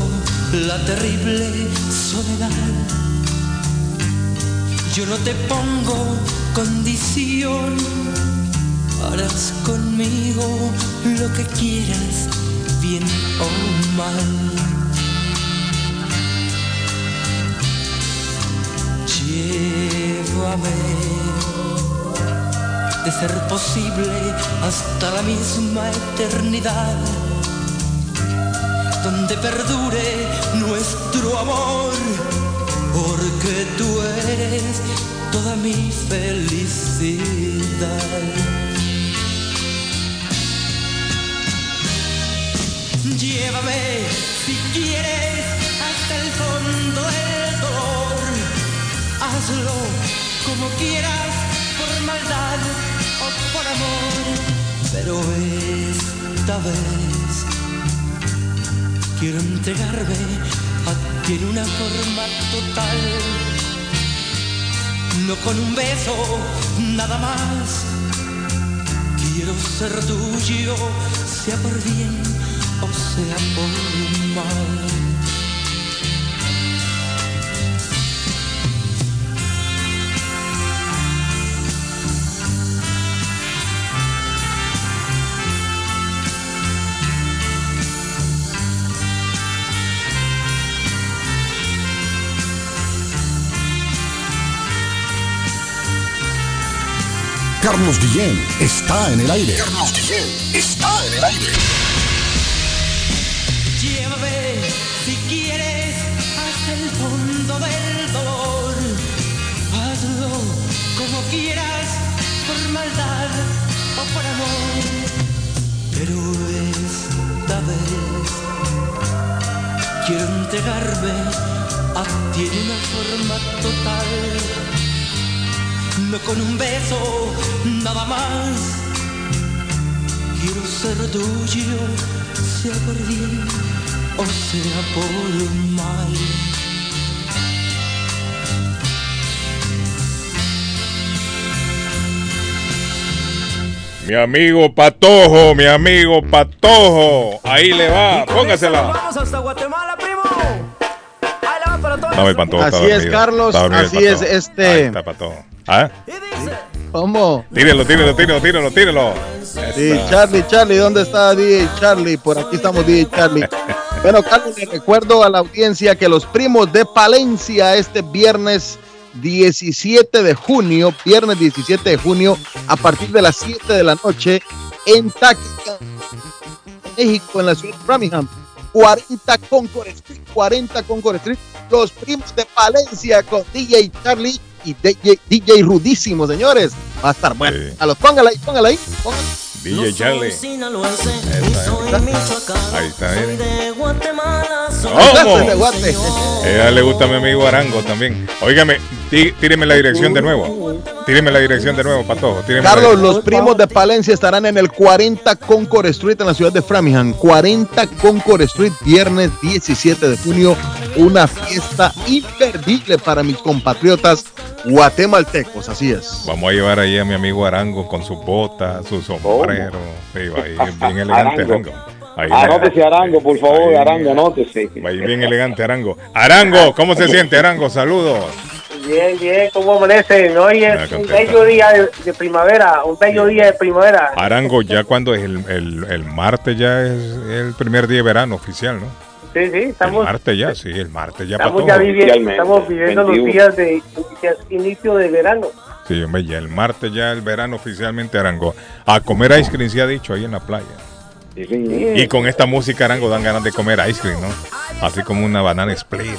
la terrible soledad. Yo no te pongo condición, harás conmigo lo que quieras, bien o mal. Llévame de ser posible hasta la misma eternidad, donde perdure nuestro amor, porque tú eres toda mi felicidad. Llévame si quieres hasta el fondo del dolor. Hazlo como quieras, por maldad o por amor. Pero esta vez quiero entregarme a ti en una forma total. No con un beso, nada más. Quiero ser tuyo, sea por bien o sea por mal. Carlos Guillén está en el aire. Carlos Guillén está en el aire. Llévame si quieres hasta el fondo del dolor. Hazlo como quieras, por maldad o por amor. Pero esta vez quiero entregarme a ti en una forma total. No con un beso, nada más. Quiero ser tuyo, sea por bien o sea por mal. Mi amigo Patojo, ahí le va, póngasela. Vamos hasta Guatemala, primo. Ahí la va para todos. No, el Patojo. Así es, Carlos, así es este. Está Patojo. ¿Ah? ¿Cómo? Tírelo. Sí, Charlie, ¿dónde está DJ Charlie? Por aquí estamos, DJ Charlie. Bueno, Carlos, les recuerdo a la audiencia que los primos de Palencia este viernes 17 de junio, a partir de las 7 de la noche, en Táquica, México, en la ciudad de Framingham, 40 Concord Street, los primos de Palencia con DJ Charlie y DJ Rudísimo, señores. Va a estar bueno. Sí. A los póngala ahí. DJ Charlie. Ahí está. Soy de Guatemala. A ella le gusta a mi amigo Arango también. Óigame, tíreme la dirección de nuevo. Patojo. Carlos, los primos de Palencia estarán en el 40 Concord Street en la ciudad de Framingham. 40 Concord Street, viernes 17 de junio. Una fiesta imperdible para mis compatriotas guatemaltecos, así es. Vamos a llevar ahí a mi amigo Arango con sus botas, su sombrero. Sí, ahí, bien elegante Arango. Anótese Arango, por favor, ahí, Arango, anótese. Ahí, bien elegante Arango. ¿Cómo se siente Arango? Saludos. Bien, bien, ¿cómo amanecen? Hoy es un bello día de primavera, un bello día de primavera. Arango, ya cuando es el martes ya es el primer día de verano oficial, ¿no? Sí, sí, estamos. El martes ya para todos. Estamos viviendo 21. Los días de inicio de verano. Sí, hombre, ya el martes ya el verano oficialmente, Arango. A comer ice cream se ha dicho ahí en la playa. Sí, sí, sí. Y con esta música, Arango, dan ganas de comer ice cream, ¿no? Así como una banana split.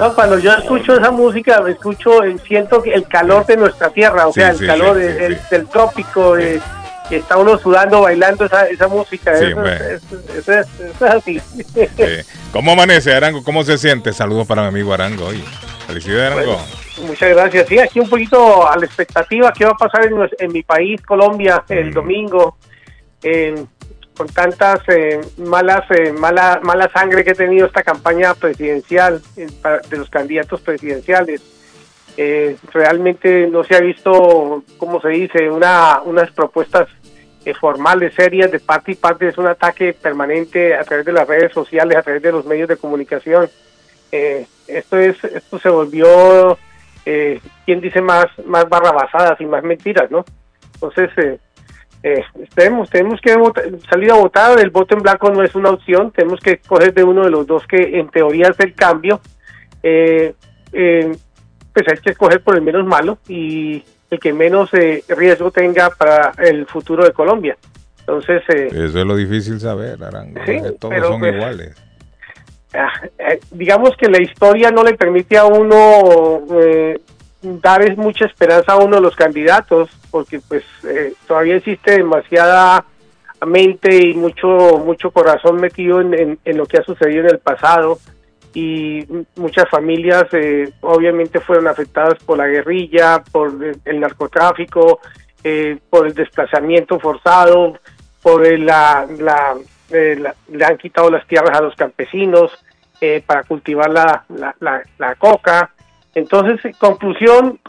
No, cuando yo escucho esa música, siento el calor de nuestra tierra, el calor del trópico, que está uno sudando, bailando esa música. Sí, eso es así. Sí. ¿Cómo amanece, Arango? ¿Cómo se siente? Saludos para mi amigo Arango hoy. Felicidades, Arango. Bueno, muchas gracias. Sí, aquí un poquito a la expectativa que va a pasar en mi país, Colombia, el domingo. Con tantas mala sangre que ha tenido esta campaña presidencial de los candidatos presidenciales, realmente no se ha visto, como se dice, unas propuestas formales, serias, de parte y parte. Es un ataque permanente a través de las redes sociales, a través de los medios de comunicación. Esto se volvió, ¿quién dice más barrabasadas y más mentiras, no? Entonces tenemos que salir a votar. El voto en blanco no es una opción, tenemos que escoger de uno de los dos que en teoría es el cambio. Pues hay que escoger por el menos malo y el que menos riesgo tenga para el futuro de Colombia. Entonces eso es lo difícil saber, Arango, sí, que todos son iguales. Digamos que la historia no le permite a uno dar mucha esperanza a uno de los candidatos, porque pues todavía existe demasiada mente y mucho corazón metido en lo que ha sucedido en el pasado, y muchas familias obviamente fueron afectadas por la guerrilla, por el narcotráfico, por el desplazamiento forzado, por le han quitado las tierras a los campesinos para cultivar la coca. Entonces, conclusión,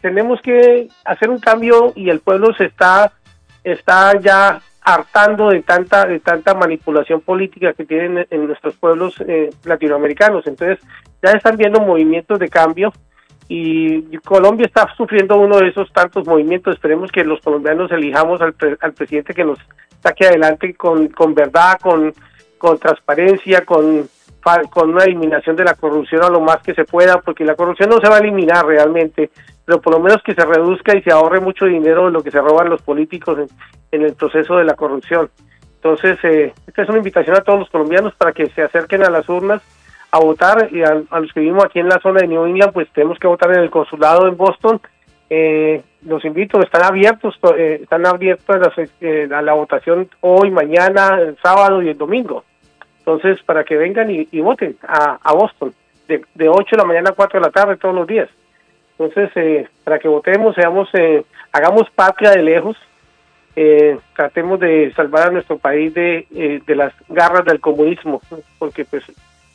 tenemos que hacer un cambio, y el pueblo se está ya hartando de tanta manipulación política que tienen en nuestros pueblos latinoamericanos. Entonces, ya están viendo movimientos de cambio, y Colombia está sufriendo uno de esos tantos movimientos. Esperemos que los colombianos elijamos al presidente que nos saque adelante con verdad, con transparencia, con una eliminación de la corrupción a lo más que se pueda, porque la corrupción no se va a eliminar realmente, pero por lo menos que se reduzca y se ahorre mucho dinero de lo que se roban los políticos en el proceso de la corrupción. Entonces, esta es una invitación a todos los colombianos para que se acerquen a las urnas a votar, y a los que vivimos aquí en la zona de New England, pues tenemos que votar en el consulado en Boston. Los invito, están abiertos a la votación hoy, mañana, el sábado y el domingo. Entonces, para que vengan y voten a Boston, de 8 de la mañana a 4 de la tarde todos los días. Entonces, para que votemos, hagamos patria de lejos, tratemos de salvar a nuestro país de las garras del comunismo, porque pues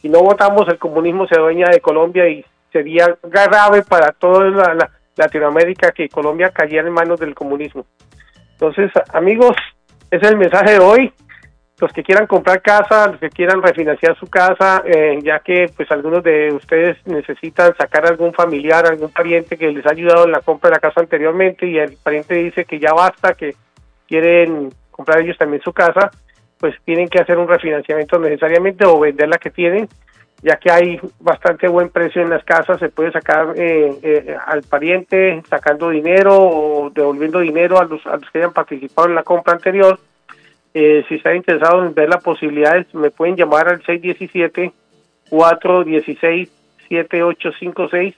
si no votamos, el comunismo se adueña de Colombia, y sería grave para toda la Latinoamérica que Colombia cayera en manos del comunismo. Entonces, amigos, ese es el mensaje de hoy. Los que quieran comprar casa, los que quieran refinanciar su casa, ya que pues algunos de ustedes necesitan sacar a algún familiar, algún pariente que les ha ayudado en la compra de la casa anteriormente, y el pariente dice que ya basta, que quieren comprar ellos también su casa, pues tienen que hacer un refinanciamiento necesariamente, o vender la que tienen, ya que hay bastante buen precio en las casas. Se puede sacar al pariente sacando dinero o devolviendo dinero a los que hayan participado en la compra anterior. Si están interesados en ver las posibilidades, me pueden llamar al 617-416-7856,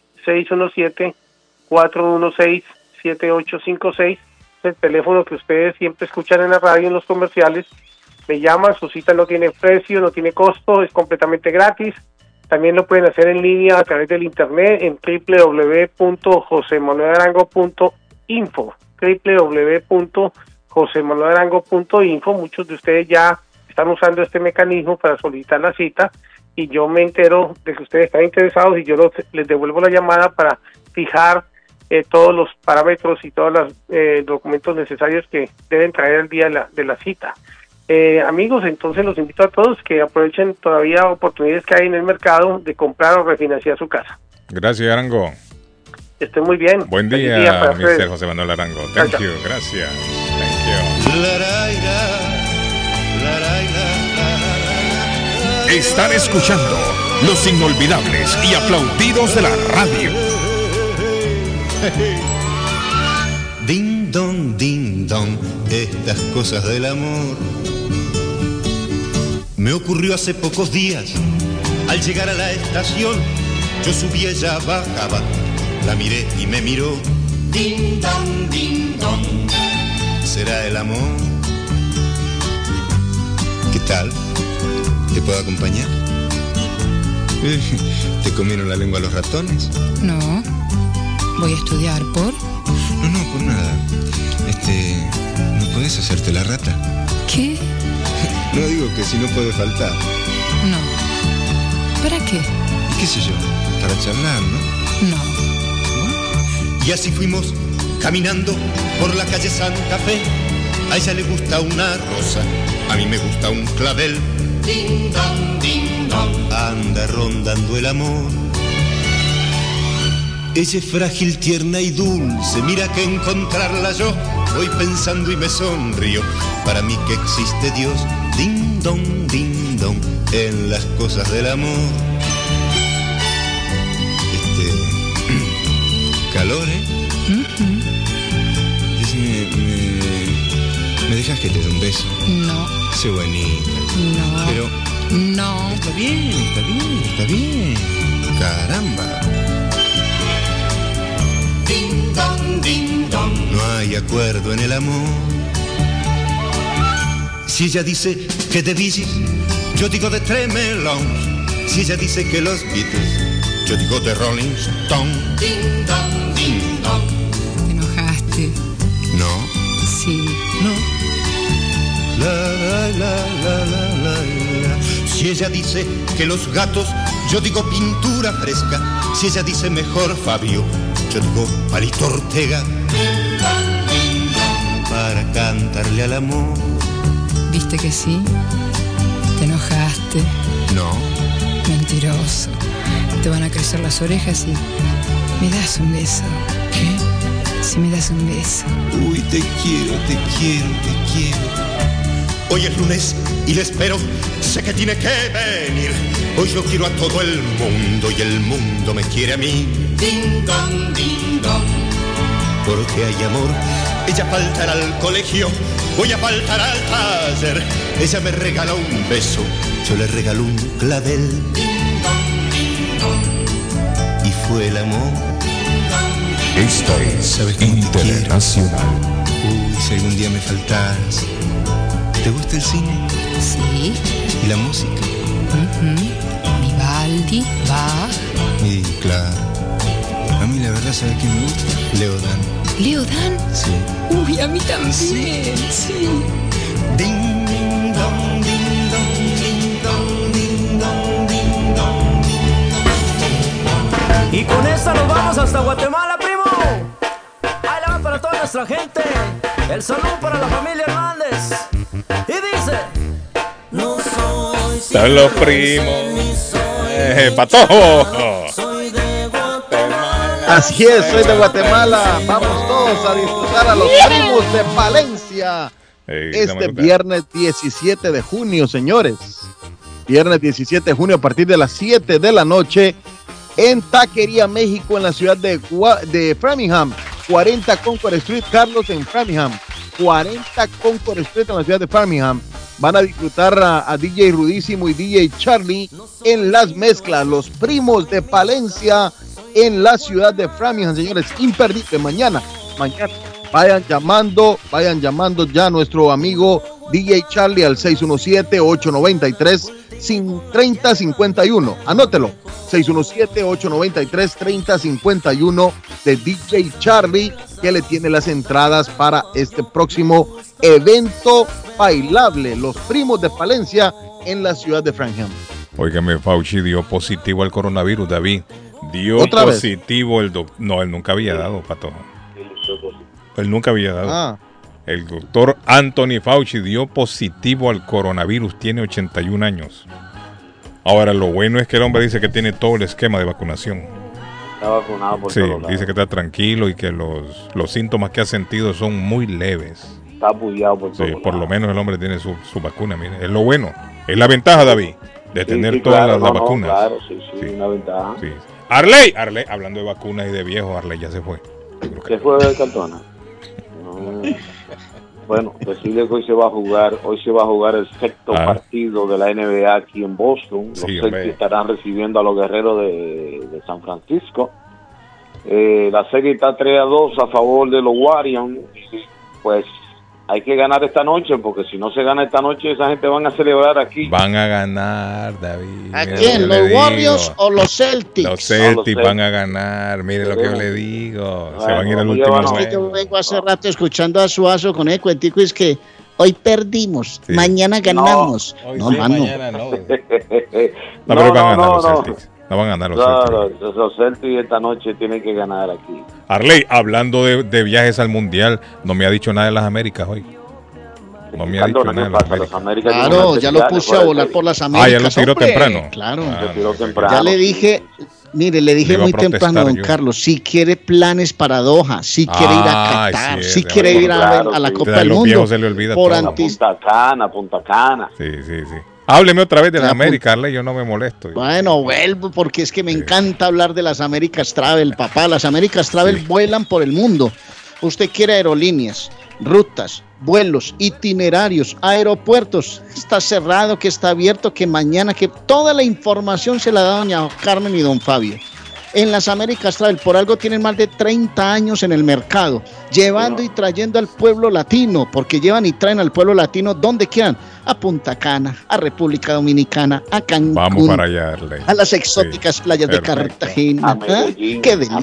617-416-7856, el teléfono que ustedes siempre escuchan en la radio, en los comerciales. Me llaman, su cita no tiene precio, no tiene costo, es completamente gratis. También lo pueden hacer en línea a través del internet en www.josemanuelarango.info, www.josemanuelarango.info. Muchos de ustedes ya están usando este mecanismo para solicitar la cita, y yo me entero de que ustedes están interesados, y yo les devuelvo la llamada para fijar todos los parámetros y todos los documentos necesarios que deben traer el día de la cita. Amigos, entonces los invito a todos que aprovechen todavía oportunidades que hay en el mercado de comprar o refinanciar su casa. Gracias, Arango. Estoy muy bien. Buen día Mr. José Manuel Arango. Thank you. Gracias. Thank you. Están escuchando los inolvidables y aplaudidos de la radio. Ding dong, estas cosas del amor. Me ocurrió hace pocos días, al llegar a la estación, yo subí, ella bajaba, la miré y me miró. Ding dong, ¿será el amor? ¿Qué tal? ¿Te puedo acompañar? ¿Te comieron la lengua los ratones? No, voy a estudiar por... No, por nada. ¿No puedes hacerte la rata? ¿Qué? No digo que si no puede faltar. No. ¿Para qué? ¿Qué sé yo? Para charlar, ¿no? No. Y así fuimos caminando por la calle Santa Fe. A ella le gusta una rosa, a mí me gusta un clavel. Ding dong, anda rondando el amor. Ella es frágil, tierna y dulce, mira que encontrarla yo voy pensando y me sonrío. Para mí que existe Dios. Ding dong, en las cosas del amor. Calor, ¿eh? Uh-huh. Decime, ¿me dejas que te dé un beso? No. Sé bonita. No. Pero... No. Está bien. Caramba. Ding dong, no hay acuerdo en el amor. Si ella dice que de bicis, yo digo de Tremelons. Si ella dice que los Beatles, yo digo de Rolling Stone. Ding dong, ¿te enojaste? No. Sí. No. La. Si ella dice que los gatos, yo digo pintura fresca. Si ella dice mejor Fabio, yo digo Palito Ortega. Para cantarle al amor. ¿Viste que sí? ¿Te enojaste? No. Mentiroso. Te van a crecer las orejas y... ¿Me das un beso? ¿Qué? Si me das un beso. Uy, te quiero. Hoy es lunes y le espero. Sé que tiene que venir. Hoy yo quiero a todo el mundo y el mundo me quiere a mí. Ding dong, porque hay amor. Ella faltará al colegio, voy a faltar al taller. Ella me regala un beso, yo le regalo un clavel. Ding dong, y fue el amor. Esta es internacional. Si algún día me faltas. ¿Te gusta el cine? Sí. ¿Y la música? Uh-huh. Vivaldi, Bach. Y claro. A mí la verdad, ¿sabes quién me gusta? Leodan. ¿Leodan? Sí. Uy, a mí también, sí. Ding dong, ding dong, ding dong, ding dong, ding dong, ding dong. Y con esta nos vamos hasta Guatemala, primo. Ahí la va para toda nuestra gente. El saludo para la familia Hernández. Y dice: no soy... Son los primos. Patojo. Así es, soy de Guatemala. Vamos todos a disfrutar a los primos de Palencia. Este viernes 17 de junio, señores. Viernes 17 de junio a partir de las 7 de la noche en Taquería México en la ciudad de Framingham. 40 Concord Street, Carlos, en Framingham. 40 Concord Street en la ciudad de Framingham. Van a disfrutar a DJ Rudísimo y DJ Charlie en las mezclas. Los primos de Palencia en la ciudad de Framingham, señores, imperdible. Mañana vayan llamando ya a nuestro amigo DJ Charlie al 617-893-3051. Anótelo, 617-893-3051 de DJ Charlie, que le tiene las entradas para este próximo evento bailable. Los primos de Palencia en la ciudad de Framingham. Óigame, Fauci dio positivo al coronavirus, David. Dio positivo el doctor. No, él nunca había dado, Pato. Él nunca había dado. El doctor Anthony Fauci dio positivo al coronavirus. Tiene 81 años. Ahora, lo bueno es que el hombre dice que tiene todo el esquema de vacunación. está vacunado por todos lados. Sí, dice que está tranquilo y que los síntomas que ha sentido son muy leves. Está apoyado por todos lados. Por lo menos el hombre tiene su vacuna, mire. Es lo bueno. Es la ventaja, David, de tener todas las vacunas. Claro, sí, una ventaja. Sí. Arley, hablando de vacunas y de viejos, Arley ya se fue. Se fue de Cantona. Bueno, decirle que hoy se va a jugar el sexto partido de la NBA aquí en Boston. Los Celtics estarán recibiendo a los guerreros de San Francisco. La serie está 3-2 a favor de los Warriors. Pues hay que ganar esta noche, porque si no se gana esta noche, esa gente van a celebrar aquí. Van a ganar, David. ¿A quién? ¿Los Warriors o los Celtics? Los Celtics van a ganar, mire lo que yo le digo. Se van a ir al último juego. Yo vengo hace rato escuchando a Suazo con el cuentico, es que hoy perdimos, mañana ganamos. No, mano. No, pero van a ganar los Celtics. No van a ganar los Celtics. Los Celtics esta noche tienen que ganar aquí. Arley, hablando de viajes al Mundial, no me ha dicho nada de las Américas hoy. No me ha dicho nada de las Américas. Claro, ya lo puse a volar por las Américas. Ya lo tiró temprano. Claro, ya le dije... Mire, le dije muy temprano, don Carlos, si quiere planes para Doha, si quiere ir a Qatar, si quiere ir a la Copa del Mundo. Se le olvida por Punta Cana. Sí. Hábleme otra vez de las Américas, Arley, yo no me molesto. Bueno, vuelvo, porque es que me encanta hablar de las Américas Travel, papá. Las Américas Travel vuelan por el mundo. Usted quiere aerolíneas, rutas, vuelos, itinerarios, aeropuertos, está cerrado, que está abierto, que mañana, que toda la información se la da doña Carmen y don Fabio. En las Américas Travel, por algo tienen más de 30 años en el mercado, llevando y trayendo al pueblo latino, porque llevan y traen al pueblo latino donde quieran, a Punta Cana, a República Dominicana, a Cancún. Vamos para allá, Arley. A las exóticas playas de Cartagena, a Medellín, qué delicia,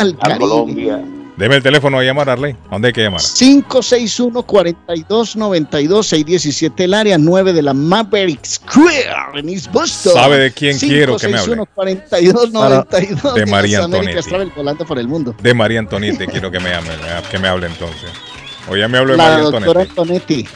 al Caribe. A Colombia. Deme el teléfono a llamar, Arley. ¿Dónde hay que llamar? 561-4292-617, el área 9 de la Mavericks Square en East Boston. ¿Sabe de quién quiero que me hable? 561-4292. De María Antonieta. Volando por el mundo. De María Antonieta quiero que me hable entonces. O ya me hablo de María Antonieta. La doctora Antonetti,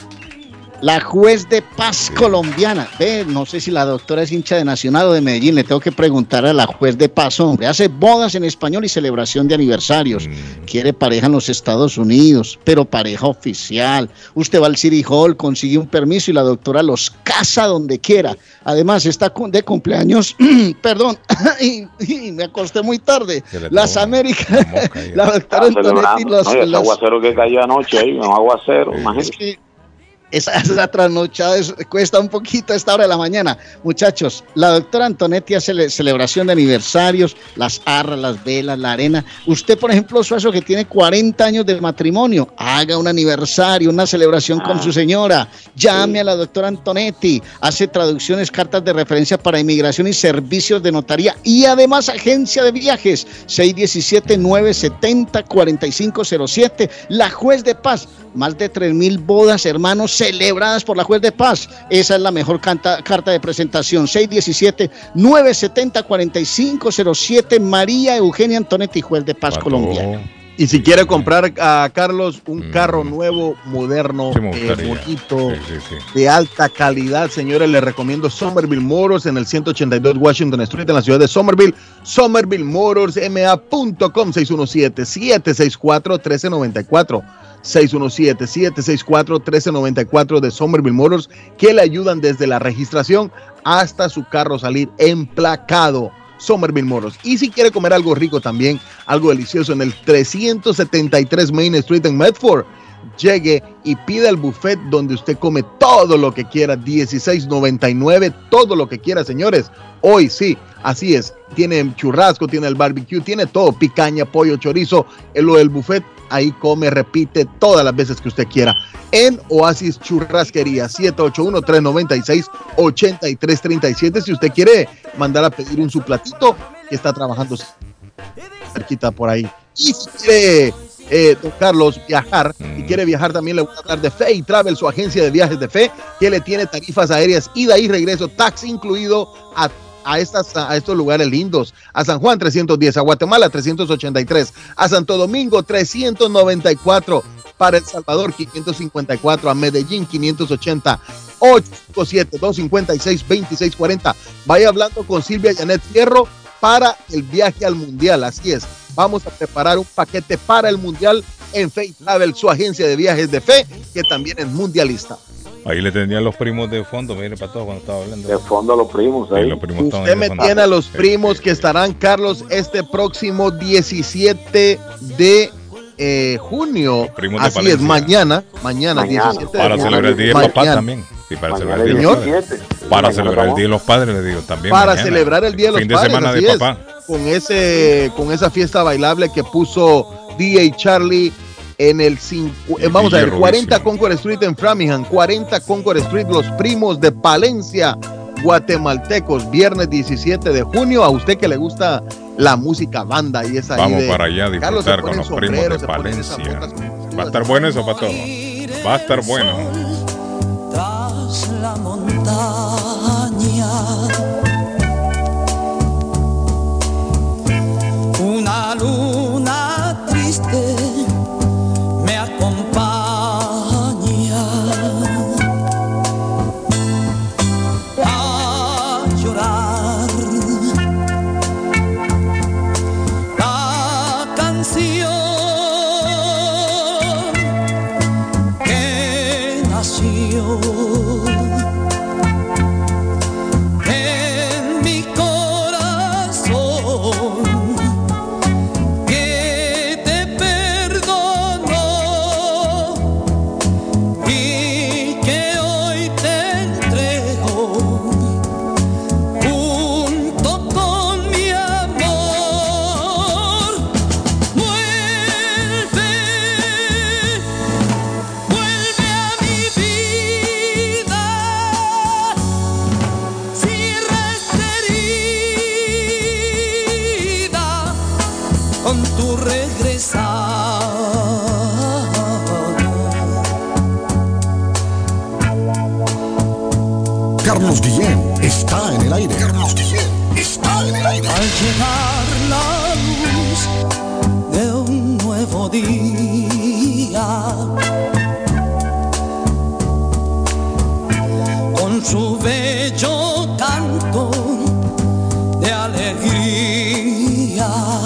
la juez de paz colombiana. Ve, no sé si la doctora es hincha de Nacional o de Medellín, le tengo que preguntar a la juez de paz, hombre. Hace bodas en español y celebración de aniversarios. Quiere pareja en los Estados Unidos, pero pareja oficial. Usted va al City Hall, consigue un permiso y la doctora los casa donde quiera. Además, está de cumpleaños, perdón, y me acosté muy tarde. Las Américas, la doctora Antonetti. El aguacero que cayó anoche ahí, un aguacero, imagínate. Esa trasnochada cuesta un poquito a esta hora de la mañana. Muchachos, la doctora Antonetti hace celebración de aniversarios, las arras, las velas, la arena. Usted, por ejemplo, Suazo, que tiene 40 años de matrimonio, haga un aniversario, una celebración con su señora. Llame a la doctora Antonetti, hace traducciones, cartas de referencia para inmigración y servicios de notaría. Y además, agencia de viajes, 617-970-4507. La juez de paz, más de 3,000 bodas, hermanos, celebradas por la juez de paz. Esa es la mejor carta de presentación. 617-970-4507, María Eugenia Antonetti, juez de paz colombiana. Y si quiere comprar a Carlos un carro nuevo, moderno, bonito, de alta calidad, señores, les recomiendo Somerville Motors en el 182 Washington Street en la ciudad de Somerville. Somerville Motors, ma.com, 617-764-1394. 617-764-1394 de Somerville Motors, que le ayudan desde la registración hasta su carro salir emplacado. Somerville Motors. Y si quiere comer algo rico también, algo delicioso, en el 373 Main Street en Medford, llegue y pida el buffet donde usted come todo lo que quiera, $16.99, todo lo que quiera, señores. Hoy sí, así es. Tiene churrasco, tiene el barbecue, tiene todo, picaña, pollo, chorizo, lo del buffet. Ahí come, repite todas las veces que usted quiera. En Oasis Churrasquería, 781-396-8337. Si usted quiere mandar a pedir un su platito, que está trabajando cerquita por ahí. Y si quiere, don Carlos, viajar, si quiere viajar también, le voy a hablar de Fe y Travel, su agencia de viajes de Fe, que le tiene tarifas aéreas, ida y regreso, taxi incluido a estos lugares lindos. A San Juan 310, a Guatemala 383, a Santo Domingo 394, para El Salvador 554, a Medellín 580, 857-256-2640. Vaya hablando con Silvia Janet Fierro, para el viaje al mundial. Así es, vamos a preparar un paquete para el mundial en Faith Travel, su agencia de viajes de fe, que también es mundialista. Ahí le tenían los primos de fondo, mire, para todos cuando estaba hablando. De fondo a los primos, ahí. Sí, los primos. Usted me tiene a los primos que estarán, Carlos, este próximo 17 de junio. Así es, mañana 17 de junio. Para celebrar el Día de los Papás también. Sí, para celebrar el Día de los Padres. Para celebrar el Día de los Padres, le digo también. Para celebrar el Día de los Padres. Fin de semana de papá. Con esa fiesta bailable que puso DJ Charlie. En el 40 Concord Street en Framingham, 40 Concord Street, los primos de Palencia, guatemaltecos, viernes 17 de junio. A usted que le gusta la música banda y esa. Vamos para allá a disfrutar con los primos de Palencia. ¿Va a estar bueno eso, Pato? Va a estar bueno. Tras la montaña, una luna triste. Carlos Guillén está en el aire. Carlos Guillén está en el aire. Al llegar la luz de un nuevo día, con su bello canto de alegría.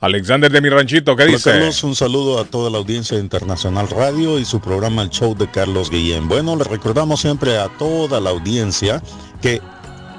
Alexander de mi ranchito, ¿qué dice? Carlos, un saludo a toda la audiencia de Internacional Radio y su programa El Show de Carlos Guillén. Bueno, le recordamos siempre a toda la audiencia que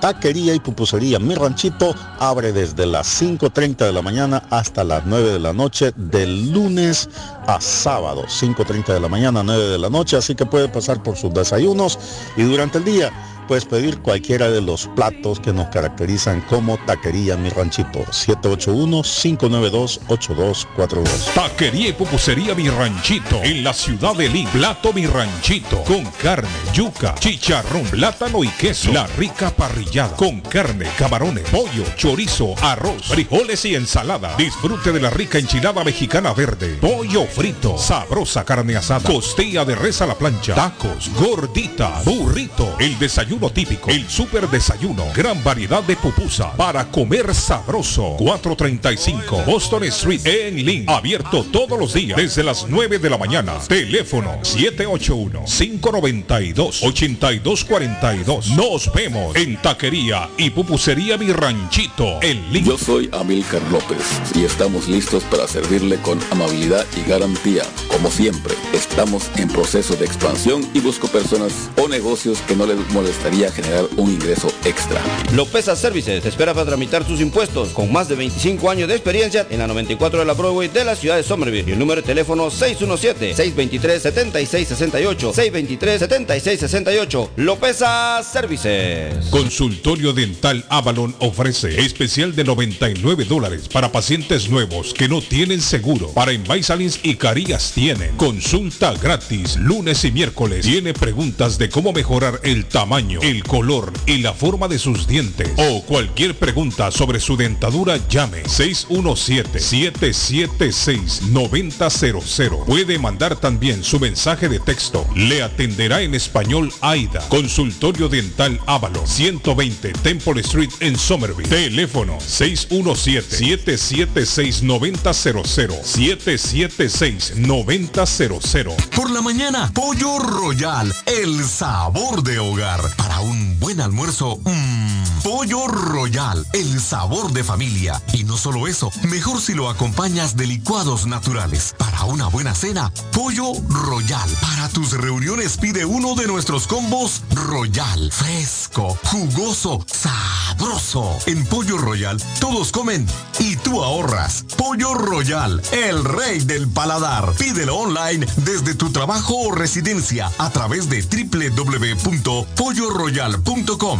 Taquería y Pupusería Mi Ranchito abre desde las 5:30 de la mañana hasta las 9 de la noche, de lunes a sábado, 5:30 de la mañana, 9 de la noche, así que puede pasar por sus desayunos y durante el día. Puedes pedir cualquiera de los platos que nos caracterizan como Taquería Mi Ranchito. 781-592-8242. Taquería y Pupusería Mi Ranchito. En la ciudad de Lima. Plato Mi Ranchito. Con carne, yuca, chicharrón, plátano y queso. La rica parrillada. Con carne, camarones, pollo, chorizo, arroz, frijoles y ensalada. Disfrute de la rica enchilada mexicana verde. Pollo frito. Sabrosa carne asada. Costilla de res a la plancha. Tacos, gordita, burrito. El desayuno típico, el super desayuno, gran variedad de pupusa para comer sabroso. 435 Boston Street en Lynn, abierto todos los días desde las 9 de la mañana. Teléfono 781-592-8242. Nos vemos en Taquería y Pupusería Mi Ranchito en Lynn. Yo soy Amílcar López y estamos listos para servirle con amabilidad y garantía. garantía. Como siempre, estamos en proceso de expansión y busco personas o negocios que no les molestaría generar un ingreso extra. Lopeza Services te espera para tramitar sus impuestos con más de 25 años de experiencia en la 94 de la Broadway de la ciudad de Somerville. Y el número de teléfono 617-623-7668, 623-7668. Lopeza Services. Consultorio Dental Avalon ofrece especial de $99 para pacientes nuevos que no tienen seguro. Para Invisalins y Carías tienen consulta gratis lunes y miércoles. Tiene preguntas de cómo mejorar el tamaño, el color y la forma de sus dientes o cualquier pregunta sobre su dentadura. Llame 617-776-9000. Puede mandar también su mensaje de texto. Le atenderá en español Aida. Consultorio Dental Ávalo, 120 Temple Street en Somerville. Teléfono 617-776-9000, 776-9000. Por la mañana, Pollo Royal, el sabor de hogar. Para un buen almuerzo, Pollo Royal, el sabor de familia. Y no solo eso, mejor si lo acompañas de licuados naturales. Para una buena cena, Pollo Royal. Para tus reuniones, pide uno de nuestros combos Royal. Fresco, jugoso, sabroso. En Pollo Royal, todos comen y tú ahorras. Pollo Royal, el rey del paladar. Pídelo online desde tu trabajo o residencia a través de www.polloroyal.com.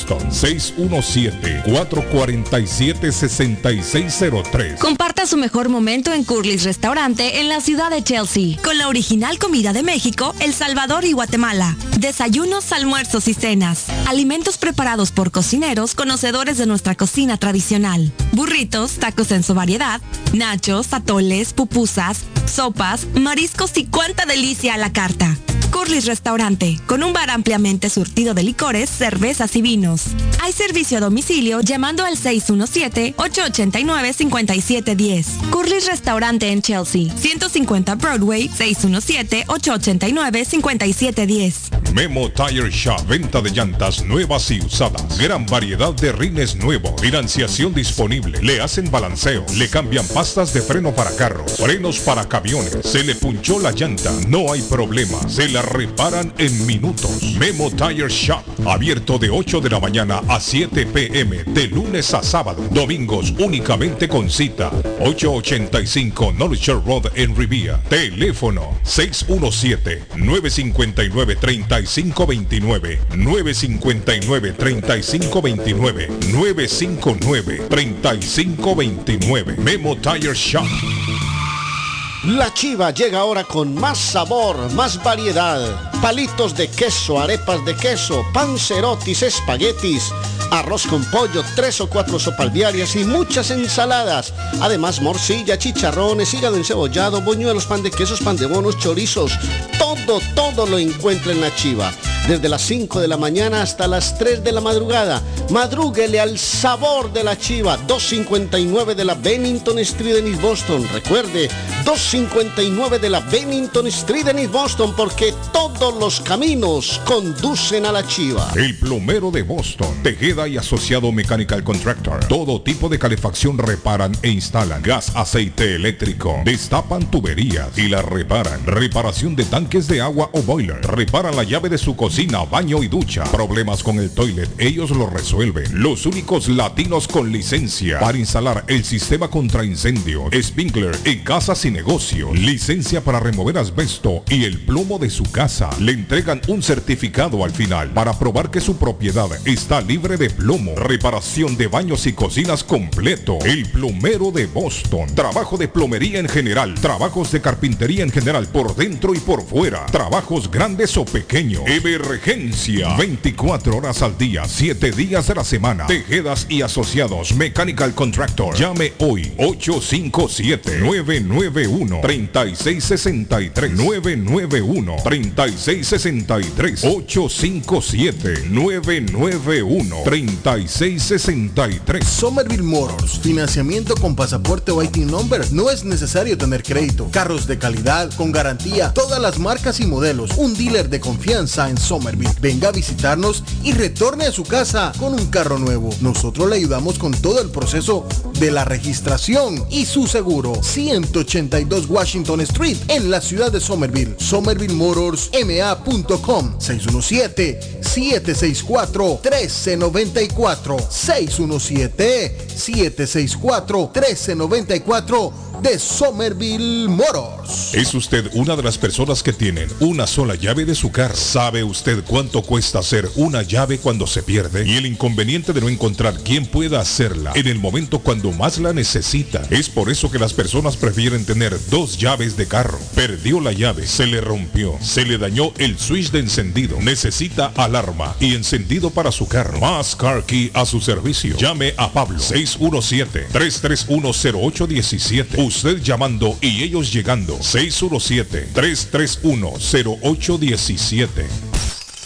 617-447-6603. Comparta su mejor momento en Curly's Restaurante en la ciudad de Chelsea, con la original comida de México, El Salvador y Guatemala. Desayunos, almuerzos y cenas. Alimentos preparados por cocineros conocedores de nuestra cocina tradicional. Burritos, tacos en su variedad, nachos, atoles, pupusas, sopas, mariscos y cuánta delicia a la carta. Curly's Restaurante, con un bar ampliamente surtido de licores, cervezas y vinos. Hay servicio a domicilio llamando al 617-889-5710. Curly's Restaurante en Chelsea, 150 Broadway, 617-889-5710. Memo Tire Shop, venta de llantas nuevas y usadas. Gran variedad de rines nuevos, financiación disponible. Le hacen balanceo, le cambian pastas de freno para carros, frenos para camiones. Se le punchó la llanta, no hay problema. Se la reparan en minutos. Memo Tire Shop, abierto de 8 de la mañana a 7 p.m. de lunes a sábado. Domingos únicamente con cita. 885 North Shore Road en Riviera. Teléfono 617-959-3529, 959-3529, 959-3529. Memo Tire Shop. La Chiva llega ahora con más sabor, más variedad. Palitos de queso, arepas de queso, panzerotis, espaguetis, arroz con pollo, 3 o 4 sopas diarias y muchas ensaladas. Además, morcilla, chicharrones, hígado encebollado, boñuelos, pan de quesos, pan de bonos, chorizos. Todo lo encuentra en La Chiva. Desde las 5 de la mañana hasta las 3 de la madrugada. Madrúguele al sabor de La Chiva. 259 de la Bennington Street en East Boston. Recuerde, 259 de la Bennington Street en East Boston, porque todos los caminos conducen a La Chiva. El plomero de Boston, Tejeda y Asociado Mechanical Contractor. Todo tipo de calefacción reparan e instalan. Gas, aceite eléctrico. Destapan tuberías y las reparan. Reparación de tanques de agua o boiler. Repara la llave de su cocina, baño y ducha. Problemas con el toilet, ellos lo resuelven. Los únicos latinos con licencia para instalar el sistema contra incendio, sprinkler en casas y negocio, licencia para remover asbesto y el plomo de su casa. Le entregan un certificado al final para probar que su propiedad está libre de plomo. Reparación de baños y cocinas completo. El plomero de Boston. Trabajo de plomería en general, trabajos de carpintería en general, por dentro y por fuera, trabajos grandes o pequeños. Emergencia, 24 horas al día, 7 días de la semana. Tejedas y Asociados Mechanical Contractor. Llame hoy, 857-99 991-3663, 991-3663, 857-991-3663. Somerville Motors, financiamiento con pasaporte o IT number. No es necesario tener crédito. Carros de calidad, con garantía, todas las marcas y modelos. Un dealer de confianza en Somerville. Venga a visitarnos y retorne a su casa con un carro nuevo. Nosotros le ayudamos con todo el proceso de la registración y su seguro. 182 Washington Street en la ciudad de Somerville. SomervilleMotorsMA.com. 617-764-1394. 617-764-1394. De Somerville Motors. ¿Es usted una de las personas que tienen una sola llave de su carro? ¿Sabe usted cuánto cuesta hacer una llave cuando se pierde? Y el inconveniente de no encontrar quien pueda hacerla en el momento cuando más la necesita. Es por eso que las personas prefieren tener dos llaves de carro. Perdió la llave, se le rompió, se le dañó el switch de encendido. Necesita alarma y encendido para su carro. Más Car Key a su servicio. Llame a Pablo. 617-331-0817. Usted llamando y ellos llegando. 617-331-0817.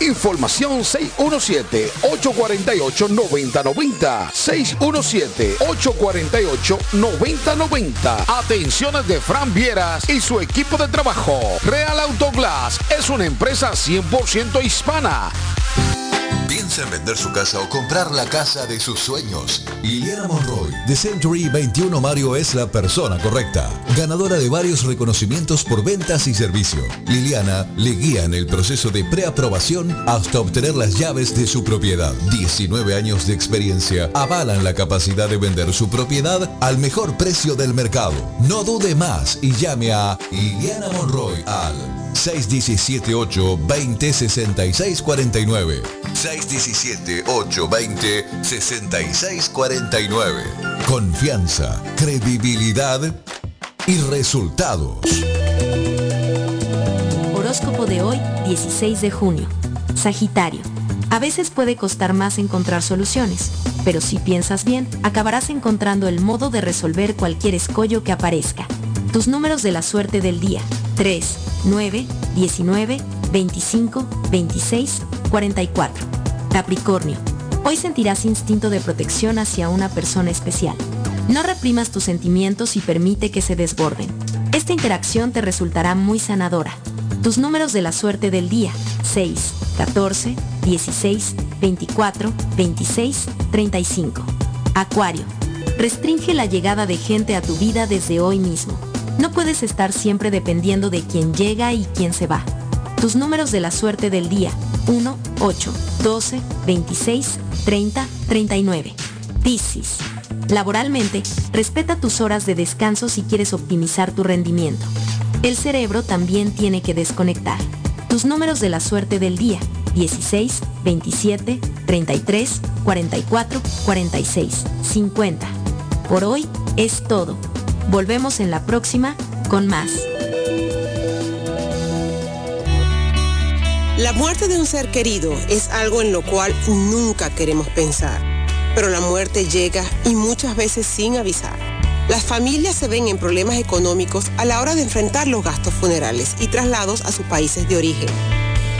Información 617-848-9090, 617-848-9090. Atenciones de Fran Vieras y su equipo de trabajo. Real Autoglass es una empresa 100% hispana. Piensa en vender su casa o comprar la casa de sus sueños. Liliana Monroy de Century 21 Mario es la persona correcta. Ganadora de varios reconocimientos por ventas y servicio. Liliana le guía en el proceso de preaprobación hasta obtener las llaves de su propiedad. 19 años de experiencia avalan la capacidad de vender su propiedad al mejor precio del mercado. No dude más y llame a Liliana Monroy al 617-820-6649. 617-820-6649. Confianza, credibilidad y resultados. Horóscopo de hoy, 16 de junio. Sagitario. A veces puede costar más encontrar soluciones, pero si piensas bien, acabarás encontrando el modo de resolver cualquier escollo que aparezca. Tus números de la suerte del día: 3, 9, 19, 25, 26, 44. Capricornio. Hoy sentirás instinto de protección hacia una persona especial. No reprimas tus sentimientos y permite que se desborden. Esta interacción te resultará muy sanadora. Tus números de la suerte del día: 6, 14, 16, 24, 26, 35. Acuario. Restringe la llegada de gente a tu vida desde hoy mismo. No puedes estar siempre dependiendo de quién llega y quién se va. Tus números de la suerte del día: 1, 8, 12, 26, 30, 39. Piscis. Laboralmente, respeta tus horas de descanso si quieres optimizar tu rendimiento. El cerebro también tiene que desconectar. Tus números de la suerte del día: 16, 27, 33, 44, 46, 50. Por hoy es todo. Volvemos en la próxima con más. La muerte de un ser querido es algo en lo cual nunca queremos pensar, pero la muerte llega y muchas veces sin avisar. Las familias se ven en problemas económicos a la hora de enfrentar los gastos funerales y traslados a sus países de origen.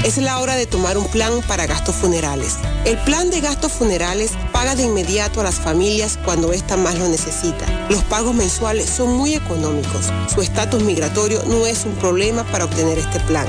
Es la hora de tomar un plan para gastos funerales. El plan de gastos funerales paga de inmediato a las familias cuando ésta más lo necesita. Los pagos mensuales son muy económicos. Su estatus migratorio no es un problema para obtener este plan.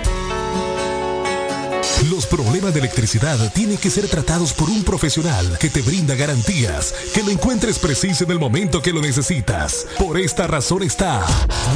Los problemas de electricidad tienen que ser tratados por un profesional que te brinda garantías, que lo encuentres preciso en el momento que lo necesitas. Por esta razón está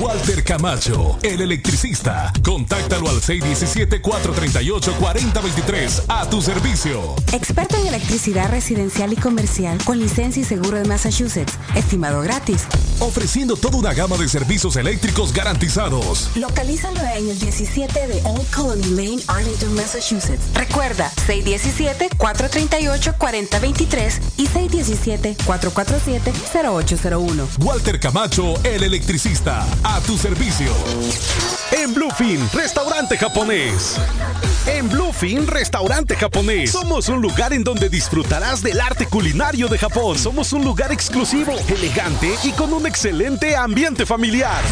Walter Camacho, el electricista. Contáctalo al 617-438-4023 a tu servicio. Experto en electricidad residencial y comercial con licencia y seguro de Massachusetts. Estimado gratis. Ofreciendo toda una gama de servicios eléctricos garantizados. Localízalo en el 17 de Old Colony Lane, Arlington, Massachusetts. Recuerda, 617-438-4023 y 617-447-0801. Walter Camacho, el electricista, a tu servicio. En Bluefin, restaurante japonés. En Bluefin, restaurante japonés. Somos un lugar en donde disfrutarás del arte culinario de Japón. Somos un lugar exclusivo, elegante y con un excelente ambiente familiar.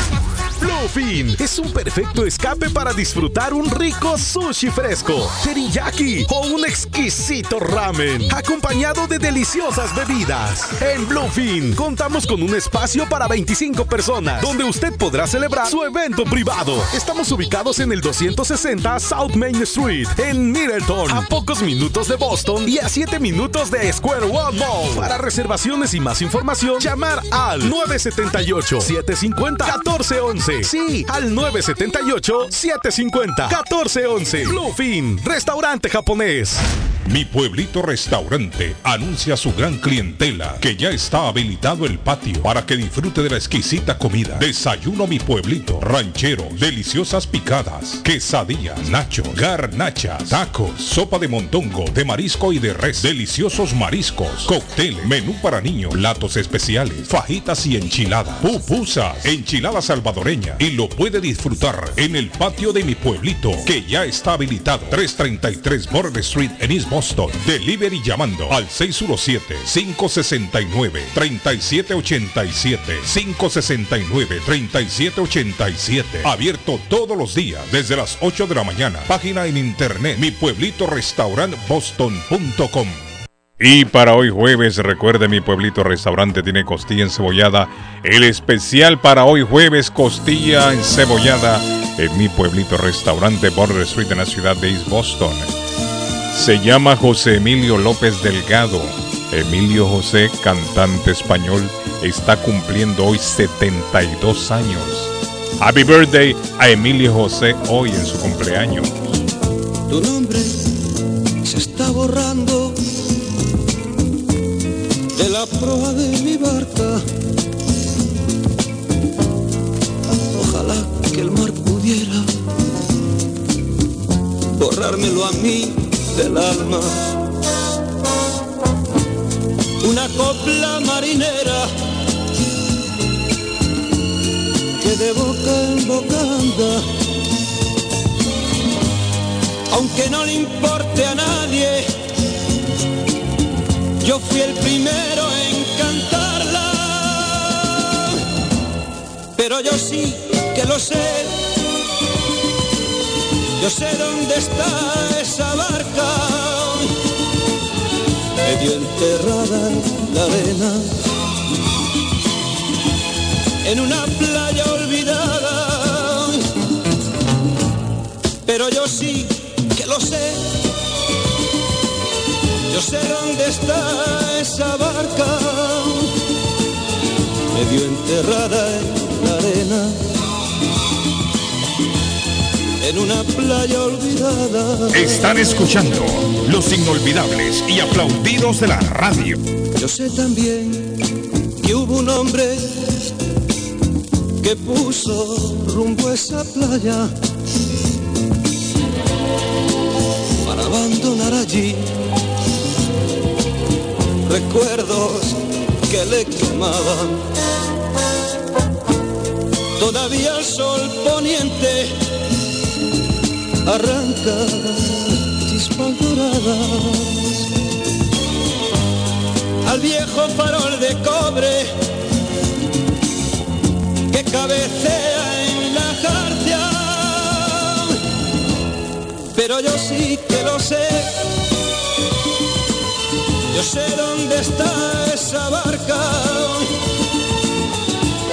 Bluefin es un perfecto escape para disfrutar un rico sushi fresco, teriyaki o un exquisito ramen, acompañado de deliciosas bebidas. En Bluefin contamos con un espacio para 25 personas, donde usted podrá celebrar su evento privado. Estamos ubicados en el 260 South Main Street, en Middletown, a pocos minutos de Boston y a 7 minutos de Square One Mall. Para reservaciones y más información, llamar al 978-750-1411. Sí, al 978-750-1411. Bluefin, restaurante japonés. Mi Pueblito Restaurante anuncia a su gran clientela que ya está habilitado el patio para que disfrute de la exquisita comida. Desayuno Mi Pueblito, ranchero, deliciosas picadas, quesadillas, nachos, garnachas, tacos, sopa de mondongo, de marisco y de res, deliciosos mariscos, cócteles, menú para niños, platos especiales, fajitas y enchiladas, pupusas, enchilada salvadoreña. Y lo puede disfrutar en el patio de Mi Pueblito, que ya está habilitado. 333 Border Street en East Boston. Delivery llamando al 617-569-3787. 569-3787. Abierto todos los días desde las 8 de la mañana. Página en internet mipueblitorestaurantboston.com. Y para hoy jueves, recuerde, Mi Pueblito Restaurante tiene costilla encebollada. El especial para hoy jueves, costilla encebollada en Mi Pueblito Restaurante, Border Street, en la ciudad de East Boston. Se llama José Emilio López Delgado. Emilio José, cantante español, está cumpliendo hoy 72 años. Happy birthday a Emilio José hoy en su cumpleaños. Tu nombre se está borrando de la proa de mi barca. Ojalá que el mar pudiera borrármelo a mí del alma. Una copla marinera que de boca en boca anda, aunque no le importe a nadie, yo fui el primero en cantarla. Pero yo sí que lo sé, yo sé dónde está esa barca, medio enterrada en la arena, en una playa olvidada. Pero yo sí que lo sé, yo sé dónde está esa barca, medio enterrada en la arena, en una playa olvidada. Están escuchando los inolvidables y aplaudidos de la radio. Yo sé también que hubo un hombre que puso rumbo a esa playa para abandonar allí recuerdos que le quemaban. Todavía el sol poniente arranca chispas doradas al viejo farol de cobre que cabecea en la jarcia. Pero yo sí que lo sé, yo sé dónde está esa barca,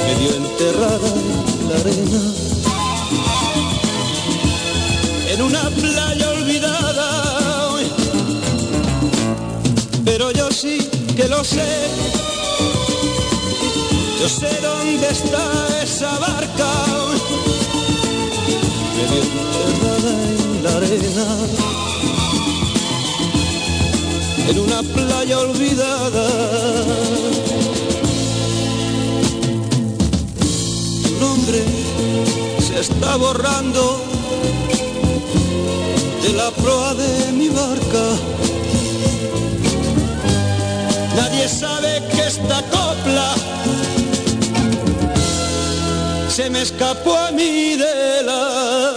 medio enterrada en la arena, en una playa olvidada. que lo sé. Yo sé dónde está esa barca que vio enterrada en la arena, en una playa olvidada. Tu nombre se está borrando de la proa de mi barca. Nadie sabe que esta copla se me escapó a mí del alma.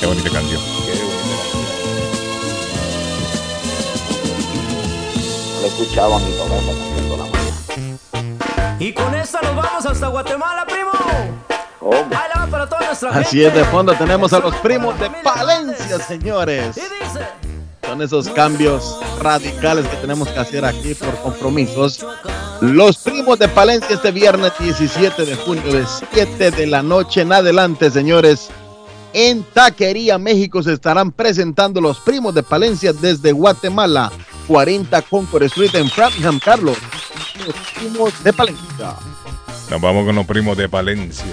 Qué bonita canción. Lo escuchaba mi papá por la mañana. Y con esta nos vamos hasta Guatemala, primo. Así es, de fondo tenemos a los primos de Palencia, señores. Son esos cambios radicales que tenemos que hacer aquí por compromisos. Los primos de Palencia este viernes 17 de junio de 7 de la noche en adelante, señores. En Taquería México se estarán presentando los primos de Palencia desde Guatemala, 40 Concord Street en Framingham, Carlos. Los primos de Palencia. Nos vamos con los primos de Palencia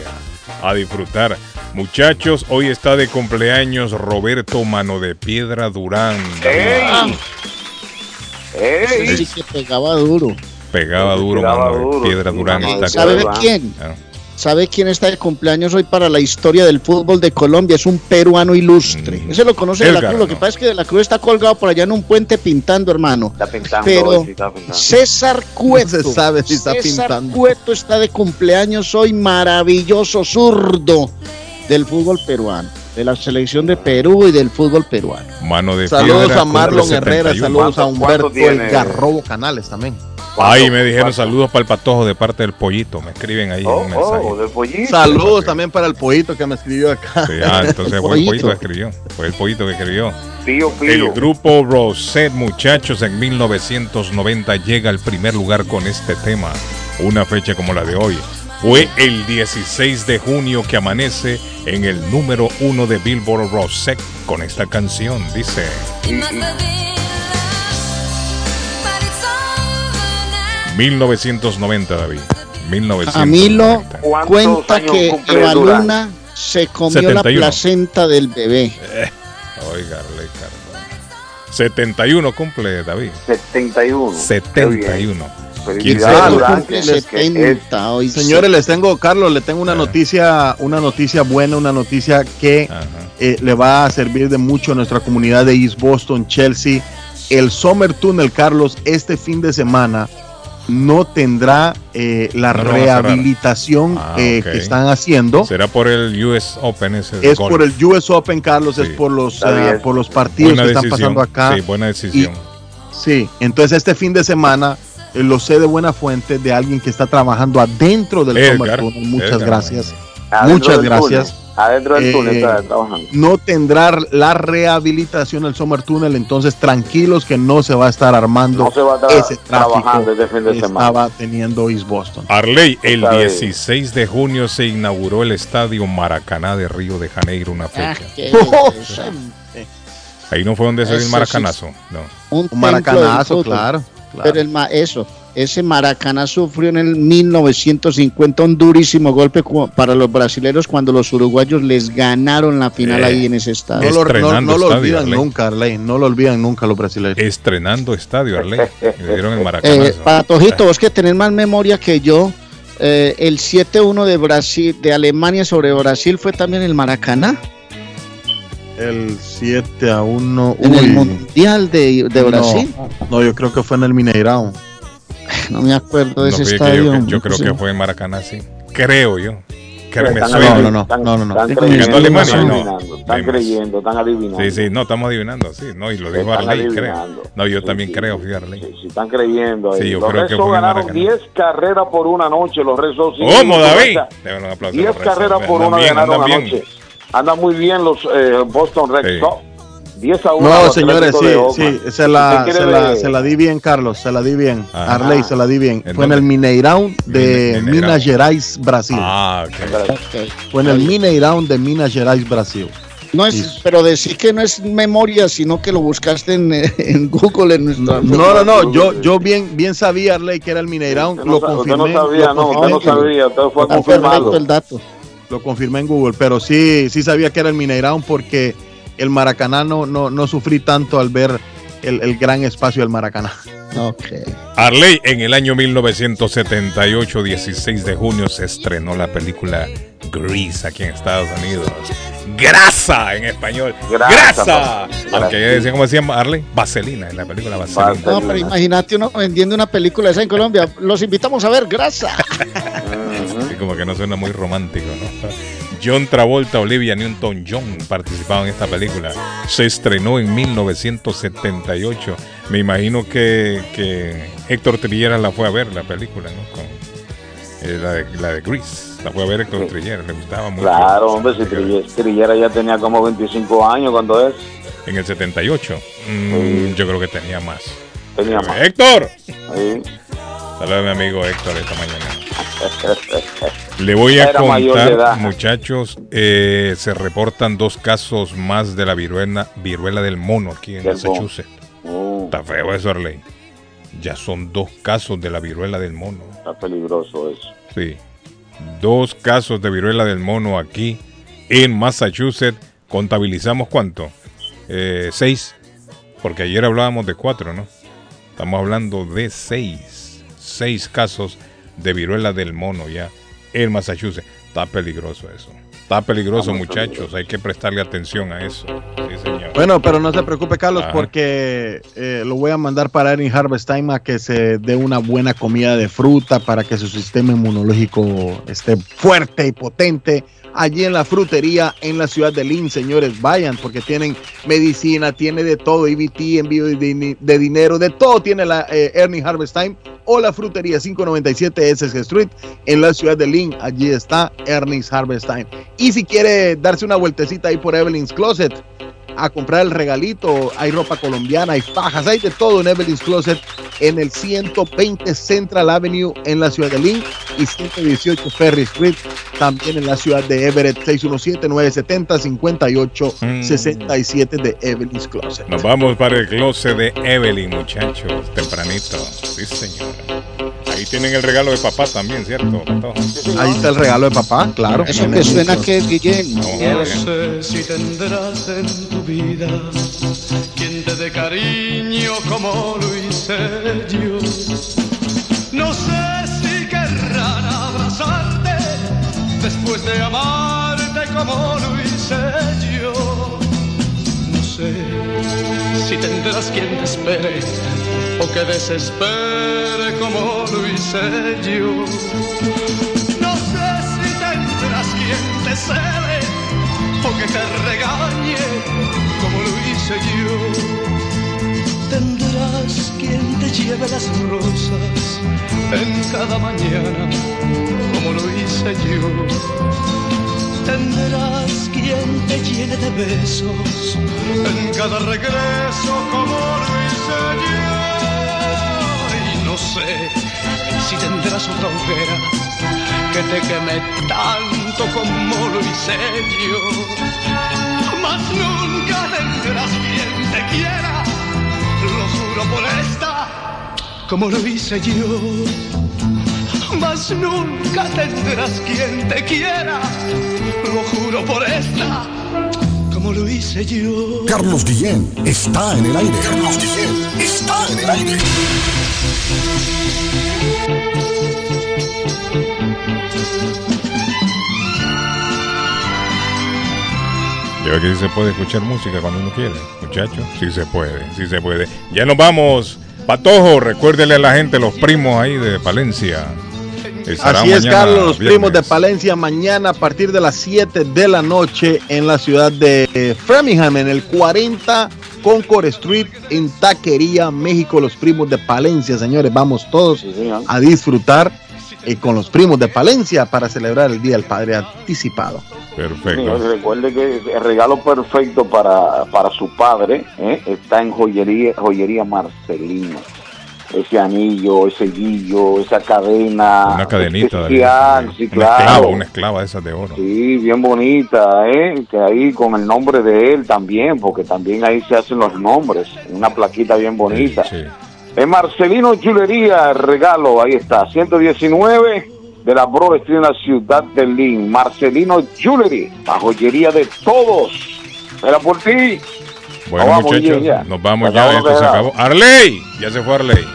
a disfrutar. Muchachos, hoy está de cumpleaños Roberto Mano de Piedra Durán. ¡Ey! ¡Ey! Sí, que pegaba duro. Pegaba duro, Mano de Piedra Durán. ¿Sabe quién? ¿Sabe quién está de cumpleaños hoy para la historia del fútbol de Colombia? Es un peruano ilustre. Ese lo conoce de la Cruz. Lo que pasa es que de la Cruz está colgado por allá en un puente pintando, hermano. Está pintando. Pero sí está pintando. César Cueto. No se sabe si está pintando. César Cueto está de cumpleaños hoy, maravilloso zurdo del fútbol peruano, de la selección de Perú y del fútbol peruano. Mano de saludos piedra, a Marlon Herrera, saludos a Humberto Garrobo Canales también. Ahí me dijeron saludos para el Patojo de parte del Pollito, me escriben ahí un mensaje. Del Pollito. Saludos también para el Pollito que me escribió acá. Sí, entonces fue el Pollito que escribió, El grupo Rosette, muchachos, en 1990 llega al primer lugar con este tema. Una fecha como la de hoy. Fue el 16 de junio que amanece en el número 1 de Billboard Rosette con esta canción, dice... David, 1990. Camilo cuenta que Eva Luna se comió 71. La placenta del bebé. Oigarle, Carlos. 71 cumple David. 71. Señores, les tengo, Carlos, le tengo una noticia buena que le va a servir de mucho a nuestra comunidad de East Boston, Chelsea. El Summer Tunnel, Carlos, este fin de semana no tendrá la rehabilitación que están haciendo. ¿Será por el US Open? Es golf. Por el US Open, Carlos, sí. Es por los partidos buena que decisión. Están pasando acá. Sí, buena decisión. Entonces este fin de semana lo sé de buena fuente de alguien que está trabajando adentro del Summer Tunnel. Muchas gracias. Adentro del túnel está trabajando. No tendrá la rehabilitación el Summer Tunnel, entonces tranquilos que no se va a estar armando ese tráfico este fin de que semana. Estaba teniendo East Boston. Arley, el 16 de junio se inauguró el Estadio Maracaná de Río de Janeiro, una fecha. Ahí no fue donde salió el maracanazo, no. Un maracanazo, claro. Pero ese Maracaná sufrió en el 1950 un durísimo golpe para los brasileños cuando los uruguayos les ganaron la final ahí en ese estadio. No lo olvidan nunca los brasileños. Estrenando estadio, Arley. Le dieron el Maracaná. Patojito, vos que tenés más memoria que yo, el 7-1 de Brasil, de Alemania sobre Brasil fue también el Maracaná. El 7-1 en el Mundial de Brasil. No, yo creo que fue en el Mineirão. No me acuerdo de ese estadio. Yo creo que fue en Maracaná, sí. Creo yo. Están creyendo, están adivinando. Sí, no, estamos adivinando, sí. No, y lo dijo Arley, creo. No, yo también creo, Arley. Sí, están creyendo. Sí, yo creo que fue ganaron 10 carreras por una noche los Red Sox. ¿Cómo, David? 10 carreras por una ganaron anoche. Andan muy bien los Boston Red Sox. 10-1. No, señores, sí, se la di bien, Carlos, se la di bien. Ajá. Arley, se la di bien. Fue en el Mineirão de Minas Gerais, Brasil. Ah, okay. Fue en el Mineirão de Minas Gerais, Brasil. No es, sí. Pero decir que no es memoria, sino que lo buscaste en Google. No. Yo bien sabía, Arley, que era el Mineirão. Usted lo confirmé. Usted no sabía. Usted fue confirmado el dato. Lo confirmé en Google, pero sí sabía que era el Mineirão porque el Maracaná no sufrí tanto al ver el gran espacio del Maracaná. Okay. Arley, en el año 1978, 16 de junio, se estrenó la película Grease aquí en Estados Unidos. Grasa en español. Grasa. Aunque ya decían, ¿cómo decían, Arley? Vaselina, en la película Vaselina. No, pero imagínate uno vendiendo una película esa en Colombia. Los invitamos a ver Grasa. Sí, como que no suena muy romántico, ¿no? John Travolta, Olivia Newton-John participaban en esta película. Se estrenó en 1978. Me imagino que Héctor Trillera la fue a ver, la película, ¿no? La de Grease. La fue a ver Héctor Trillera, le gustaba mucho. Claro, hombre, si Trillera ya tenía como 25 años cuando es. En el 78. Yo creo que tenía más. ¡Héctor! Sí. Saludos a mi amigo Héctor esta mañana. Le voy a contar, muchachos, se reportan 2 casos más de la viruela del mono aquí en Massachusetts. Está feo eso, Arley. Ya son 2 casos de la viruela del mono. Está peligroso eso. Sí. 2 casos de viruela del mono aquí en Massachusetts. ¿Contabilizamos cuánto? 6. Porque ayer hablábamos de 4, ¿no? Estamos hablando de 6 casos de viruela del mono ya en Massachusetts. Está peligroso eso. Está peligroso, muchachos. Hay que prestarle atención a eso. Sí, señor. Bueno, pero no se preocupe, Carlos, porque lo voy a mandar para Erin Harvest Time a que se dé una buena comida de fruta para que su sistema inmunológico esté fuerte y potente. Allí en la frutería en la ciudad de Lynn, señores, vayan porque tienen medicina, tiene de todo, EBT, envío de dinero, de todo tiene la Ernie Harvest Time o la frutería 597 SS Street en la ciudad de Lynn. Allí está Ernie Harvest Time. Y si quiere darse una vueltecita ahí por Evelyn's Closet a comprar el regalito, hay ropa colombiana, hay fajas, hay de todo en Evelyn's Closet en el 120 Central Avenue en la ciudad de Lynn y 118 Ferry Street también en la ciudad de Everett. 617-970-5867 de Evelyn's Closet. Nos vamos para el closet de Evelyn, muchachos, tempranito. Sí, señora. Ahí tienen el regalo de papá también, ¿cierto? Ahí está el regalo de papá, claro. Eso que suena que es Guillermo. No sé si tendrás en tu vida quien te dé cariño como lo hice yo. No sé si querrán abrazarte después de amarte como lo hice yo. No sé si tendrás quien te espere o que desespere como lo hice yo. No sé si tendrás quien te cele o que te regañe como lo hice yo. Tendrás quien te lleve las rosas en cada mañana como lo hice yo. Tendrás quien te llene de besos en cada regreso como lo hice yo. No sé si tendrás otra hoguera que te queme tanto como lo hice yo. Mas nunca tendrás quien te quiera, lo juro por esta, como lo hice yo. Mas nunca tendrás quien te quiera, lo juro por esta, como lo hice yo. Carlos Guillén está en el aire. Carlos Guillén está en el aire. Yo aquí se puede escuchar música cuando uno quiere, muchachos. Sí se puede. Ya nos vamos. Patojo, recuérdele a la gente, los primos ahí de Palencia. Así es, Carlos, los primos de Palencia mañana a partir de las 7 de la noche en la ciudad de Framingham, en el 40 Concord Street en Taquería, México. Los primos de Palencia, señores, vamos todos a disfrutar con los primos de Palencia para celebrar el Día del Padre Anticipado. Perfecto. Sí, recuerde que el regalo perfecto para su padre está en joyería Marcelino. Ese anillo, ese guillo, esa cadena. Una cadenita. Especial, sí, claro. Una esclava esa de oro. Sí, bien bonita, que ahí con el nombre de él también, porque también ahí se hacen los nombres. Una plaquita bien bonita. Sí, sí. En Marcelino Chulería, el regalo, ahí está, 119 de la Broad Street en la ciudad de Lynn. Marcelino Jewelry, la joyería de todos. Era por ti. Bueno, muchachos, nos vamos ya, esto se acabó. Arley, ya se fue Arley.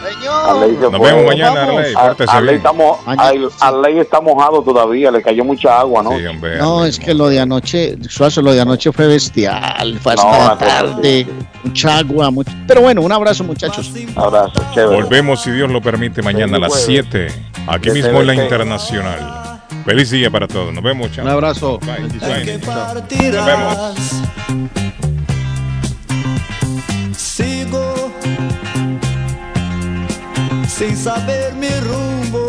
Nos vemos mañana, Arley. Arley está mojado todavía, le cayó mucha agua, ¿no? Sí, hombre, no, es que lo de anoche, Suazo, lo de anoche fue bestial, fue hasta la tarde, mucha agua, pero bueno, un abrazo, muchachos. Abrazo, chévere. Volvemos, si Dios lo permite, mañana a las 7, aquí mismo en la Internacional. Feliz día para todos, nos vemos, chavos. Un abrazo. Bye. Nos vemos. Sigo, sem saber meu rumo.